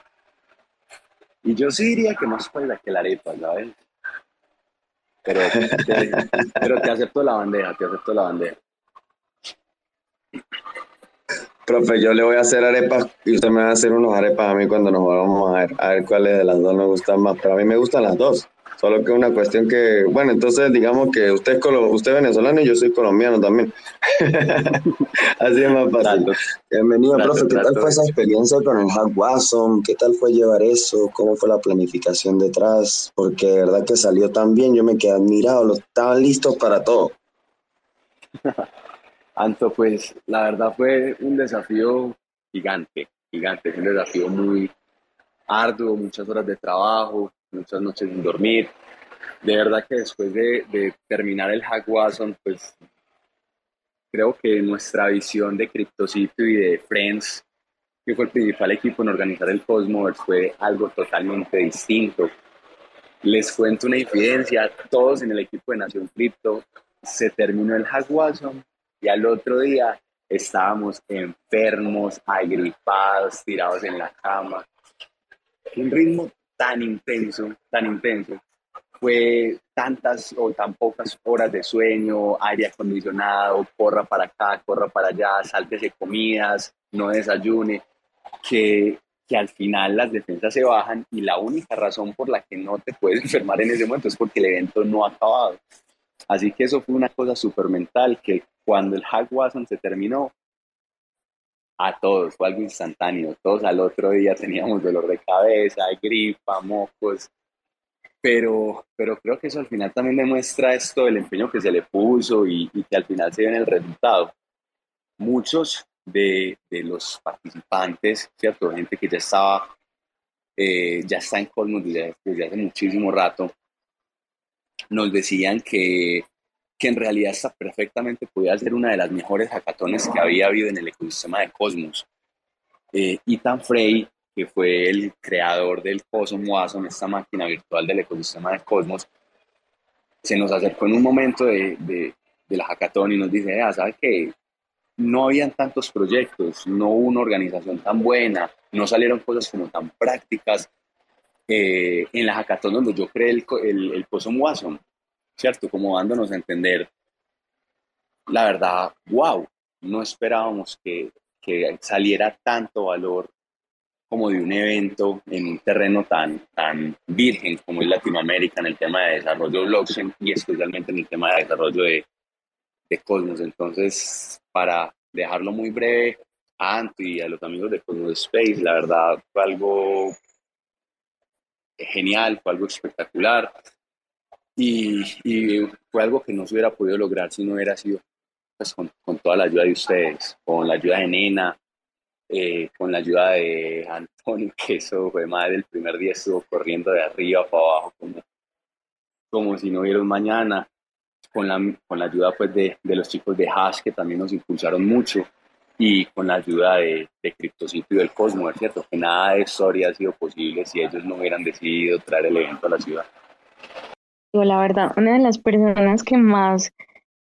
Y yo sí diría que más paisa que la arepa, ¿sabes? Pero te acepto la bandeja. Profe, yo le voy a hacer arepas y usted me va a hacer unos arepas a mí cuando nos volvamos a ver. A ver cuáles de las dos nos gustan más. Pero a mí me gustan las dos. Solo que es una cuestión que... Bueno, entonces digamos que usted es venezolano y yo soy colombiano también. Así es más fácil. Claro. Bienvenido, claro, profe. Claro. ¿Qué tal fue esa experiencia con el Hackathon? ¿Qué tal fue llevar eso? ¿Cómo fue la planificación detrás? Porque de verdad que salió tan bien. Yo me quedé admirado. Estaban listos para todo. Anto, pues la verdad fue un desafío gigante, gigante. Un desafío muy arduo, muchas horas de trabajo, muchas noches sin dormir. De verdad que después de terminar el Hackathon, pues creo que nuestra visión de Criptocito y de Friends, que fue el principal equipo en organizar el Cosmoverse, fue algo totalmente distinto. Les cuento una infidencia, todos en el equipo de Nación Cripto se terminó el Hackathon y al otro día estábamos enfermos, agripados, tirados en la cama. Un ritmo tan intenso, fue tantas o tan pocas horas de sueño, aire acondicionado, corra para acá, corra para allá, sáltese comidas, no desayune, que al final las defensas se bajan y la única razón por la que no te puedes enfermar en ese momento es porque el evento no ha acabado. Así que eso fue una cosa súper mental, que cuando el Hackathon se terminó, a todos, fue algo instantáneo. Todos al otro día teníamos dolor de cabeza, gripa, mocos. Pero creo que eso al final también demuestra esto, el empeño que se le puso y que al final se ve en el resultado. Muchos de los participantes, ¿cierto? Gente que ya está en Cosmos desde hace muchísimo rato, nos decían que en realidad está perfectamente, podía ser una de las mejores hackatones que había habido en el ecosistema de Cosmos. Ethan Frey, que fue el creador del Cosmoverse, esta máquina virtual del ecosistema de Cosmos, se nos acercó en un momento de la hackathon y nos dice, ¿sabes qué? No habían tantos proyectos, no hubo una organización tan buena, no salieron cosas como tan prácticas. En la hackathon donde yo creé el Cosmoverse, ¿cierto? Como dándonos a entender, la verdad, wow, no esperábamos que saliera tanto valor como de un evento en un terreno tan virgen como es Latinoamérica en el tema de desarrollo blockchain y especialmente en el tema de desarrollo de Cosmos. Entonces, para dejarlo muy breve, a Anthony y a los amigos de Cosmos Space, la verdad fue algo genial, fue algo espectacular. Y fue algo que no se hubiera podido lograr si no hubiera sido pues, con toda la ayuda de ustedes, con la ayuda de Nena, con la ayuda de Anthony, que eso fue madre, el primer día estuvo corriendo de arriba para abajo como si no hubiera un mañana, con la ayuda pues, de los chicos de Hash, que también nos impulsaron mucho, y con la ayuda de Criptocito y del Cosmoverse, ¿cierto? Que nada de eso habría sido posible si ellos no hubieran decidido traer el evento a la ciudad. La verdad, una de las personas que más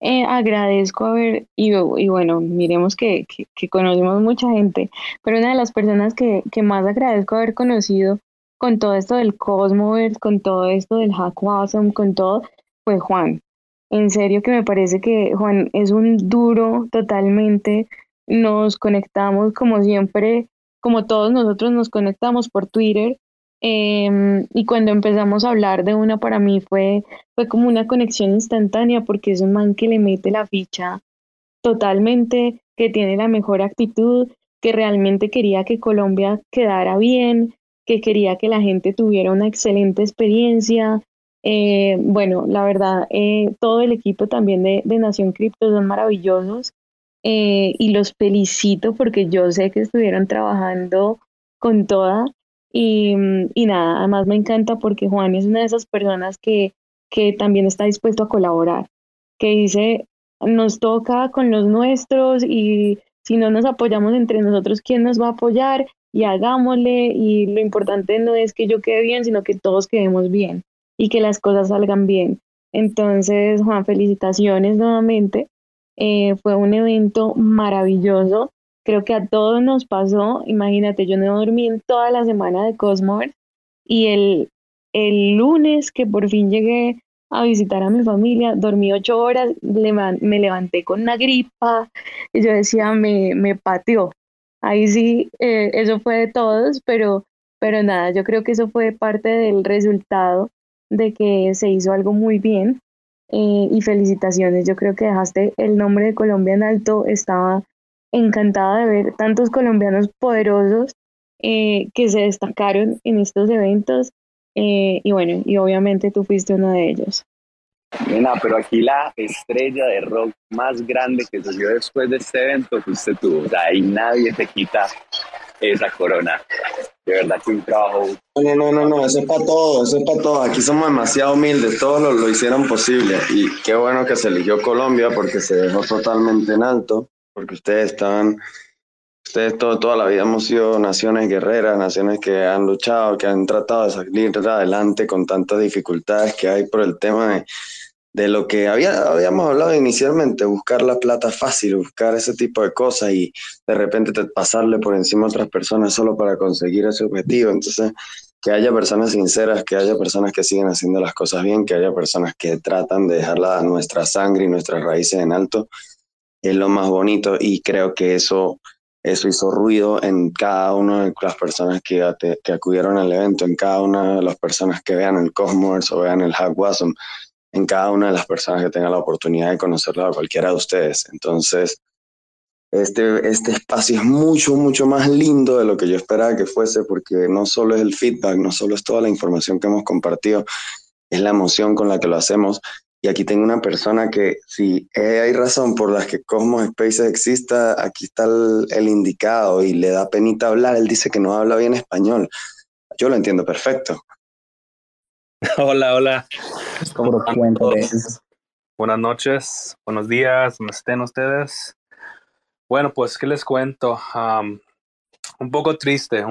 agradezco haber, y bueno, miremos que conocemos mucha gente, pero una de las personas que más agradezco haber conocido con todo esto del Cosmoverse, con todo esto del Hackathon, con todo, fue Juan. En serio que me parece que Juan es un duro totalmente, nos conectamos como siempre, como todos nosotros nos conectamos por Twitter, y cuando empezamos a hablar de una, para mí fue como una conexión instantánea, porque es un man que le mete la ficha totalmente, que tiene la mejor actitud, que realmente quería que Colombia quedara bien, que quería que la gente tuviera una excelente experiencia. Bueno, la verdad, todo el equipo también de Nación Cripto son maravillosos, y los felicito porque yo sé que estuvieron trabajando con toda. Y nada, además me encanta porque Juan es una de esas personas que también está dispuesto a colaborar, que dice, nos toca con los nuestros y si no nos apoyamos entre nosotros, ¿quién nos va a apoyar? Y hagámosle, y lo importante no es que yo quede bien, sino que todos quedemos bien y que las cosas salgan bien. Entonces, Juan, felicitaciones nuevamente, fue un evento maravilloso. Creo que a todos nos pasó, imagínate, yo no dormí en toda la semana de Cosmoverse y el lunes que por fin llegué a visitar a mi familia, dormí 8 horas, me levanté con una gripa y yo decía, me pateó, Ahí sí, eso fue de todos, pero nada, yo creo que eso fue parte del resultado de que se hizo algo muy bien, y felicitaciones. Yo creo que dejaste el nombre de Colombia en alto. Estaba encantada de ver tantos colombianos poderosos que se destacaron en estos eventos, y bueno, y obviamente tú fuiste uno de ellos. Mira, pero aquí la estrella de rock más grande que surgió después de este evento fuiste tú. O sea, ahí nadie te quita esa corona. De verdad que un trabajo. No, eso es para todos. Aquí somos demasiado humildes, todos lo hicieron posible. Y qué bueno que se eligió Colombia, porque se dejó totalmente en alto, porque toda la vida hemos sido naciones guerreras, naciones que han luchado, que han tratado de salir adelante con tantas dificultades que hay por el tema de lo que habíamos hablado inicialmente, buscar la plata fácil, buscar ese tipo de cosas y de repente pasarle por encima a otras personas solo para conseguir ese objetivo. Entonces, que haya personas sinceras, que haya personas que siguen haciendo las cosas bien, que haya personas que tratan de dejar nuestra sangre y nuestras raíces en alto, es lo más bonito, y creo que eso hizo ruido en cada una de las personas que acudieron al evento, en cada una de las personas que vean el Cosmoverse o vean el Hackwasm, en cada una de las personas que tengan la oportunidad de conocerla a cualquiera de ustedes. Entonces, este espacio es mucho más lindo de lo que yo esperaba que fuese, porque no solo es el feedback, no solo es toda la información que hemos compartido, es la emoción con la que lo hacemos. Y aquí tengo una persona que, si hay razón por las que Cosmos Spaces exista, aquí está el indicado, y le da penita hablar. Él dice que no habla bien español. Yo lo entiendo perfecto. Hola. ¿Cómo están todos? Buenas noches, buenos días, ¿cómo estén ustedes? Bueno, pues, ¿qué les cuento? Un poco triste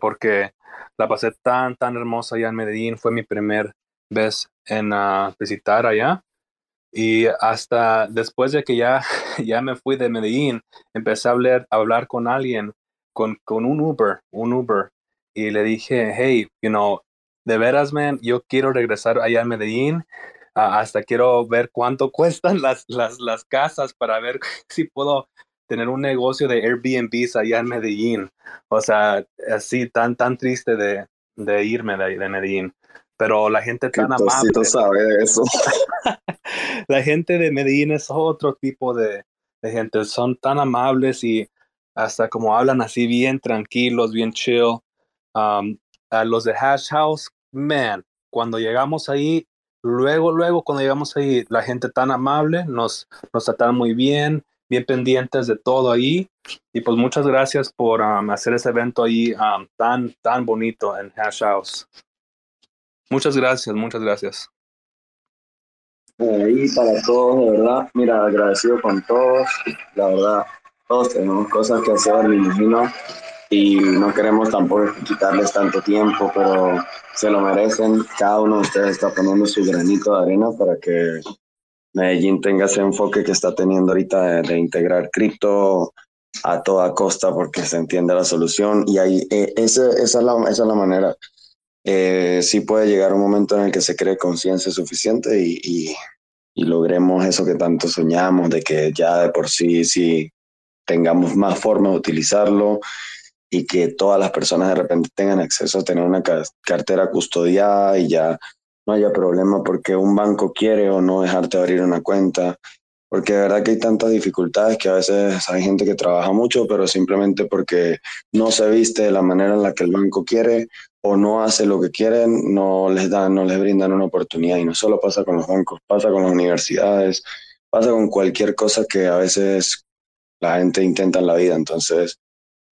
porque la pasé tan hermosa allá en Medellín. Fue mi primer vez en visitar allá, y hasta después de que ya me fui de Medellín, empecé a hablar con alguien, con un Uber, y le dije, hey, de veras, man, yo quiero regresar allá a Medellín, hasta quiero ver cuánto cuestan las casas para ver si puedo tener un negocio de Airbnbs allá en Medellín. O sea, así tan triste de irme de Medellín. Pero la gente tan amable. Sabe eso. La gente de Medellín es otro tipo de gente. Son tan amables, y hasta como hablan así bien tranquilos, bien chill. A los de Hash House, man, cuando llegamos ahí, la gente tan amable, nos tratan muy bien, bien pendientes de todo ahí. Y pues muchas gracias por hacer ese evento ahí tan bonito en Hash House. Muchas gracias. Ahí para todos, de verdad. Mira, agradecido con todos. La verdad, todos tenemos cosas que hacer, me imagino. Y no queremos tampoco quitarles tanto tiempo, pero se lo merecen. Cada uno de ustedes está poniendo su granito de arena para que Medellín tenga ese enfoque que está teniendo ahorita de integrar cripto a toda costa, porque se entiende la solución. Y ahí, esa es la manera. Sí puede llegar un momento en el que se cree conciencia suficiente y logremos eso que tanto soñamos, de que ya de por sí tengamos más formas de utilizarlo, y que todas las personas de repente tengan acceso a tener una cartera custodiada, y ya no haya problema porque un banco quiere o no dejarte abrir una cuenta, porque de verdad que hay tantas dificultades que a veces hay gente que trabaja mucho, pero simplemente porque no se viste de la manera en la que el banco quiere o no hace lo que quieren, no les brindan una oportunidad. Y no solo pasa con los bancos, pasa con las universidades, pasa con cualquier cosa que a veces la gente intenta en la vida. Entonces,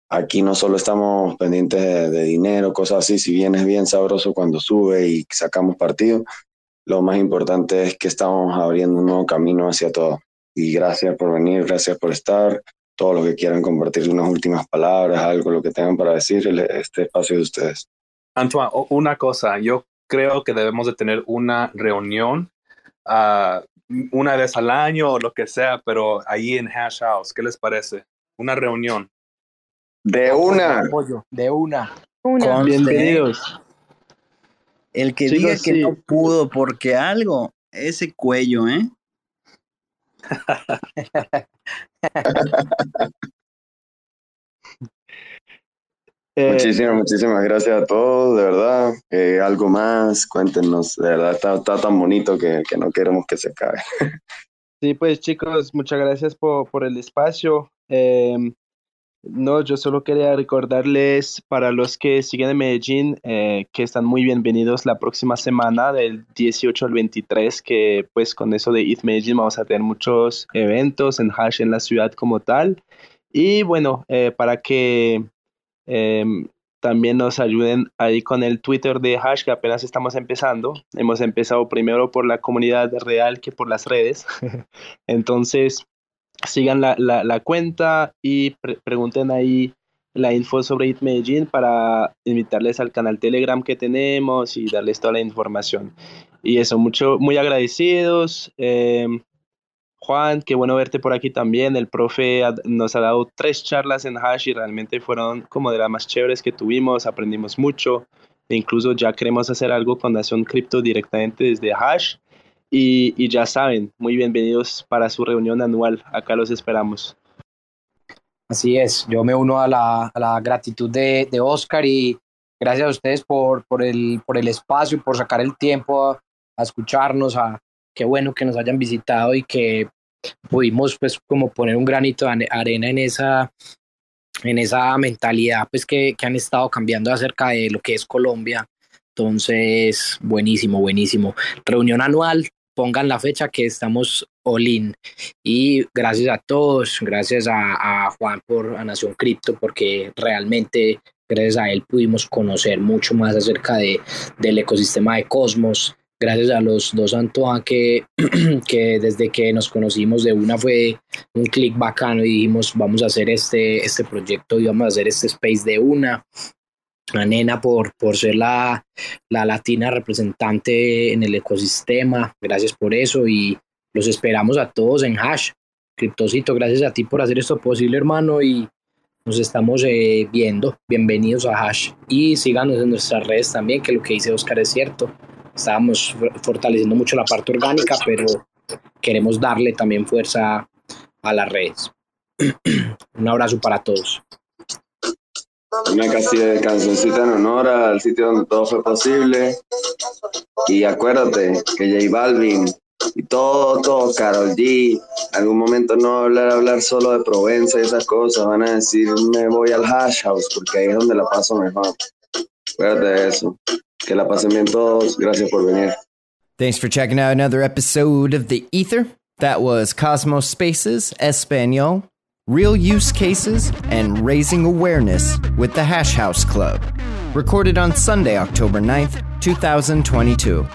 aquí no solo estamos pendientes de dinero, cosas así, si bien es bien sabroso cuando sube y sacamos partido, lo más importante es que estamos abriendo un nuevo camino hacia todo. Y gracias por venir, gracias por estar. Todos los que quieran compartir unas últimas palabras, algo, lo que tengan para decir, este espacio de ustedes. Antoine, una cosa, yo creo que debemos de tener una reunión una vez al año o lo que sea, pero ahí en Hash House, ¿qué les parece? Una reunión. De una. Con bienvenidos. El que diga que no pudo porque algo, ese cuello, ¿eh? Muchísimas gracias a todos, de verdad. Algo más, cuéntenos, de verdad está tan bonito que no queremos que se acabe. Sí, pues chicos, muchas gracias por el espacio. No, yo solo quería recordarles para los que siguen en Medellín que están muy bienvenidos la próxima semana del 18 al 23, que pues con eso de ETH Medellín vamos a tener muchos eventos en Hash en la ciudad como tal. Y bueno, para que también nos ayuden ahí con el Twitter de Hash, que apenas estamos empezando. Hemos empezado primero por la comunidad real que por las redes. Entonces, sigan la cuenta y pregunten ahí la info sobre ETH Medellín para invitarles al canal Telegram que tenemos y darles toda la información. Y eso, muy agradecidos. Juan, qué bueno verte por aquí también. El profe nos ha dado 3 charlas en Hash y realmente fueron como de las más chéveres que tuvimos. Aprendimos mucho. E incluso ya queremos hacer algo con Nación Cripto directamente desde Hash. Y ya saben, muy bienvenidos para su reunión anual. Acá los esperamos. Así es. Yo me uno a la gratitud de Oscar y gracias a ustedes por el espacio y por sacar el tiempo a escucharnos, Qué bueno que nos hayan visitado y que pudimos pues como poner un granito de arena en esa mentalidad pues que han estado cambiando acerca de lo que es Colombia. Entonces, buenísimo. Reunión anual, pongan la fecha que estamos all in. Y gracias a todos, gracias a Juan a Nación Cripto, porque realmente gracias a él pudimos conocer mucho más acerca del ecosistema de Cosmos. Gracias a los dos Antoine que desde que nos conocimos de una fue un clic bacano y dijimos vamos a hacer este proyecto y vamos a hacer este space de una. La nena por ser la latina representante en el ecosistema. Gracias por eso y los esperamos a todos en Hash. Criptocito, gracias a ti por hacer esto posible, hermano, y nos estamos viendo. Bienvenidos a Hash y síganos en nuestras redes también, que lo que dice Oscar es cierto. Estábamos fortaleciendo mucho la parte orgánica, pero queremos darle también fuerza a las redes. Un abrazo para todos. Una cancioncita en honor al sitio donde todo fue posible. Y acuérdate que J Balvin y todo, Karol G, algún momento no hablar solo de Provenza y esas cosas. Van a decir, me voy al Hash House, porque ahí es donde la paso mejor. Acuérdate de eso. Que la pasen bien todos. Gracias por venir. Thanks for checking out another episode of The Ether. That was Cosmos Spaces, Espanol, Real Use Cases, and Raising Awareness with the Hash House Club. Recorded on Sunday, October 9th, 2022.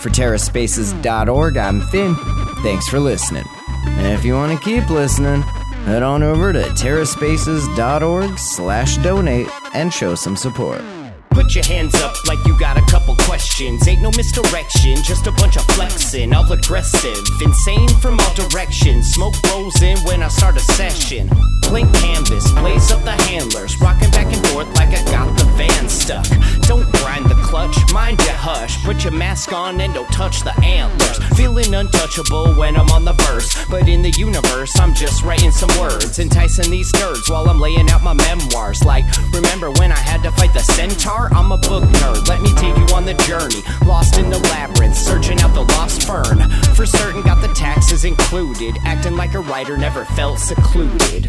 For TerraSpaces.org, I'm Finn. Thanks for listening. And if you want to keep listening, head on over to TerraSpaces.org/donate and show some support. Put your hands up like you got a couple questions. Ain't no misdirection, just a bunch of flexing. All aggressive, insane from all directions. Smoke rolls in when I start a session. Blank canvas, blaze up the handlers. Rocking back and forth like I got the van stuck. Don't grind the clutch, mind your hush. Put your mask on and don't touch the antlers. Feeling untouchable when I'm on the verse. But in the universe, I'm just writing some words. Enticing these nerds while I'm laying out my memoirs. Like, remember when I had to fight the centaur? I'm a book nerd, let me take you on the journey. Lost in the labyrinth, searching out the lost fern. For certain got the taxes included. Acting like a writer never felt secluded.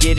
Get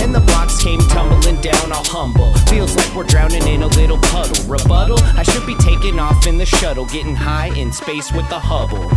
and the blocks came tumbling down, all humble. Feels like we're drowning in a little puddle. Rebuttal, I should be taking off in the shuttle, getting high in space with the Hubble.